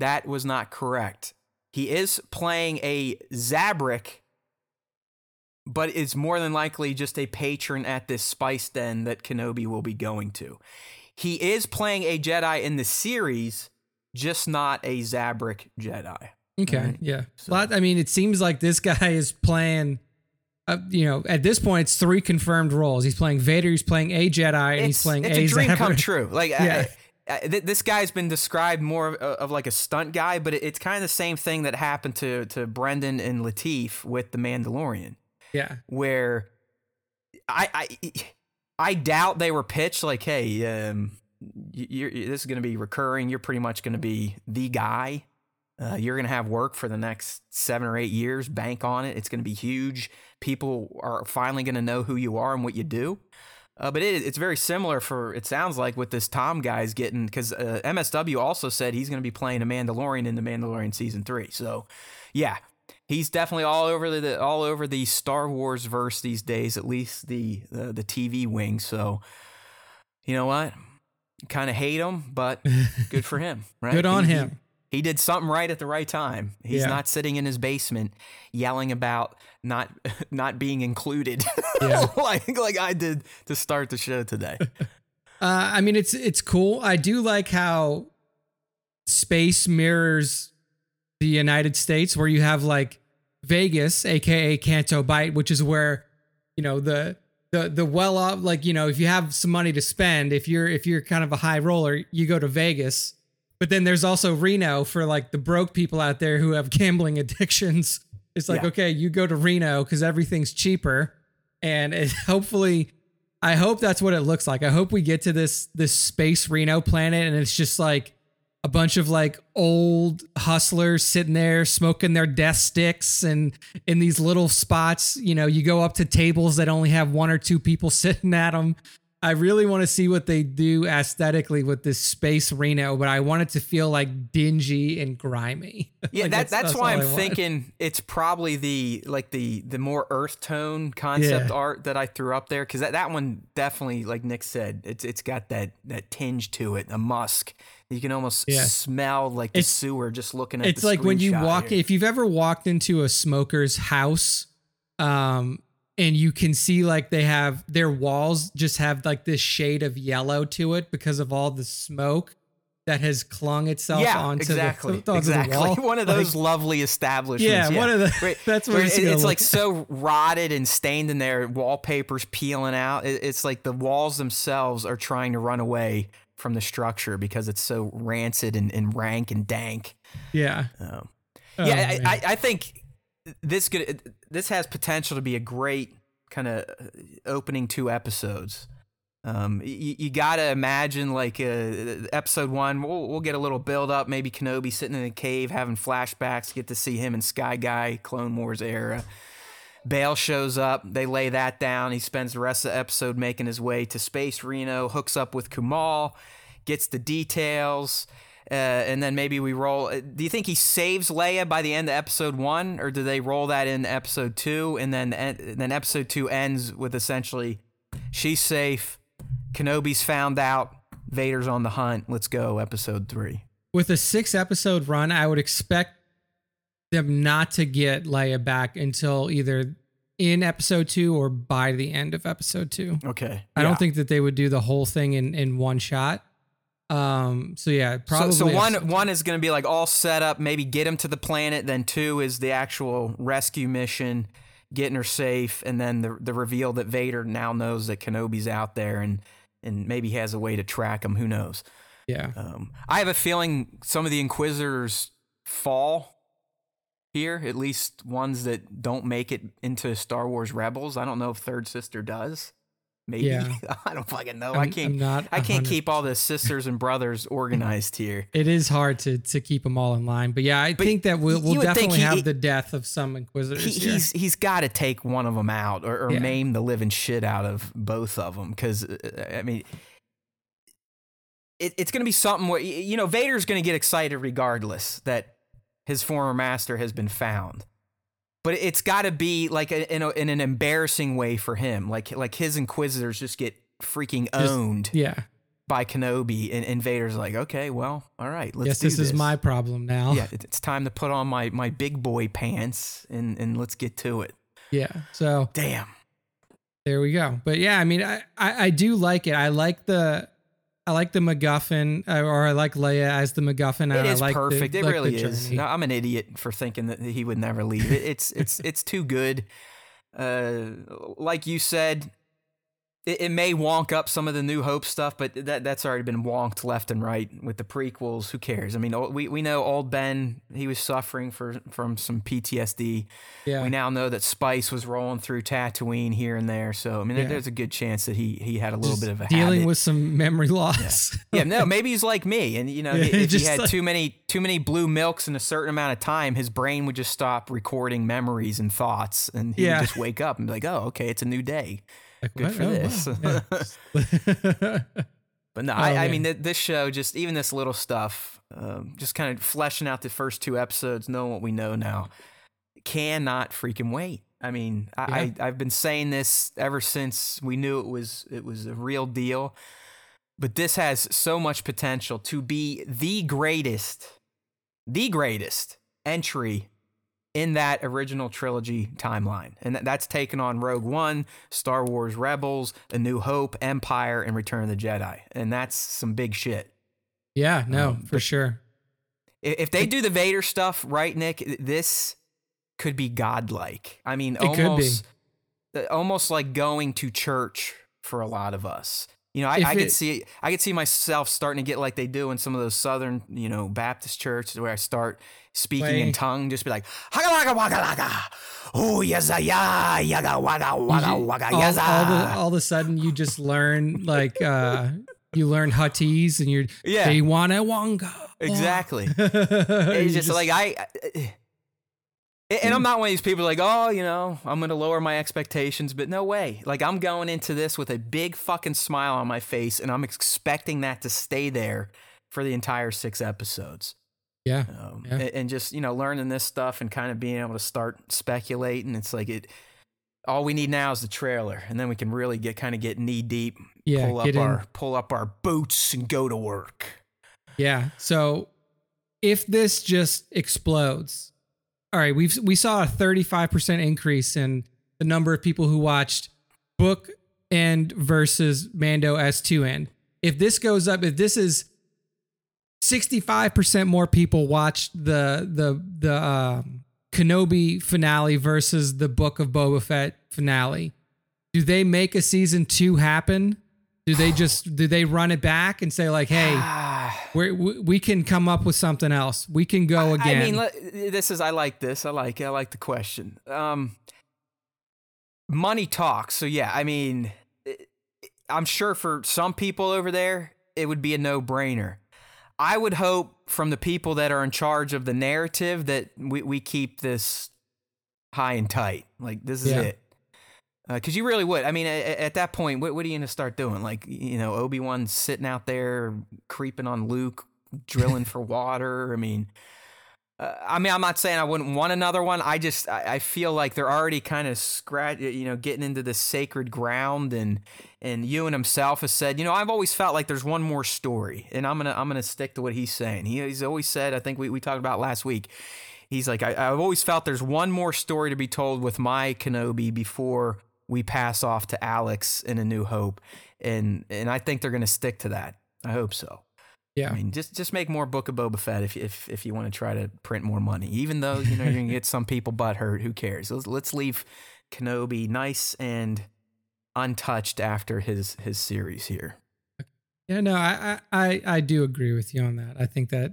That was not correct. He is playing a Zabrak, but it's more than likely just a patron at this spice den that Kenobi will be going to. He is playing a Jedi in the series, just not a Zabrak Jedi. Okay, right? Yeah. So. I mean, it seems like this guy is playing, you know, at this point, it's three confirmed roles. He's playing Vader, he's playing a Jedi, and he's playing a Zabrak. It's a dream come true. Like, yeah. This guy's been described more of like a stunt guy, but it's kind of the same thing that happened to Brendan and Latif with The Mandalorian. Yeah. Where I doubt they were pitched like, hey, this is going to be recurring. You're pretty much going to be the guy. You're going to have work for the next 7 or 8 years. Bank on it. It's going to be huge. People are finally going to know who you are and what you do. But it's very similar for, it sounds like, with this Tom guy's getting, because MSW also said he's going to be playing a Mandalorian in The Mandalorian Season 3. So, yeah. He's definitely all over the Star Wars verse these days, at least the TV wing. So, you know what? Kind of hate him, but good for him, right? Good on him. He did something right at the right time. He's not sitting in his basement yelling about not being included, like I did to start the show today. I mean, it's cool. I do like how space mirrors the United States, where you have like Vegas, aka Canto Bight, which is where, you know, the well off, like, you know, if you have some money to spend, if you're kind of a high roller, you go to Vegas. But then there's also Reno for like the broke people out there who have gambling addictions. It's like, okay, you go to Reno because everything's cheaper, and I hope that's what it looks like. I hope we get to this space Reno planet, and it's just like a bunch of like old hustlers sitting there smoking their death sticks, and in these little spots, you know, you go up to tables that only have 1 or 2 people sitting at them. I really want to see what they do aesthetically with this space Reno, but I want it to feel like dingy and grimy. Yeah, like that's why I'm thinking it's probably the more earth tone concept art that I threw up there, because that one definitely, like Nick said, it's got that tinge to it, a musk. You can almost smell like the sewer just looking at the screenshot. It's like when you walk, if you've ever walked into a smoker's house, and you can see like they have their walls just have like this shade of yellow to it because of all the smoke that has clung itself onto the wall. One of those like, lovely establishments. Yeah, one of the. That's what it's like. So rotted and stained in there. Wallpaper's peeling out. It's like the walls themselves are trying to run away from the structure because it's so rancid and rank and dank. Yeah. I think this has potential to be a great kind of opening 2 episodes. You gotta imagine like episode 1, we'll get a little build up, maybe Kenobi sitting in a cave having flashbacks, get to see him in Sky Guy, Clone Wars era. Bail shows up. They lay that down. He spends the rest of the episode making his way to Space Reno, hooks up with Kamal, gets the details, and then maybe we roll. Do you think he saves Leia by the end of episode 1, or do they roll that in episode 2? And then episode 2 ends with essentially she's safe, Kenobi's found out, Vader's on the hunt. Let's go, episode 3. With a 6-episode run, I would expect them not to get Leia back until either in episode 2 or by the end of episode 2. Okay. I don't think that they would do the whole thing in one shot. So yeah, probably. So one is going to be like all set up, maybe get him to the planet. Then 2 is the actual rescue mission, getting her safe. And then the reveal that Vader now knows that Kenobi's out there and maybe has a way to track him. Who knows? Yeah. I have a feeling some of the Inquisitors fall here, at least ones that don't make it into Star Wars Rebels. I don't know if Third Sister does. Maybe. Yeah. I don't fucking know. I can't keep all the sisters and brothers organized here. It is hard to keep them all in line. But yeah, I think that we'll definitely have the death of some Inquisitors. He's got to take one of them out or maim the living shit out of both of them. Because I mean, it's going to be something where, you know, Vader's going to get excited regardless that his former master has been found. But it's got to be like in an embarrassing way for him. Like his Inquisitors just get freaking owned by Kenobi. And Vader's like, okay, well, all right, let's do this. Yes, this is my problem now. Yeah, it's time to put on my big boy pants and let's get to it. Yeah, so. Damn. There we go. But yeah, I mean, I do like it. I like the MacGuffin, or I like Leia as the MacGuffin. And I like perfect. It really is. No, I'm an idiot for thinking that he would never leave. It's too good. Like you said, it may wonk up some of the New Hope stuff, but that's already been wonked left and right with the prequels. Who cares? I mean, we know old Ben, he was suffering from some PTSD. Yeah. We now know that Spice was rolling through Tatooine here and there. So, I mean, there's a good chance that he had a little bit of a dealing habit with some memory loss. Yeah. No, maybe he's like me. And, you know, if he had too many blue milks in a certain amount of time, his brain would just stop recording memories and thoughts. And he would just wake up and be like, oh, okay, it's a new day. Like, good for this. Wow. Yeah. But no, I mean, this show, just even this little stuff, just kind of fleshing out the first 2 episodes, knowing what we know now, cannot freaking wait. I mean, I've been saying this ever since we knew it was a real deal, but this has so much potential to be the greatest entry in that original trilogy timeline. And that's taken on Rogue One, Star Wars Rebels, A New Hope, Empire, and Return of the Jedi. And that's some big shit. Yeah, no, for sure. If they do the Vader stuff right, Nick, this could be godlike. I mean, almost like going to church for a lot of us. You know, I could see myself starting to get like they do in some of those Southern, you know, Baptist churches where I start speaking in tongue, just be like, "Haka waka waka, oh yes, yeah, yaga waka waka waka." All of a sudden, you just learn like you learn Huttese and you're they wanna wonga. Exactly. It's just like And I'm not one of these people like, oh, you know, I'm going to lower my expectations, but no way. Like, I'm going into this with a big fucking smile on my face, and I'm expecting that to stay there for the entire 6 episodes. Yeah. And just, you know, learning this stuff and kind of being able to start speculating. It's like all we need now is the trailer, and then we can really get knee deep, pull up our boots and go to work. Yeah. So if this just explodes. All right, we saw a 35% increase in the number of people who watched Book End versus Mando S2 End. If this goes up, if this is 65% more people watched the Kenobi finale versus the Book of Boba Fett finale, do they make a season 2 happen? Do they run it back and say like, hey, we can come up with something else. We can go again. I mean, I like the question. Money talks. So yeah, I mean, I'm sure for some people over there, it would be a no-brainer. I would hope from the people that are in charge of the narrative that we keep this high and tight. Like this is it. Because you really would. I mean, at that point, what are you going to start doing? Like, you know, Obi-Wan sitting out there, creeping on Luke, drilling for water. I mean, I'm not saying I wouldn't want another one. I just, I feel like they're already kind of getting into the sacred ground. And Ewan himself has said, you know, I've always felt like there's one more story. And I'm gonna stick to what he's saying. He's always said, I think we talked about last week, he's like, I've always felt there's one more story to be told with my Kenobi before we pass off to Alex in A New Hope. And I think they're going to stick to that. I hope so. Yeah. I mean, just make more Book of Boba Fett if you want to try to print more money, even though, you know, you're going to get some people butthurt. Who cares? Let's leave Kenobi nice and untouched after his series here. Yeah, no, I do agree with you on that. I think that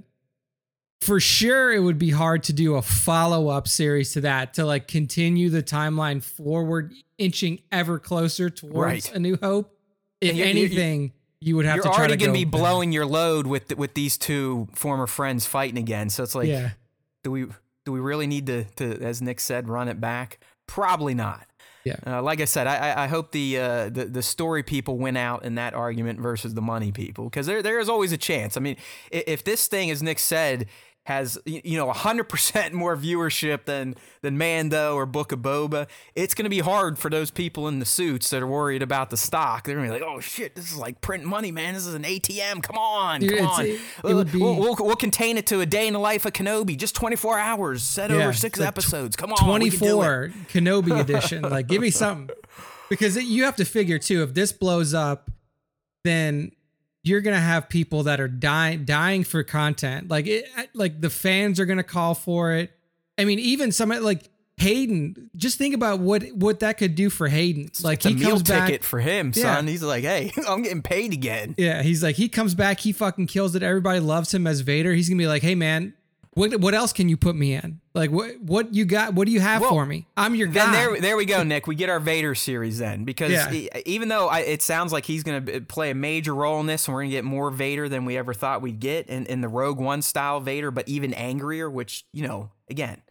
for sure it would be hard to do a follow-up series to that, to like continue the timeline forward, inching ever closer towards right. A New Hope. If you would have to try to go. You're already going to be blowing your load with these two former friends fighting again. So it's like, yeah. do we really need to, as Nick said, run it back? Probably not. Yeah. Like I said, I hope the story people win out in that argument versus the money people, because there is always a chance. I mean, if this thing, as Nick said, has, you know, 100% more viewership than Mando or Book of Boba, it's going to be hard for those people in the suits that are worried about the stock. They're going to be like, oh, shit, this is like print money, man. This is an ATM. Come on. Dude, come on. We'll contain it to a day in the life of Kenobi. Just 24 hours set over 6 episodes. Come on. 24 Kenobi edition. Like, give me something. Because you have to figure, too, if this blows up, then you're going to have people that are dying for content. Like it, like the fans are going to call for it. I mean, even somebody like Hayden, just think about what that could do for Hayden. Like it's he a comes meal back ticket for him, son. He's like, hey, I'm getting paid again. Yeah. He's like, he comes back, he fucking kills it. Everybody loves him as Vader. He's gonna be like, hey man, what else can you put me in? Like what you got? What do you have for me? I'm your guy. There we go, Nick. We get our Vader series then, because even though it sounds like he's going to play a major role in this, and we're going to get more Vader than we ever thought we'd get in the Rogue One style Vader, but even angrier, which, you know, again,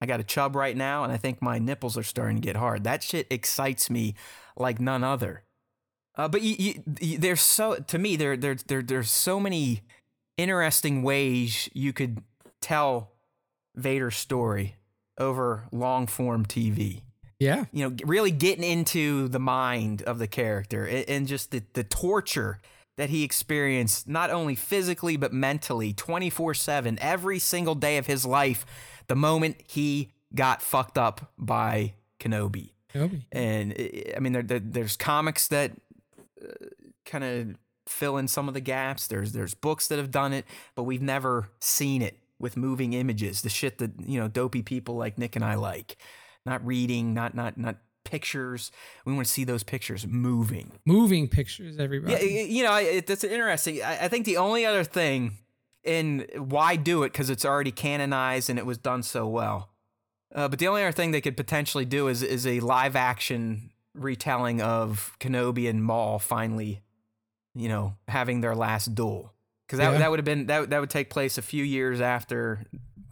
I got a chub right now and I think my nipples are starting to get hard. That shit excites me like none other. But there's there's so many interesting ways you could tell Vader's story over long form TV. Yeah. You know, really getting into the mind of the character and just the torture that he experienced, not only physically, but mentally 24/7, every single day of his life, the moment he got fucked up by Kenobi. And I mean, there's comics that kind of fill in some of the gaps. There's books that have done it, but we've never seen it with moving images, the shit that, you know, dopey people like Nick and I like. Not reading, not pictures. We want to see those pictures moving. Moving pictures, everybody. Yeah, you know, that's interesting. I think the only other thing, and why do it, because it's already canonized and it was done so well. But the only other thing they could potentially do is a live action retelling of Kenobi and Maul finally, you know, having their last duel. Because that would have been that would take place a few years after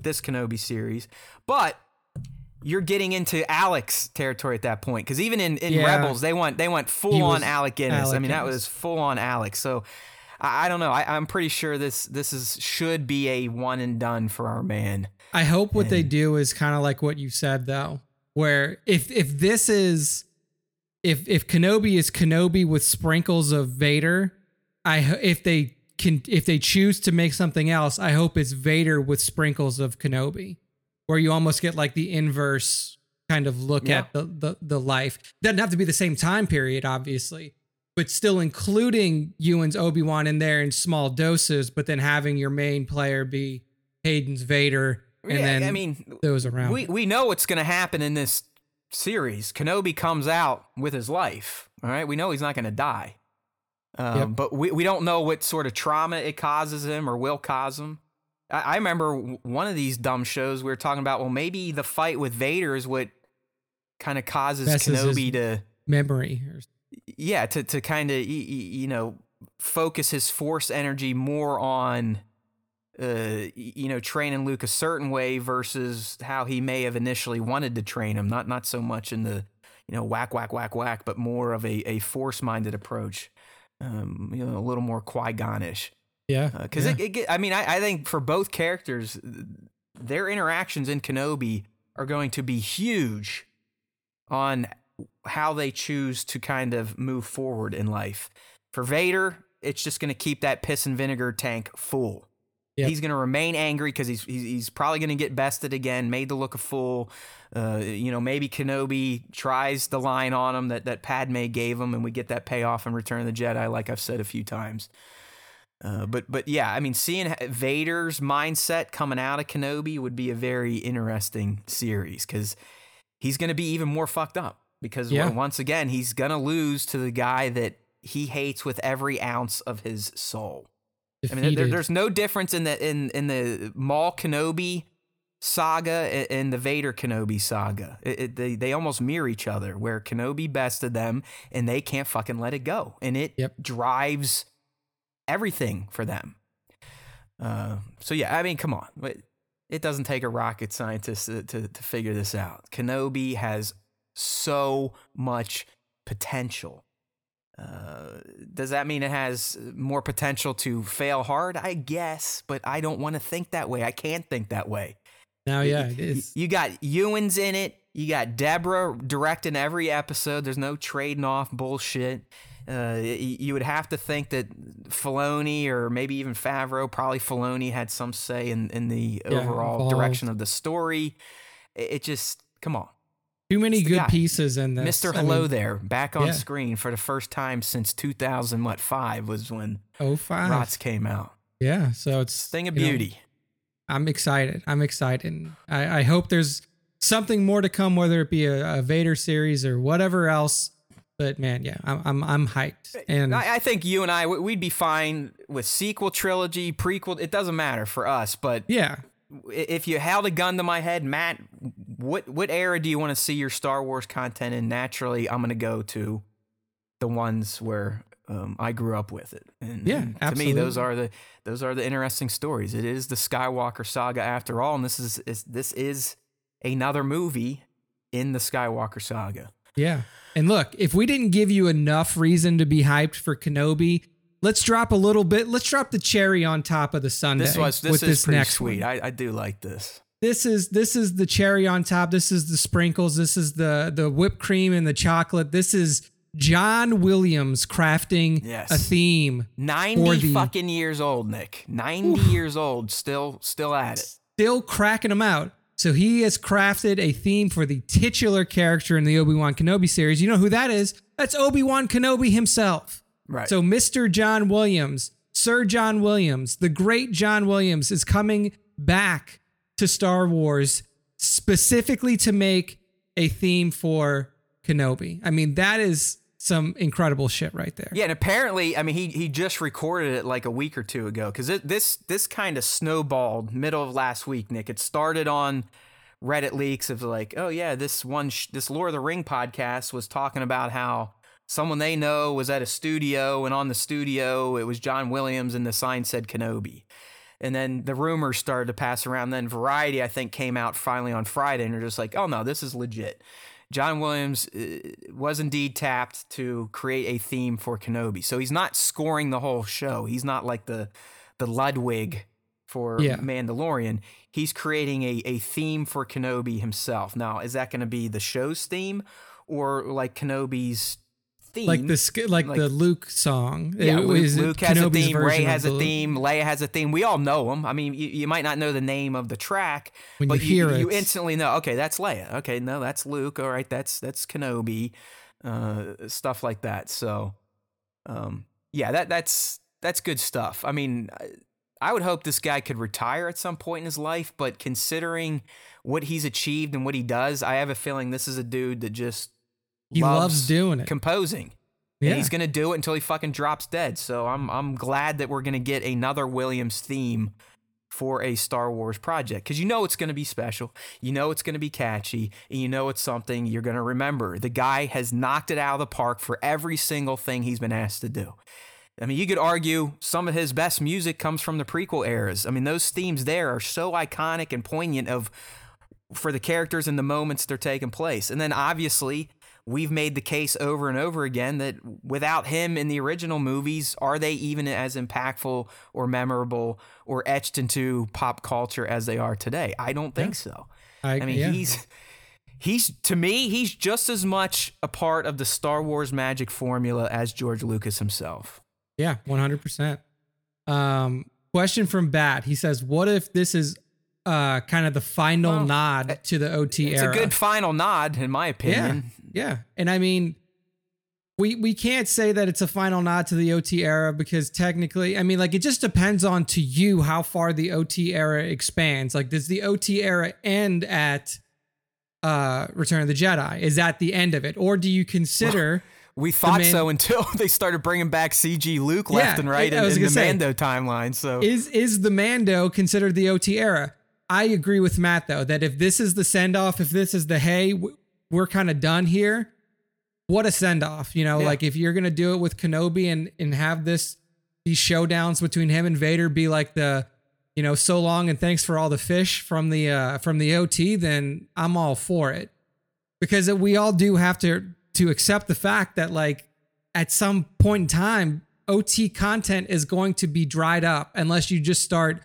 this Kenobi series, but you're getting into Alex territory at that point. Because even in Rebels, they went full on Alec Guinness. Alec Guinness. That was full on Alex. So I don't know. I'm pretty sure this should be a one and done for our man. I hope what they do is kind of like what you said though, where if this is if Kenobi is Kenobi with sprinkles of Vader, if they choose to make something else, I hope it's Vader with sprinkles of Kenobi, where you almost get like the inverse kind of look at the life. Doesn't have to be the same time period, obviously, but still including Ewan's Obi-Wan in there in small doses, but then having your main player be Hayden's Vader. And then I mean, those around. We know what's going to happen in this series. Kenobi comes out with his life. All right. We know he's not going to die. But we don't know what sort of trauma it causes him or will cause him. I remember one of these dumb shows we were talking about, well, maybe the fight with Vader is what kind of causes Kenobi to memory. To kind of, you know, focus his force energy more on, you know, training Luke a certain way versus how he may have initially wanted to train him. Not so much in the, you know, whack, whack, whack, whack, but more of a force-minded approach. You know, a little more Qui-Gon-ish. Yeah. Because I think for both characters, their interactions in Kenobi are going to be huge on how they choose to kind of move forward in life. For Vader, it's just going to keep that piss and vinegar tank full. Yep. He's going to remain angry because he's probably going to get bested again, made to look a fool. Maybe Kenobi tries the line on him that Padme gave him, and we get that payoff in Return of the Jedi, like I've said a few times. Seeing Vader's mindset coming out of Kenobi would be a very interesting series, because he's going to be even more fucked up. Because once again, he's going to lose to the guy that he hates with every ounce of his soul. Defeated. I mean, there's no difference in the Maul Kenobi saga and the Vader Kenobi saga. They almost mirror each other, where Kenobi bested them and they can't fucking let it go. And it drives everything for them. Come on. It doesn't take a rocket scientist to figure this out. Kenobi has so much potential. Does that mean it has more potential to fail hard? I guess, but I don't want to think that way. I can't think that way. Now, you got Ewan's in it. You got Deborah directing every episode. There's no trading off bullshit. You would have to think that Filoni, or maybe even Favreau, probably Filoni had some say in the overall direction of the story. It just, come on. Too many good pieces in this. Mr. Hello there, back on screen for the first time since 2005 was when Rotz came out. Yeah, so it's thing of beauty. I'm excited. I hope there's something more to come, whether it be a Vader series or whatever else. But man, I'm hyped. And I think you and I, we'd be fine with sequel trilogy, prequel. It doesn't matter for us. But if you held a gun to my head, Matt, What era do you want to see your Star Wars content in? Naturally, I'm going to go to the ones where I grew up with it. And absolutely. To me, those are the interesting stories. It is the Skywalker saga after all, and this is another movie in the Skywalker saga. Yeah, and look, if we didn't give you enough reason to be hyped for Kenobi, let's drop a little bit. Let's drop the cherry on top of the sundae. This is pretty sweet. I do like this. This is the cherry on top. This is the sprinkles. This is the whipped cream and the chocolate. This is John Williams crafting a theme. 90 fucking years old, Nick. 90 years old, still at it. Still cracking them out. So he has crafted a theme for the titular character in the Obi-Wan Kenobi series. You know who that is? That's Obi-Wan Kenobi himself. Right. So Mr. John Williams, Sir John Williams, the great John Williams is coming back to Star Wars specifically to make a theme for Kenobi. I mean, that is some incredible shit right there. Yeah, and apparently, I mean, he just recorded it like a week or two ago, because this kind of snowballed middle of last week, Nick. It started on Reddit leaks of like, oh yeah, this Lord of the Ring podcast was talking about how someone they know was at a studio, and on the studio it was John Williams and the sign said Kenobi. And then the rumors started to pass around. Then Variety, I think, came out finally on Friday, and they're just like, oh, no, this is legit. John Williams was indeed tapped to create a theme for Kenobi. So he's not scoring the whole show. He's not like the Ludwig for Mandalorian. He's creating a theme for Kenobi himself. Now, is that going to be the show's theme or like Kenobi's theme? Like the Luke song. Yeah, Luke has a theme, Ray has a theme, Leia has a theme. We all know them. I mean, you might not know the name of the track, but you instantly know, okay, that's Leia. Okay, no, that's Luke. All right, that's Kenobi. Stuff like that. So, that's good stuff. I mean, I would hope this guy could retire at some point in his life, but considering what he's achieved and what he does, I have a feeling this is a dude that just... He loves doing it. Composing. Yeah. And he's going to do it until he fucking drops dead. So I'm glad that we're going to get another Williams theme for a Star Wars project, because you know it's going to be special. You know it's going to be catchy. And you know it's something you're going to remember. The guy has knocked it out of the park for every single thing he's been asked to do. I mean, you could argue some of his best music comes from the prequel eras. I mean, those themes there are so iconic and poignant for the characters and the moments they're taking place. And then obviously... We've made the case over and over again that without him in the original movies, are they even as impactful or memorable or etched into pop culture as they are today? I don't think so. He's to me, he's just as much a part of the Star Wars magic formula as George Lucas himself. Yeah, 100%. Question from Bat. He says, what if this is kind of the final nod to the OT era? It's a good final nod, in my opinion. Yeah. And I mean, we can't say that it's a final nod to the OT era because technically, I mean, like, it just depends on to you how far the OT era expands. Like, does the OT era end at Return of the Jedi? Is that the end of it? Or do you consider... We thought so until they started bringing back CG Luke left and right in the Mando timeline. So is the Mando considered the OT era? I agree with Matt, though, that if this is the send-off, if this is the, hey, we're kind of done here, what a send-off. You know, like if you're going to do it with Kenobi and have these showdowns between him and Vader be like the, you know, so long and thanks for all the fish from the OT, then I'm all for it. Because we all do have to accept the fact that, like, at some point in time, OT content is going to be dried up unless you just start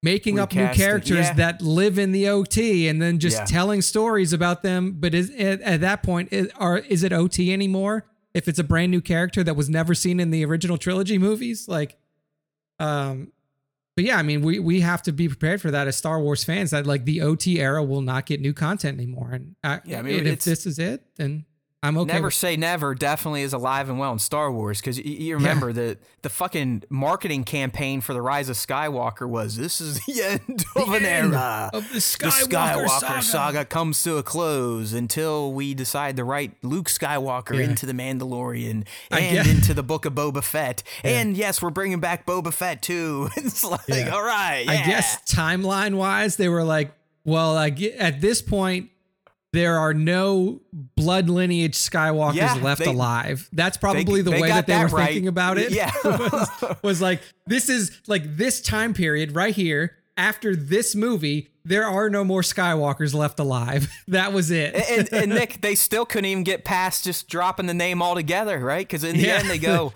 making up new characters that live in the OT and then just telling stories about them. But at that point, is it OT anymore if it's a brand new character that was never seen in the original trilogy movies? Like, but yeah, I mean, we have to be prepared for that as Star Wars fans, that like the OT era will not get new content anymore. And if this is it, then I'm okay. Never say never definitely is alive and well in Star Wars, because you remember the fucking marketing campaign for The Rise of Skywalker was, this is the end of an era. Of the Skywalker saga comes to a close until we decide to write Luke Skywalker into The Mandalorian and into the Book of Boba Fett. Yeah. And yes, we're bringing back Boba Fett too. It's like, all right. Yeah. I guess timeline-wise, they were like, well, at this point, there are no blood lineage Skywalkers left alive. That's probably the way that they were thinking about it. Yeah. was like, this is like this time period right here. After this movie, there are no more Skywalkers left alive. That was it. and Nick, they still couldn't even get past just dropping the name altogether, right? Because in the end they go,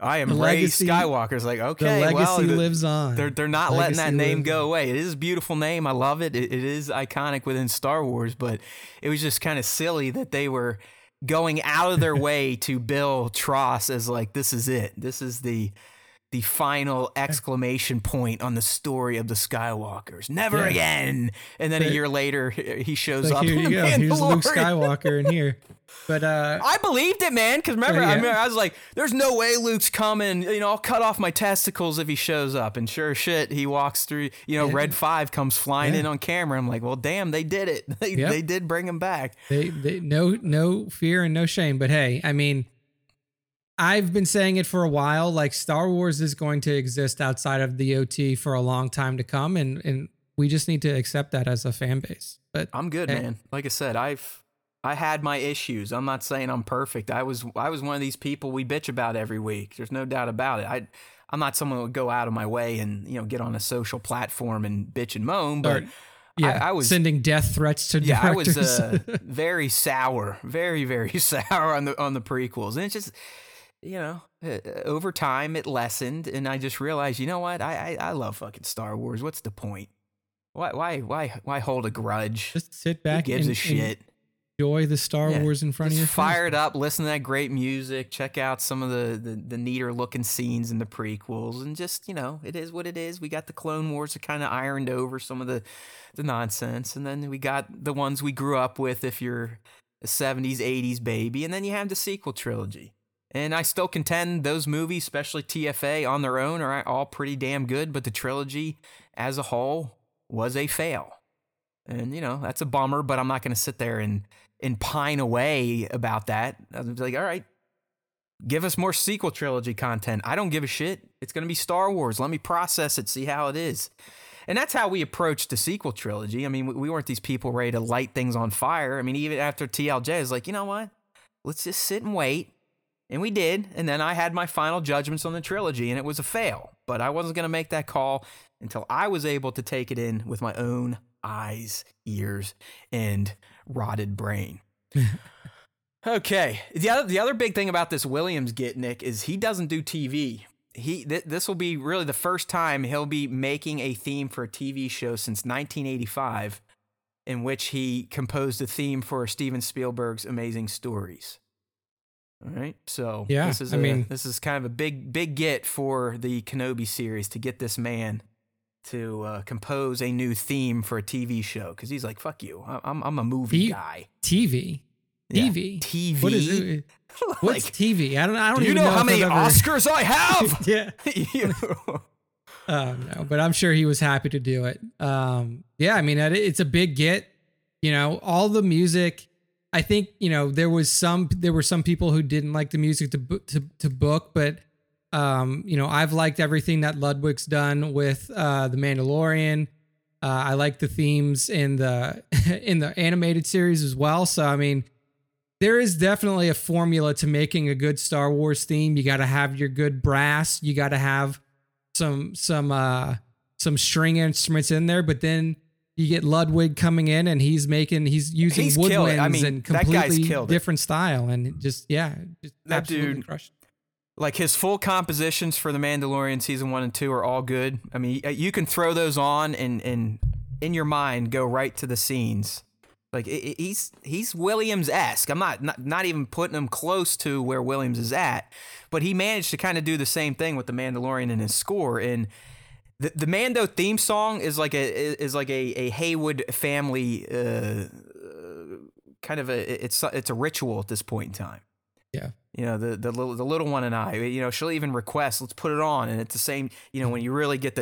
I am Ray Skywalker. It's like, okay, the legacy lives on. They're not letting that name go away. It is a beautiful name. I love it. It is iconic within Star Wars, but it was just kind of silly that they were going out of their way to bill Tross as like, this is it. This is the final exclamation point on the story of the Skywalkers. Never again. And then a year later, he shows up. Here you go. Here's Luke Skywalker in here. But I believed it, man. Because remember, I was like, "There's no way Luke's coming. You know, I'll cut off my testicles if he shows up." And sure as shit, he walks through. You know, Red 5 comes flying in on camera. I'm like, "Well, damn, they did it. They did bring him back." They no fear and no shame. But hey, I mean, I've been saying it for a while, like Star Wars is going to exist outside of the OT for a long time to come. And we just need to accept that as a fan base. But I'm good, man. Like I said, I had my issues. I'm not saying I'm perfect. I was one of these people we bitch about every week. There's no doubt about it. I'm not someone who would go out of my way and, you know, get on a social platform and bitch and moan, but I was sending death threats to directors. I was very sour, very, very sour on the prequels. And it's just, you know, over time it lessened, and I just realized, you know what? I love fucking Star Wars. What's the point? Why hold a grudge? Just sit back. Who gives a shit? Enjoy the Star Wars in front of your face. Fire it up. Listen to that great music. Check out some of the neater looking scenes in the prequels, and just, you know, it is what it is. We got the Clone Wars that kind of ironed over some of the nonsense, and then we got the ones we grew up with. If you're a 70s, 80s baby, and then you have the sequel trilogy. And I still contend those movies, especially TFA, on their own are all pretty damn good, but the trilogy as a whole was a fail. And, you know, that's a bummer, but I'm not going to sit there and pine away about that. I'm like, all right, give us more sequel trilogy content. I don't give a shit. It's going to be Star Wars. Let me process it, see how it is. And that's how we approached the sequel trilogy. I mean, we weren't these people ready to light things on fire. I mean, even after TLJ, it's like, you know what? Let's just sit and wait. And we did, and then I had my final judgments on the trilogy, and it was a fail. But I wasn't going to make that call until I was able to take it in with my own eyes, ears, and rotted brain. Okay. The other big thing about this Williams get, Nick, is he doesn't do TV. This will be really the first time he'll be making a theme for a TV show since 1985, in which he composed a theme for Steven Spielberg's Amazing Stories. All right. So yeah, this is kind of a big get for the Kenobi series to get this man to compose a new theme for a TV show, because he's like, fuck you, I'm a movie guy. TV. Yeah. TV. What is it? Like, what's TV? I don't do you know how many Oscars I have? Yeah. No, but I'm sure he was happy to do it. Yeah, I mean, it's a big get. You know, all the music. I think, you know, there were some people who didn't like the music to book, but you know, I've liked everything that Ludwig's done with the Mandalorian. I like the themes in the animated series as well. So I mean, there is definitely a formula to making a good Star Wars theme. You got to have your good brass. You got to have some string instruments in there, but then you get Ludwig coming in and he's using woodwinds and completely different style, and just that dude crushed. Like, his full compositions for The Mandalorian season 1 and 2 are all good. I mean, you can throw those on and in your mind go right to the scenes. Like, he's Williams-esque. I'm not even putting him close to where Williams is at, but he managed to kind of do the same thing with The Mandalorian in his score. And the Mando theme song is like a Haywood family kind of it's a ritual at this point in time. Yeah. You know, the little one and I, you know, she'll even request, let's put it on. And it's the same, you know, when you really get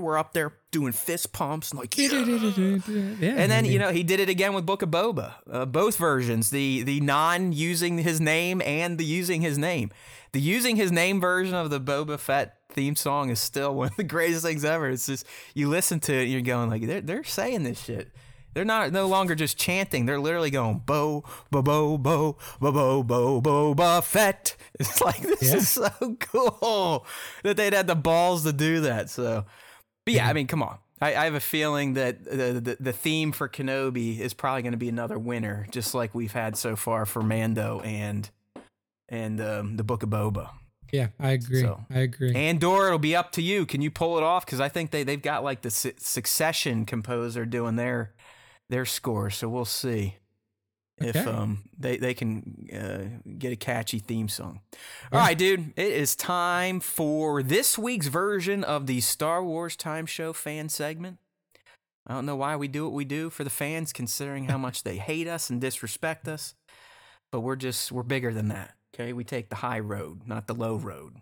we're up there doing fist pumps and like, yeah. And then, you know, he did it again with Book of Boba, both versions, the non using his name and the using his name. The using his name version of the Boba Fett theme song is still one of the greatest things ever. It's just, you listen to it and you're going like, they're saying this shit. They're no longer just chanting. They're literally going, bo, bo, bo, bo, bo, bo, bo, bo, Boba Fett. It's like, this is so cool that they'd had the balls to do that. So, but yeah, I mean, come on. I have a feeling that the theme for Kenobi is probably going to be another winner, just like we've had so far for Mando and the Book of Boba. Yeah, I agree. So, I agree. Andor, it'll be up to you. Can you pull it off? Because I think they've got like the Succession composer doing their score, so we'll see if they can get a catchy theme song. All right, dude, it is time for this week's version of the Star Wars Time Show fan segment. I don't know why we do what we do for the fans, considering how much they hate us and disrespect us, but we're bigger than that. Okay, we take the high road, not the low road.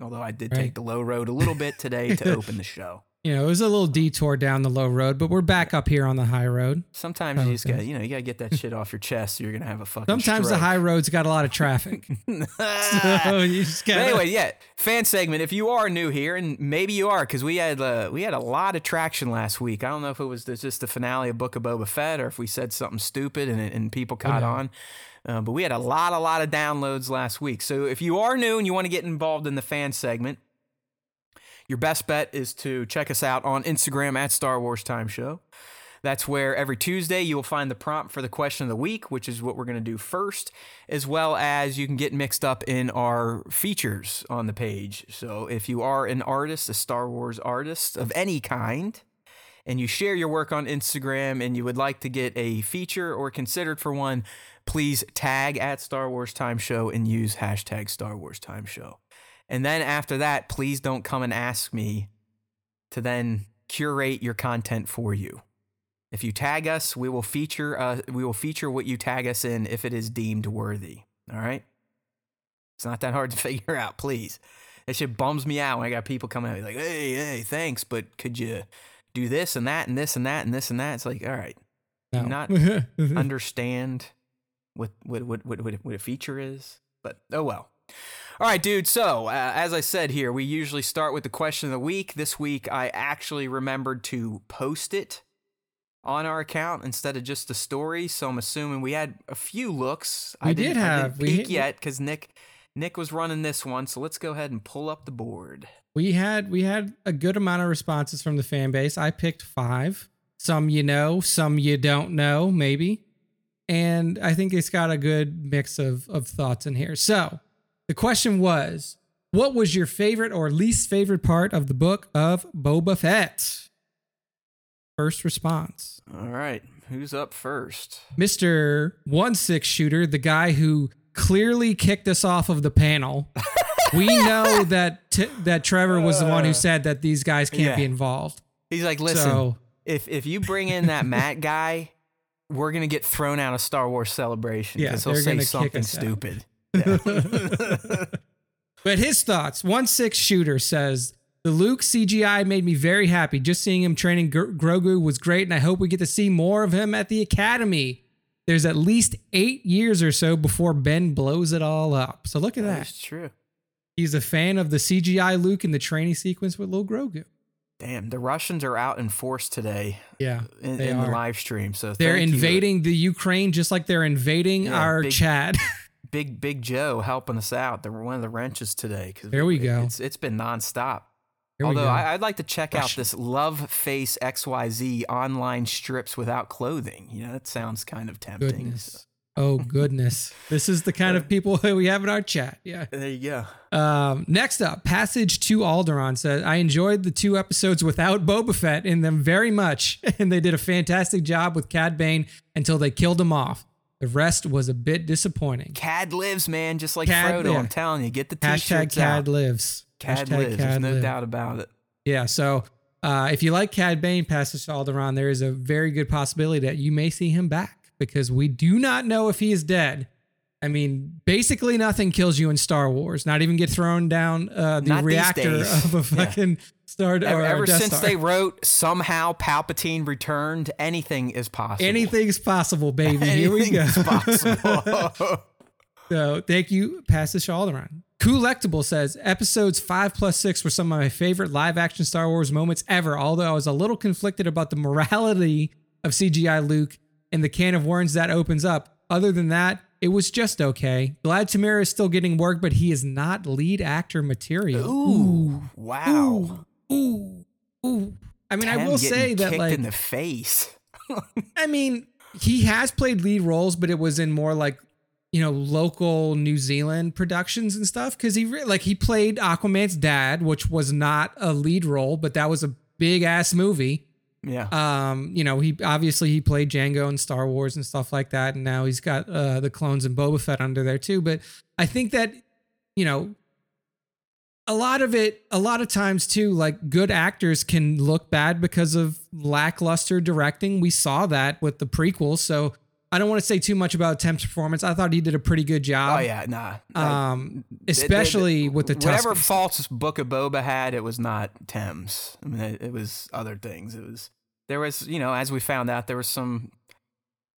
Although I did take the low road a little bit today to open the show. You know, it was a little detour down the low road, but we're back up here on the high road. Sometimes you just got, you know, you got to get that shit off your chest. So you're going to have a fucking stroke. The high road's got a lot of traffic. So you just gotta... Anyway, yeah. Fan segment. If you are new here, and maybe you are, because we had a lot of traction last week. I don't know if it was just the finale of Book of Boba Fett or if we said something stupid and people caught on. But we had a lot of downloads last week. So if you are new and you want to get involved in the fan segment, your best bet is to check us out on Instagram at Star Wars Time Show. That's where every Tuesday you will find the prompt for the question of the week, which is what we're going to do first, as well as you can get mixed up in our features on the page. So if you are an artist, a Star Wars artist of any kind, and you share your work on Instagram and you would like to get a feature or considered for one, please tag at Star Wars Time Show and use hashtag Star Wars Time Show. And then after that, please don't come and ask me to then curate your content for you. If you tag us, we will feature what you tag us in if it is deemed worthy. All right? It's not that hard to figure out, please. That shit bums me out when I got people coming at me like, hey, thanks, but could you do this and that and this and that and this and that? It's like, all right, do you not understand what a feature is? But oh well. All right, dude. So, as I said here, we usually start with the question of the week. This week, I actually remembered to post it on our account instead of just the story. So I'm assuming we had a few looks. I didn't peek yet because Nick was running this one. So let's go ahead and pull up the board. We had a good amount of responses from the fan base. I picked 5. Some you know, some you don't know, maybe. And I think it's got a good mix of thoughts in here. So. The question was, what was your favorite or least favorite part of the Book of Boba Fett? First response. All right. Who's up first? Mr. 1-6 Shooter, the guy who clearly kicked us off of the panel. We know that that Trevor was the one who said that these guys can't be involved. He's like, listen, if you bring in that Matt guy, we're going to get thrown out of Star Wars Celebration because he'll say something stupid. Yeah. But his thoughts, 16 Shooter says, the Luke CGI made me very happy. Just seeing him training Grogu was great, and I hope we get to see more of him at the Academy. There's at least 8 years or so before Ben blows it all up. So look at that. That's true. He's a fan of the CGI Luke in the training sequence with Lil Grogu. Damn, the Russians are out in force today. Yeah, in the live stream. So they're invading the Ukraine just like they're invading our Chad. Big Joe helping us out. They're one of the wrenches today. There we go. It's been nonstop. Although I'd like to check out this Love Face XYZ online strips without clothing. You know, that sounds kind of tempting. Goodness. Oh, goodness. This is the kind of people that we have in our chat. Yeah. There you go. Next up, Passage to Alderaan says, I enjoyed the 2 episodes without Boba Fett in them very much, and they did a fantastic job with Cad Bane until they killed him off. The rest was a bit disappointing. Cad lives, man, just like Cad Frodo. Yeah. I'm telling you, get the t-shirts out. #CadLives. Cad lives. There's no doubt about it. Yeah, so if you like Cad Bane, Passage to Alderaan, there is a very good possibility that you may see him back, because we do not know if he is dead. I mean, basically nothing kills you in Star Wars. Not even get thrown down the reactor of a fucking Star Wars. Ever since Star. They wrote, somehow Palpatine returned, anything is possible. Anything's possible, baby. Here we go. Possible. So thank you, Passage to Alderaan. Coolectable says, episodes 5 + 6 were some of my favorite live action Star Wars moments ever, although I was a little conflicted about the morality of CGI Luke and the can of worms that opens up. Other than that, it was just okay. Glad Tamera is still getting work, but he is not lead actor material. Ooh. Wow. Ooh. I mean, I will say that, like, in the face. I mean, he has played lead roles, but it was in more like, you know, local New Zealand productions and stuff. Because he played Aquaman's dad, which was not a lead role, but that was a big ass movie. Yeah. You know, he played Django in Star Wars and stuff like that, and now he's got the clones and Boba Fett under there too. But I think that, you know, a lot of times too, like, good actors can look bad because of lackluster directing. We saw that with the prequels, so I don't want to say too much about Temp's performance. I thought he did a pretty good job. Oh yeah, nah. Especially with the whatever Tusken. False Book of Boba had, it was not Temp's. I mean, it was other things. There was, you know, as we found out, there was some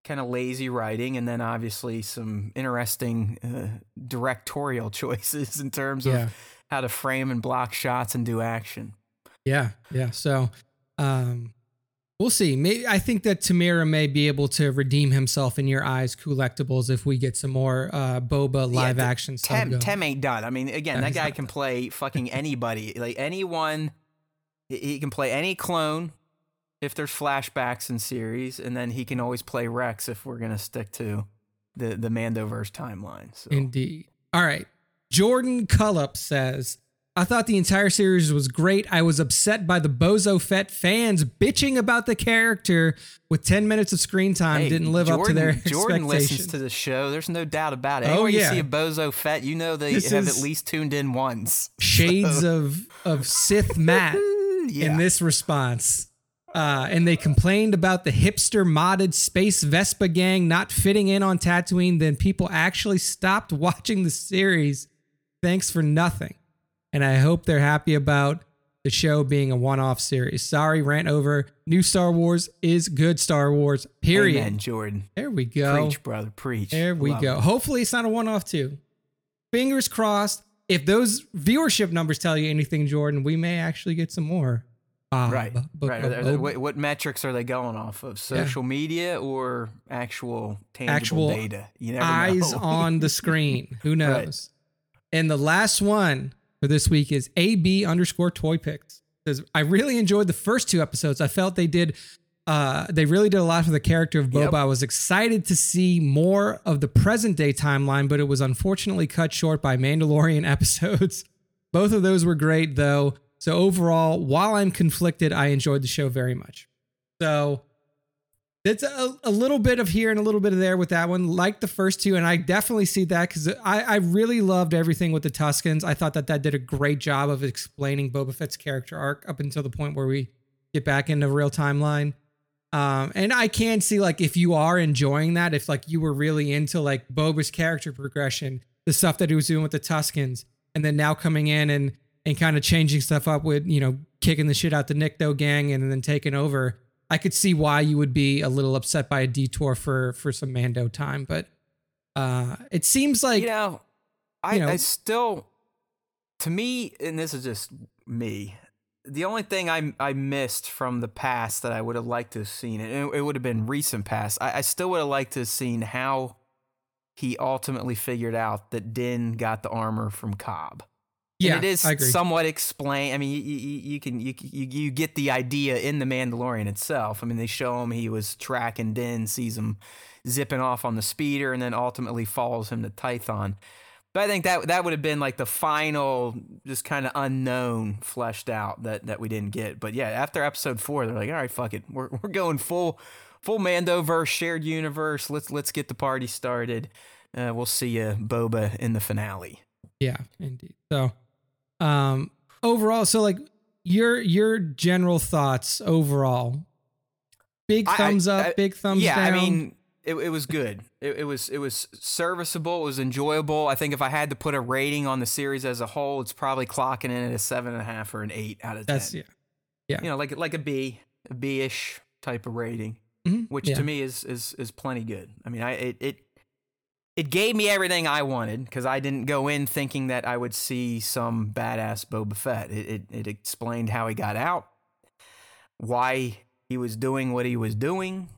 kind of lazy writing, and then obviously some interesting directorial choices in terms of how to frame and block shots and do action. Yeah, yeah. So. We'll see. I think that Tamera may be able to redeem himself in your eyes, Collectibles, if we get some more Boba live action stuff. Tem ain't done. I mean, again, that guy can play fucking anybody, like anyone. He can play any clone if there's flashbacks in series, and then he can always play Rex if we're gonna stick to the Mandoverse timeline. So. Indeed. All right. Jordan Cullup says, I thought the entire series was great. I was upset by the Bozo Fett fans bitching about the character with 10 minutes of screen time. Didn't live up to their expectations. Jordan listens to the show. There's no doubt about it. Oh, anywhere you see a Bozo Fett, you know they have at least tuned in once. Shades of Sith Matt in this response. And they complained about the hipster modded Space Vespa gang not fitting in on Tatooine. Then people actually stopped watching the series. Thanks for nothing. And I hope they're happy about the show being a one-off series. Sorry, rant over. New Star Wars is good Star Wars, period. Amen, Jordan. There we go. Preach, brother, preach. There we go. It. Hopefully it's not a one-off, too. Fingers crossed. If those viewership numbers tell you anything, Jordan, we may actually get some more. Right. What metrics are they going off of? Social media or actual tangible data? You never know. Eyes on the screen. Who knows? Right. And the last one for this week is AB_Toy Picks. Says, I really enjoyed the first 2 episodes. I felt they really did a lot for the character of Boba. Yep. I was excited to see more of the present day timeline, but it was unfortunately cut short by Mandalorian episodes. Both of those were great though. So overall, while I'm conflicted, I enjoyed the show very much. So It's a little bit of here and a little bit of there with that one, like the first two. And I definitely see that because I really loved everything with the Tuskens. I thought that that did a great job of explaining Boba Fett's character arc up until the point where we get back into real timeline. And I can see, like, if you are enjoying that, if like you were really into like Boba's character progression, the stuff that he was doing with the Tuskens, and then now coming in and kind of changing stuff up with, you know, kicking the shit out the Nikto gang and then taking over. I could see why you would be a little upset by a detour for some Mando time, but it seems like, I still, to me, and this is just me, the only thing I missed from the past that I would have liked to have seen, and it would have been recent past, I still would have liked to have seen how he ultimately figured out that Din got the armor from Cobb. Yeah, and it is somewhat explained. I mean, you get the idea in The Mandalorian itself. I mean, they show him he was tracking Din, sees him zipping off on the speeder, and then ultimately follows him to Tython. But I think that would have been like the final, just kind of unknown, fleshed out that we didn't get. But yeah, after episode 4, they're like, all right, fuck it, we're going full Mandoverse, shared universe. Let's get the party started. We'll see you, Boba, in the finale. Yeah, indeed. So. Overall, so like your general thoughts overall, big thumbs up, big thumbs down. Yeah, I mean, it was good. It was serviceable. It was enjoyable. I think if I had to put a rating on the series as a whole, it's probably clocking in at a 7.5 or an 8 out of 10. Yeah. You know, like a B-ish type of rating, which to me is plenty good. I mean, It gave me everything I wanted because I didn't go in thinking that I would see some badass Boba Fett. It explained how he got out, why he was doing what he was doing,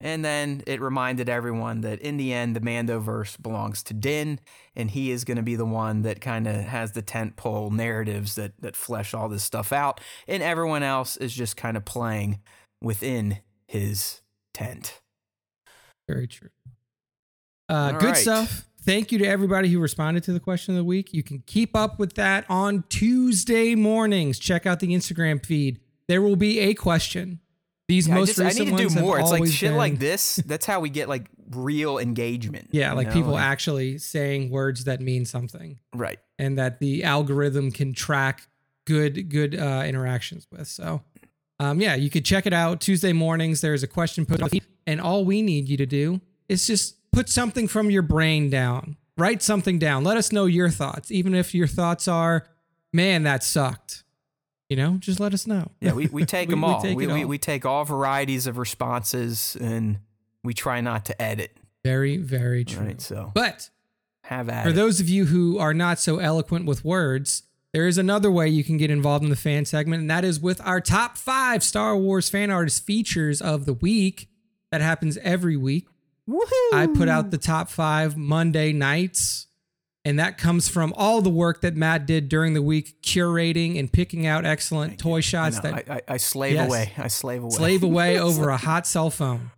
and then it reminded everyone that in the end, the Mandoverse belongs to Din, and he is going to be the one that kind of has the tentpole narratives that flesh all this stuff out, and everyone else is just kind of playing within his tent. Very true. Good stuff. Thank you to everybody who responded to the question of the week. You can keep up with that on Tuesday mornings. Check out the Instagram feed. There will be a question. These most recent ones. I need to do more. It's like shit like this. That's how we get like real engagement. Yeah, like people actually saying words that mean something. Right. And that the algorithm can track good interactions with. So, you could check it out Tuesday mornings. There's a question put on, and all we need you to do is just put something from your brain down. Write something down. Let us know your thoughts. Even if your thoughts are, man, that sucked. You know, just let us know. Yeah, we take them all. We take all varieties of responses, and we try not to edit. Very, very true. Right, so. But for those of you who are not so eloquent with words, there is another way you can get involved in the fan segment, and that is with our top 5 Star Wars fan artist features of the week. That happens every week. Woohoo. I put out the top 5 Monday nights, and that comes from all the work that Matt did during the week, curating and picking out excellent toy shots. I slave away over a hot cell phone.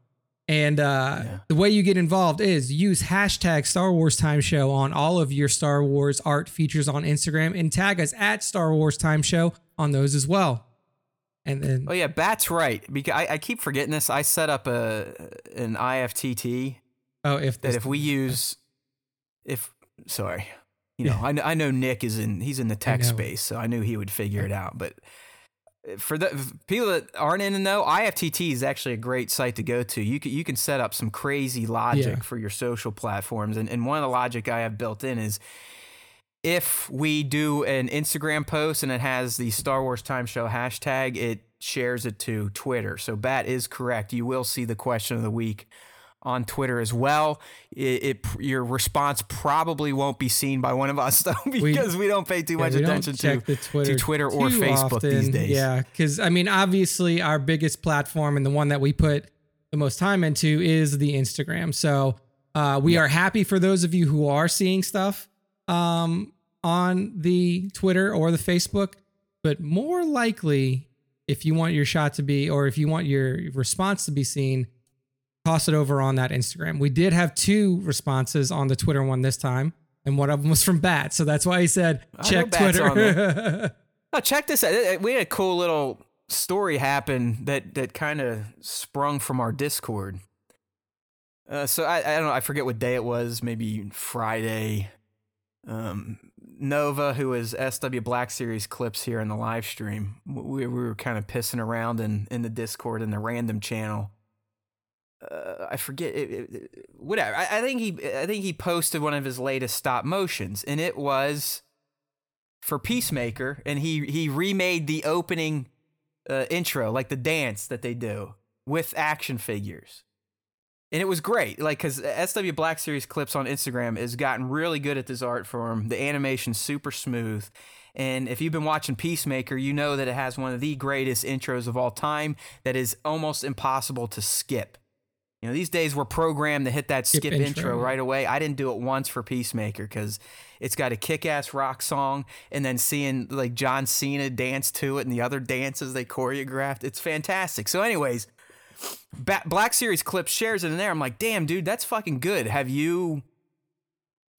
And the way you get involved is use hashtag Star Wars Time Show on all of your Star Wars art features on Instagram, and tag us at Star Wars Time Show on those as well. And then, Bat's right, because I keep forgetting this. I set up an IFTT. Oh, I know Nick he's in the tech space, so I knew he would figure it out. But for the people that aren't in the know, IFTT is actually a great site to go to. You can set up some crazy logic for your social platforms, and one of the logic I have built in is, if we do an Instagram post and it has the Star Wars Time Show hashtag, it shares it to Twitter. So Bat is correct. You will see the question of the week on Twitter as well. Your response probably won't be seen by one of us, though, because we don't pay too much attention to Twitter or Facebook often these days. Yeah, because, I mean, obviously our biggest platform and the one that we put the most time into is the Instagram. So we are happy for those of you who are seeing stuff on the Twitter or the Facebook, but more likely, if you want your shot to be, or if you want your response to be seen, toss it over on that Instagram. We did have 2 responses on the Twitter one this time, and one of them was from Bat, so that's why he said check Twitter. Oh, check this out. We had a cool little story happen that kind of sprung from our Discord. So I don't know. I forget what day it was. Maybe Friday. Nova, who is SW Black Series clips here in the live stream, we were kind of pissing around in the Discord in the random channel. I forget it, whatever. I think he posted one of his latest stop motions, and it was for Peacemaker, and he remade the opening intro, like the dance that they do with action figures. And it was great, like, because SW Black Series Clips on Instagram has gotten really good at this art form. The animation's super smooth. And if you've been watching Peacemaker, you know that it has one of the greatest intros of all time that is almost impossible to skip. You know, these days we're programmed to hit that skip intro right away. I didn't do it once for Peacemaker because it's got a kick-ass rock song, and then seeing, like, John Cena dance to it and the other dances they choreographed, it's fantastic. So anyways, Black Series clip shares it in there. I'm like, damn, dude, that's fucking good. Have you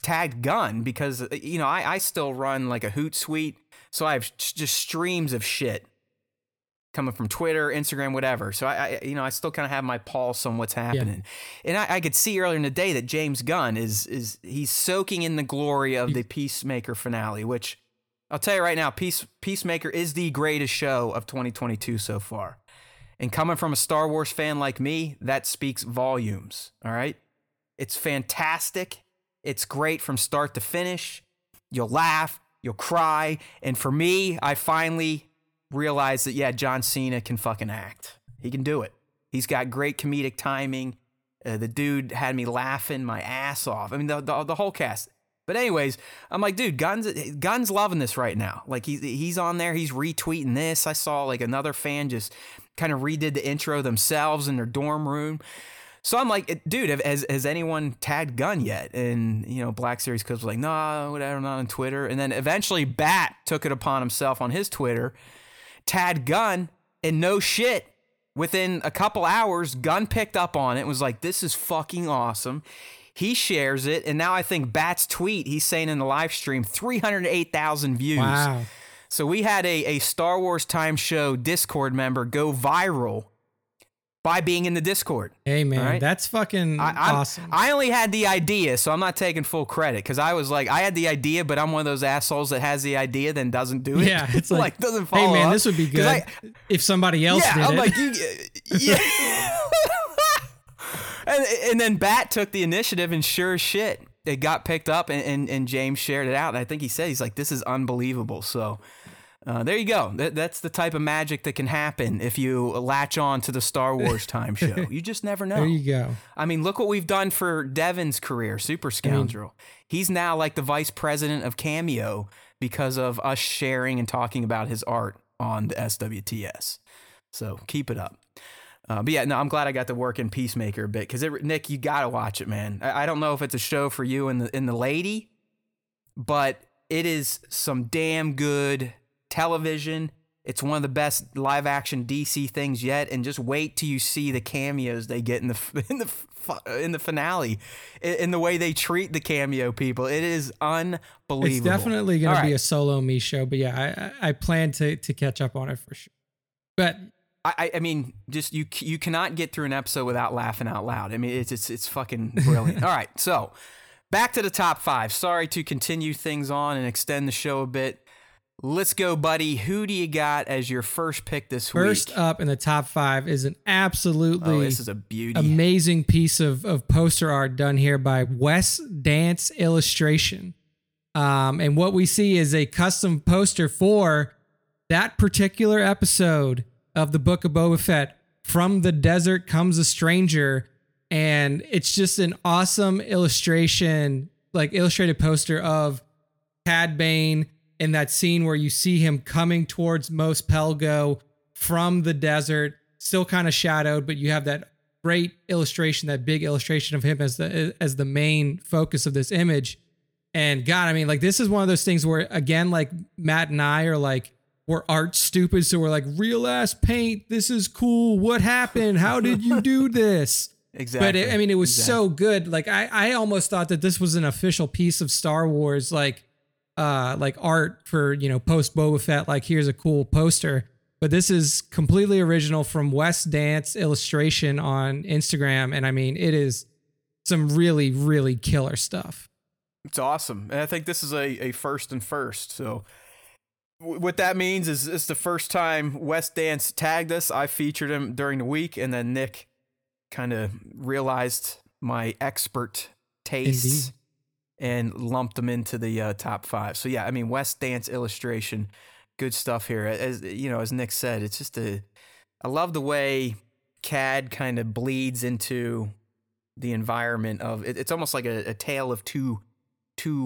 tagged Gunn? Because, you know, I still run like a Hootsuite, so I have just streams of shit coming from Twitter, Instagram, whatever. So I still kind of have my pulse on what's happening. Yeah. And I could see earlier in the day that James Gunn is he's soaking in the glory of the Peacemaker finale, which I'll tell you right now, Peacemaker is the greatest show of 2022 so far. And coming from a Star Wars fan like me, that speaks volumes, all right? It's fantastic. It's great from start to finish. You'll laugh. You'll cry. And for me, I finally realized that, yeah, John Cena can fucking act. He can do it. He's got great comedic timing. The dude had me laughing my ass off. I mean, the whole cast. But anyways, I'm like, dude, Gunn's loving this right now. Like, he's on there. He's retweeting this. I saw, like, another fan just kind of redid the intro themselves in their dorm room. So I'm like, dude, has anyone tagged Gunn yet? And, you know, Black Series Clips was like, no, whatever, not on Twitter. And then eventually Bat took it upon himself on his Twitter, tagged Gunn, and no shit, within a couple hours, Gunn picked up on it and was like, this is fucking awesome. He shares it, and now I think Bat's tweet, he's saying in the live stream, 308,000 views. Wow. So we had a Star Wars Time Show Discord member go viral by being in the Discord. Hey, man, right? That's fucking awesome. I only had the idea, so I'm not taking full credit, because I was like, I had the idea, but I'm one of those assholes that has the idea, then doesn't do it. Yeah, it's like doesn't follow up. Hey, man, this would be good if somebody else did I'm it. Like, yeah. And then Bat took the initiative, and sure as shit, it got picked up, and James shared it out. And I think he said, he's like, this is unbelievable. So there you go. That's the type of magic that can happen if you latch on to the Star Wars Time Show. You just never know. There you go. I mean, look what we've done for Devin's career, Super Scoundrel. He's now like the vice president of Cameo because of us sharing and talking about his art on the SWTS. So keep it up. But yeah, no, I'm glad I got to work in Peacemaker a bit, because Nick, you gotta watch it, man. I don't know if it's a show for you and the lady, but it is some damn good television. It's one of the best live action DC things yet, and just wait till you see the cameos they get in the finale, in the way they treat the cameo people. It is unbelievable. It's definitely gonna be a solo me show, but yeah, I plan to catch up on it for sure, but. I mean, just you cannot get through an episode without laughing out loud. I mean, it's fucking brilliant. All right, so back to the top five. Sorry to continue things on and extend the show a bit. Let's go, buddy. Who do you got as your first pick this week? First up in the top five is an absolutely this is a beauty. Amazing piece of poster art done here by Wes Dance Illustration. And what we see is a custom poster for that particular episode of the Book of Boba Fett, From the Desert Comes a Stranger. And it's just an awesome illustration, like illustrated poster of Cad Bane in that scene where you see him coming towards Mos Pelgo from the desert, still kind of shadowed, but you have that great illustration, that big illustration of him as the main focus of this image. And God, I mean, like, this is one of those things where, again, like, Matt and I are like, we're art stupid, so we're like, real ass paint, this is cool, what happened, how did you do this? Exactly. But it was so good. Like, I almost thought that this was an official piece of Star Wars, like art for, you know, post Boba Fett, like, here's a cool poster. But this is completely original from Wes Dance Illustration on Instagram. And I mean, it is some really, really killer stuff. It's awesome. And I think this is a first and first. So what that means is it's the first time Wes Dance tagged us. I featured him during the week, and then Nick kind of realized my expert tastes and lumped them into the top five. So yeah, I mean, Wes Dance Illustration, good stuff here. As you know, as Nick said, it's just I love the way Cad kind of bleeds into the environment of it. It's almost like a tale of two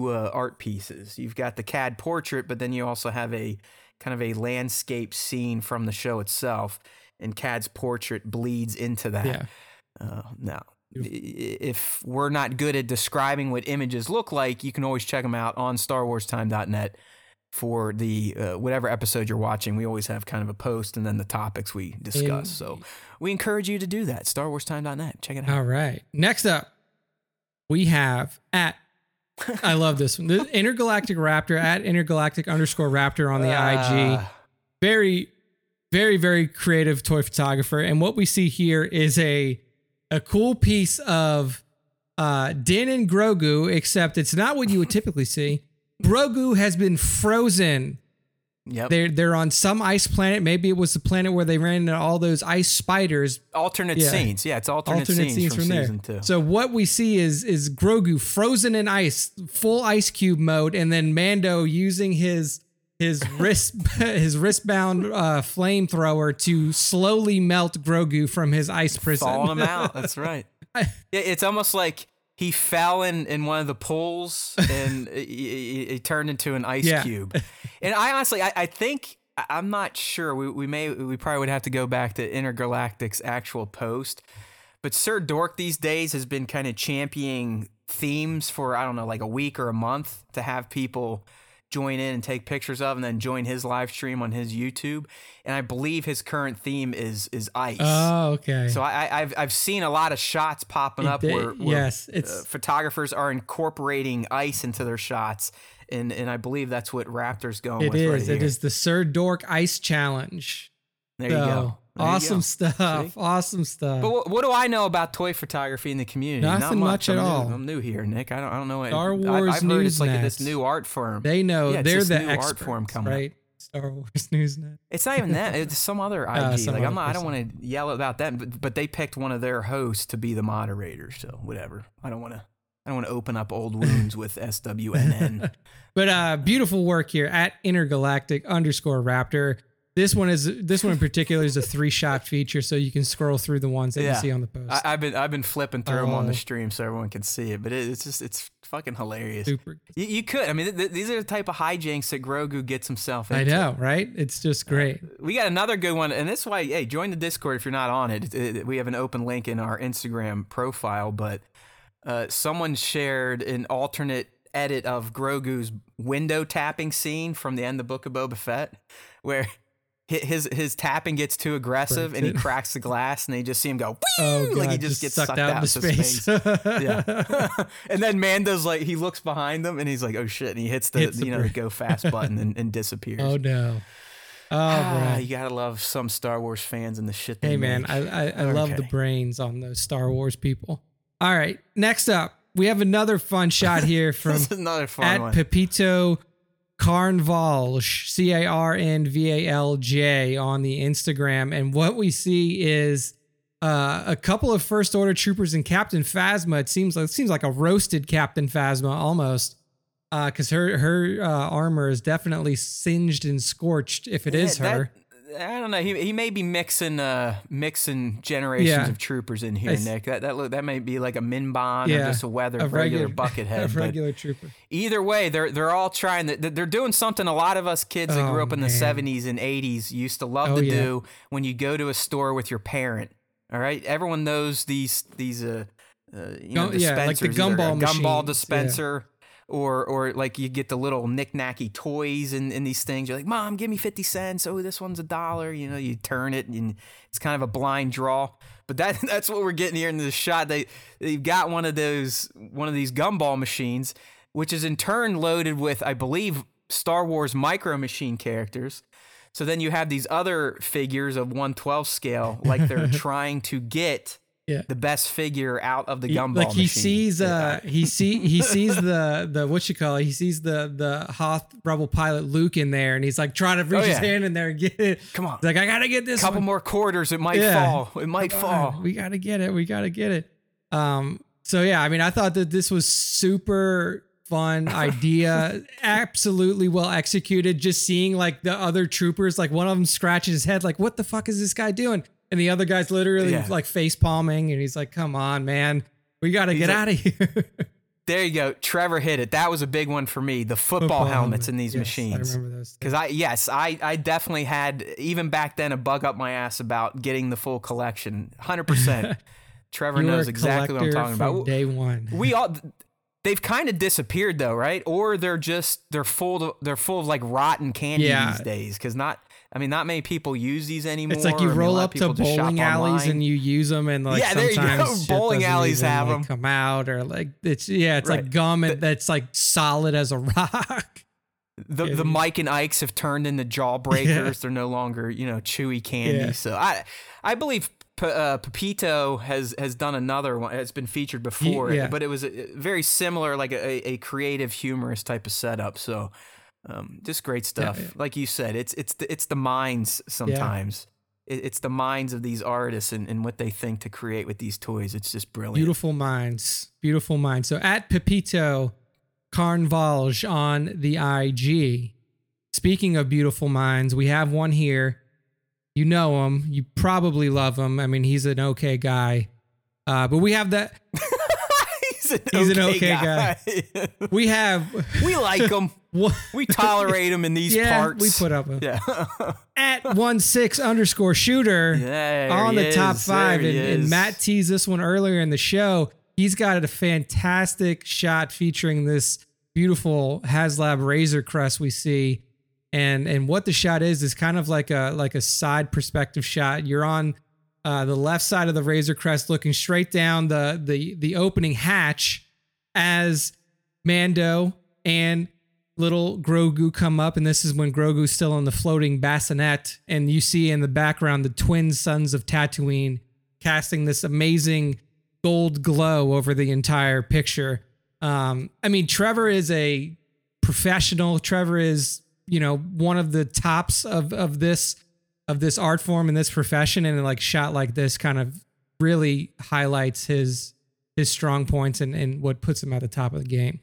art pieces. You've got the Cad portrait, but then you also have a kind of a landscape scene from the show itself, and Cad's portrait bleeds into that. Yeah. Now, if we're not good at describing what images look like, you can always check them out on StarWarsTime.net for the whatever episode you're watching. We always have kind of a post and then the topics we discuss. So we encourage you to do that. StarWarsTime.net. Check it out. All right. Next up, we have at I love this one. The Intergalactic Raptor at @intergalactic_raptor on the IG. Very, very, very creative toy photographer. And what we see here is a cool piece of Din and Grogu, except it's not what you would typically see. Grogu has been frozen. Yep. They're on some ice planet. Maybe it was the planet where they ran into all those ice spiders. Alternate scenes. Yeah, it's alternate scenes from season there. 2. So what we see is Grogu frozen in ice, full ice cube mode, and then Mando using his wristbound flamethrower to slowly melt Grogu from his ice prison. Falling him out. That's right. It's almost like he fell in one of the pools and it turned into an ice cube. And I honestly, I think, I'm not sure. We probably would have to go back to Intergalactic's actual post. But Sir Dork these days has been kind of championing themes for, I don't know, like a week or a month to have people join in and take pictures of, and then join his live stream on his YouTube. And I believe his current theme is ice. Oh, okay. So I've seen a lot of shots popping up where photographers are incorporating ice into their shots. And I believe that's what Raptor's going with. It is. Right, it is the Sir Dork Ice Challenge. There you go. Awesome stuff. See? Awesome stuff. But what do I know about toy photography in the community? Not much at all. I'm new here, Nick. I don't know. Star Wars I've heard it's like this new art form. They know. Yeah, they're the experts, art form coming right? Up. Star Wars Newsnet. It's not even that. It's some other IG. I don't want to yell about that. But they picked one of their hosts to be the moderator. So whatever. I don't want to open up old wounds with SWNN. But beautiful work here at @intergalactic_raptor. This one in particular is a 3-shot feature, so you can scroll through the ones that you see on the post. I've been flipping through them on the stream so everyone can see it, but it's fucking hilarious. Super. You could. I mean, these are the type of hijinks that Grogu gets himself into. I know, right? It's just great. We got another good one, and this is why, hey, join the Discord if you're not on it. We have an open link in our Instagram profile, but someone shared an alternate edit of Grogu's window tapping scene from the end of Book of Boba Fett, where his tapping gets too aggressive and he cracks the glass, and they just see him go, oh, God, like he just gets sucked out into space. Yeah. And then Mando's like, he looks behind him and he's like, oh shit. And he hits the go fast button and disappears. Oh no. Oh, bro. You gotta love some Star Wars fans and the shit. Hey man, I love the brains on those Star Wars people. All right. Next up, we have another fun shot here from @ Pepito Carnvalj, Carnvalj on the Instagram. And what we see is a couple of First Order troopers and Captain Phasma. It seems like a roasted Captain Phasma almost, because her armor is definitely singed and scorched if it is her. I don't know. He may be mixing generations of troopers in here, Nick. That may be like a Minbon or just a regular buckethead. A regular trooper. Either way, they're all trying. They're doing something a lot of us kids that grew up in the 70s and 80s used to love to do when you go to a store with your parent. All right, everyone knows these dispensers, like the gumball dispenser. Yeah. Or like you get the little knick-knacky toys in these things. You're like, Mom, give me 50 cents. Oh, this one's $1. You know, you turn it and it's kind of a blind draw. But that's what we're getting here in this shot. They've got one of these gumball machines, which is in turn loaded with, I believe, Star Wars micro machine characters. So then you have these other figures of 1/12 scale, like they're trying to get the best figure out of the gumball. Like he sees, he sees the what you call it? He sees the Hoth Rebel pilot Luke in there, and he's like trying to reach his hand in there and get it. Come on, he's like, I gotta get this. Couple more quarters, it might fall. It might fall. We gotta get it. We gotta get it. So yeah, I mean, I thought that this was super fun idea, absolutely well executed. Just seeing like the other troopers, like one of them scratches his head, like what the fuck is this guy doing? And the other guy's literally like face palming, and he's like, "Come on, man, we got to get out of here." There you go. Trevor hit it. That was a big one for me. The football helmets in these machines. I remember those. Because I definitely had, even back then, a bug up my ass about getting the full collection. 100%. Trevor knows exactly what I'm talking about. Day one. We all. They've kind of disappeared though, right? Or they're full of like rotten candy these days, because not many people use these anymore. It's like you roll up to bowling alleys and you use them, and like sometimes bowling alleys have them come out, or like it's like gum that's like solid as a rock. The Mike and Ikes have turned into jawbreakers. Yeah. They're no longer chewy candy. Yeah. So I believe. Pepito has done another one. It's been featured before, but it was a very similar, like a creative, humorous type of setup. So, just great stuff. Yeah. Like you said, it's the minds sometimes. Yeah. It's the minds of these artists and what they think to create with these toys. It's just brilliant. Beautiful minds. So at Pepito Carnvalge on the IG. Speaking of beautiful minds, we have one here. You know him. You probably love him. I mean, he's an okay guy. But we have that. he's an okay guy. We like him. We tolerate him in these parts. We put up with him. Yeah. At 16 underscore shooter on the top five. And Matt teased this one earlier in the show. He's got a fantastic shot featuring this beautiful HasLab Razor crest we see. And what the shot is kind of like a side perspective shot. You're on the left side of the Razor Crest, looking straight down the opening hatch as Mando and little Grogu come up. And this is when Grogu's still on the floating bassinet. And you see in the background the twin sons of Tatooine casting this amazing gold glow over the entire picture. I mean, Trevor is a professional. Trevor is... one of the tops of this art form in this profession, and like shot like this kind of really highlights his strong points and what puts him at the top of the game.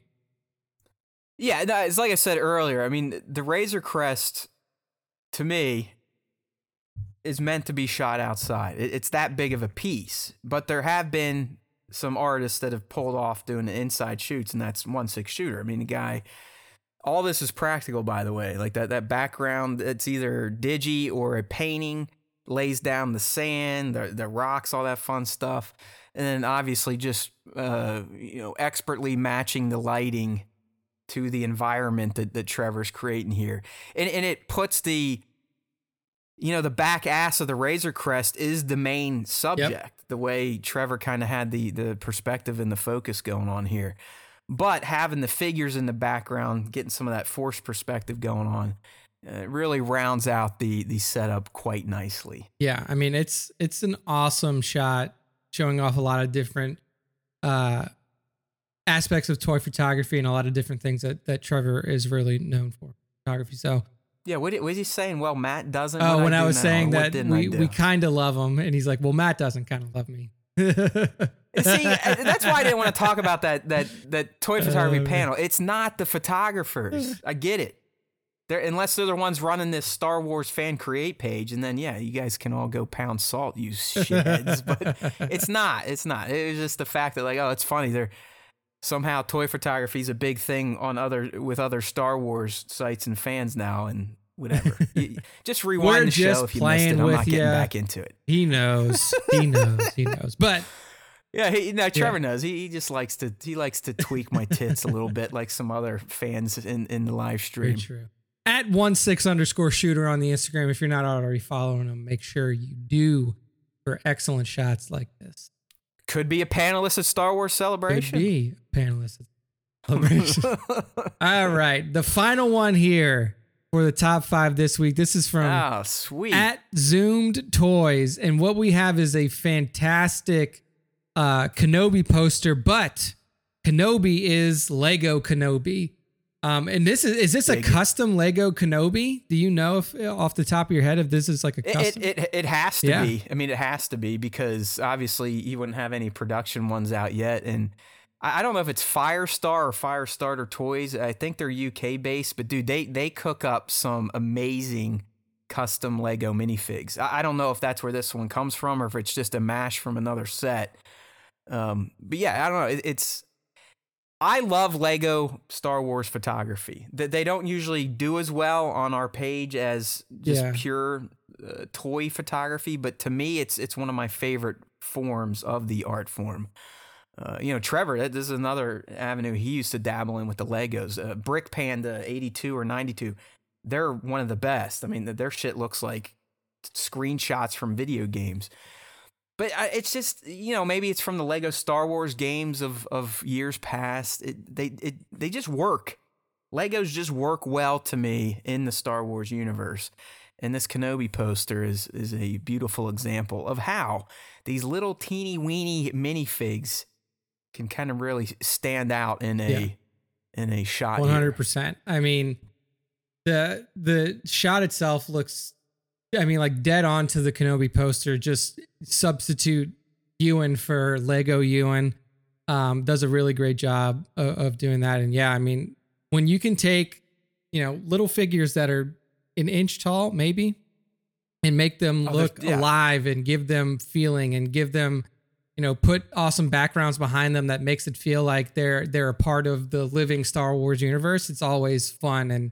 Yeah, it's like I said earlier. I mean, the Razor Crest to me is meant to be shot outside. It's that big of a piece, but there have been some artists that have pulled off doing the inside shoots, and that's 1/6 shooter. I mean, the guy. All this is practical, by the way, like that background, it's either digi or a painting, lays down the sand, the rocks, all that fun stuff. And then obviously just, expertly matching the lighting to the environment that Trevor's creating here. And it puts the back ass of the Razor Crest is the main subject, the way Trevor kind of had the perspective and the focus going on here. But having the figures in the background, getting some of that force perspective going on, it really rounds out the setup quite nicely. Yeah, I mean, it's an awesome shot showing off a lot of different aspects of toy photography and a lot of different things that Trevor is really known for, photography. So yeah, what was he saying? Well, Matt doesn't. Oh, when I was saying that we kind of love him, and he's like, well, Matt doesn't kind of love me. See, that's why I didn't want to talk about that toy photography panel. It's not the photographers. I get it. Unless they're the ones running this Star Wars fan create page, and then you guys can all go pound salt, you shitheads. But it's not. It was just the fact that it's funny. They're somehow toy photography is a big thing on other Star Wars sites and fans now, and whatever. Just rewind the show if you missed it. I'm not getting back into it. He knows. But. Yeah, Trevor knows. He just likes to tweak my tits a little bit, like some other fans in the live stream. Very true. At 16 underscore shooter on the Instagram. If you're not already following him, make sure you do for excellent shots like this. Could be a panelist at Star Wars Celebration. Could be a panelist at Celebration. All right, the final one here for the top five this week. This is from at Zoomed Toys. And what we have is a fantastic Kenobi poster, but Kenobi is Lego Kenobi. And this is this a custom Lego Kenobi? Do you know if off the top of your head if this is like a custom? It has to be. I mean, it has to be because obviously you wouldn't have any production ones out yet. And I don't know if it's Firestar or Firestarter Toys. I think they're UK based, but dude, they cook up some amazing custom Lego minifigs. I don't know if that's where this one comes from or if it's just a mash from another set. But yeah, I don't know. I love Lego Star Wars photography. They don't usually do as well on our page as just pure toy photography, but to me, it's one of my favorite forms of the art form. Trevor, this is another avenue he used to dabble in with the Legos. Brick Panda 82 or 92, they're one of the best. I mean, their shit looks like screenshots from video games. But it's just, maybe it's from the Lego Star Wars games of years past. They just work. Legos just work well to me in the Star Wars universe. And this Kenobi poster is a beautiful example of how these little teeny weeny minifigs can kind of really stand out in a shot. 100%. I mean, the shot itself looks, like dead on to the Kenobi poster. Just substitute Ewan for Lego Ewan. Does a really great job of doing that. And yeah, I mean, when you can take, little figures that are an inch tall, maybe, and make them look alive and give them feeling and give them, put awesome backgrounds behind them that makes it feel like they're a part of the living Star Wars universe. It's always fun. And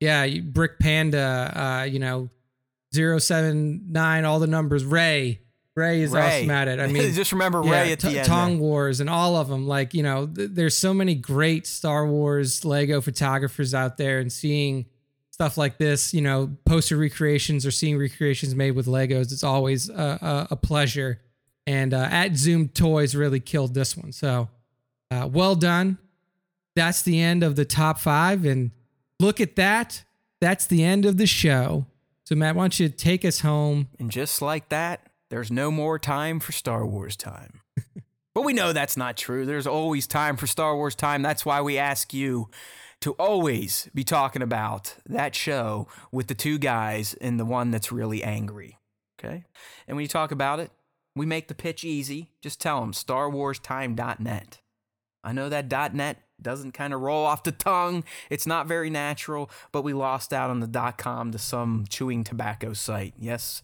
yeah, Brick Panda, 079, all the numbers. Ray is awesome at it. I mean, just remember Ray at the end. Tong Wars and all of them. Like, there's so many great Star Wars Lego photographers out there, and seeing stuff like this, poster recreations or seeing recreations made with Legos, it's always a pleasure. And at Zoom Toys really killed this one. So well done. That's the end of the top five. And look at that. That's the end of the show. So, Matt, why don't you take us home? And just like that, there's no more time for Star Wars time. But we know that's not true. There's always time for Star Wars time. That's why we ask you to always be talking about that show with the two guys and the one that's really angry. Okay? And when you talk about it, we make the pitch easy. Just tell them StarWarsTime.net. I know that .net doesn't kind of roll off the tongue. It's not very natural, but we lost out on the .com to some chewing tobacco site. Yes,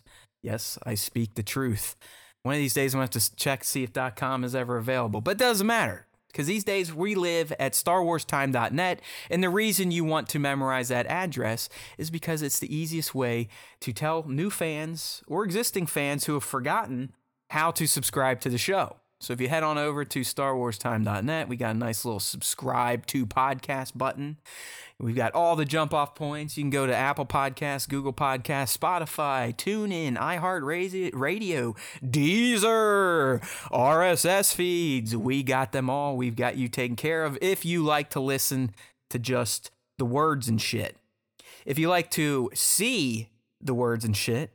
I speak the truth. One of these days I'm going to have to check to see if .com is ever available, but it doesn't matter because these days we live at StarWarsTime.net, and the reason you want to memorize that address is because it's the easiest way to tell new fans or existing fans who have forgotten how to subscribe to the show. So if you head on over to StarWarsTime.net, we got a nice little subscribe to podcast button. We've got all the jump off points. You can go to Apple Podcasts, Google Podcasts, Spotify, TuneIn, iHeartRadio, Deezer, RSS feeds. We got them all. We've got you taken care of if you like to listen to just the words and shit. If you like to see the words and shit,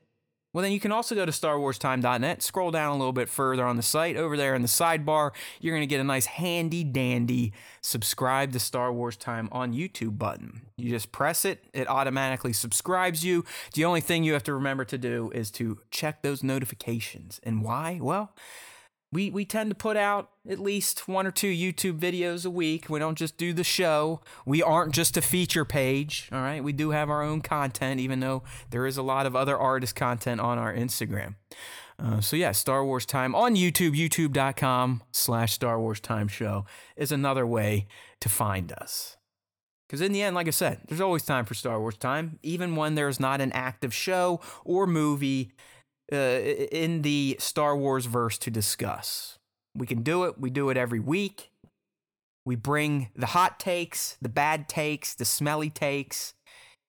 well, then you can also go to StarWarsTime.net, scroll down a little bit further on the site. Over there in the sidebar, you're going to get a nice handy-dandy subscribe to Star Wars Time on YouTube button. You just press it. It automatically subscribes you. The only thing you have to remember to do is to check those notifications. And why? Well, we tend to put out at least one or two YouTube videos a week. We don't just do the show. We aren't just a feature page, all right? We do have our own content, even though there is a lot of other artist content on our Instagram. Star Wars Time on YouTube, youtube.com/Star Wars Time Show is another way to find us. Because in the end, like I said, there's always time for Star Wars Time, even when there's not an active show or movie in the Star Wars verse to discuss. We can do it. We do it every week. We bring the hot takes, the bad takes, the smelly takes,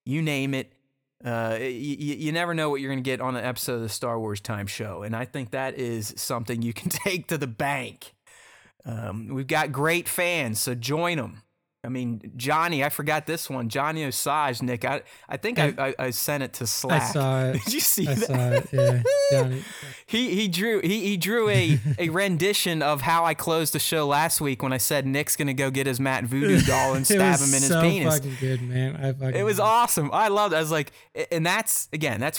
you name it. You never know what you're going to get on an episode of the Star Wars Time Show, and I think that is something you can take to the bank. We've got great fans, so join them. I mean, Johnny, I forgot this one. Johnny Osage, Nick. I think I sent it to Slack. I saw it. Did you see that? Saw it. Yeah. Johnny. He drew a rendition of how I closed the show last week when I said Nick's gonna go get his Matt Voodoo doll and stab him in his penis. It was so fucking good, man. It was awesome. I loved it. I was like, and that's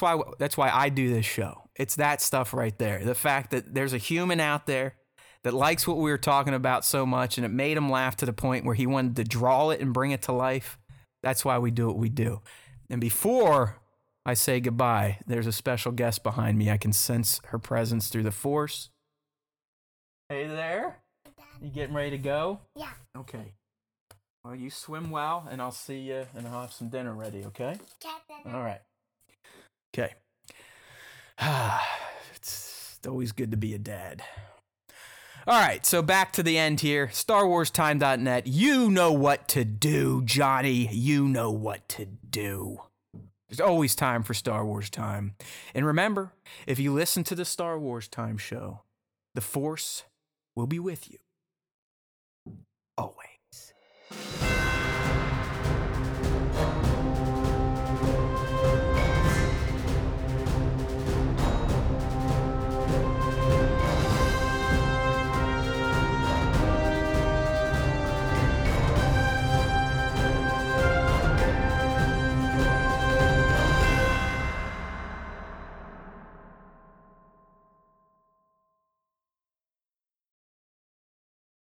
why I do this show. It's that stuff right there. The fact that there's a human out there that likes what we were talking about so much, and it made him laugh to the point where he wanted to draw it and bring it to life. That's why we do what we do. And before I say goodbye, there's a special guest behind me. I can sense her presence through the Force. Hey there. You getting ready to go? Yeah. Okay. Well, you swim well, and I'll see you, and I'll have some dinner ready, okay? Yeah. All right. Okay. It's always good to be a dad. All right, so back to the end here. StarWarsTime.net. You know what to do, Johnny. You know what to do. There's always time for Star Wars Time. And remember, if you listen to the Star Wars Time show, the Force will be with you. Always.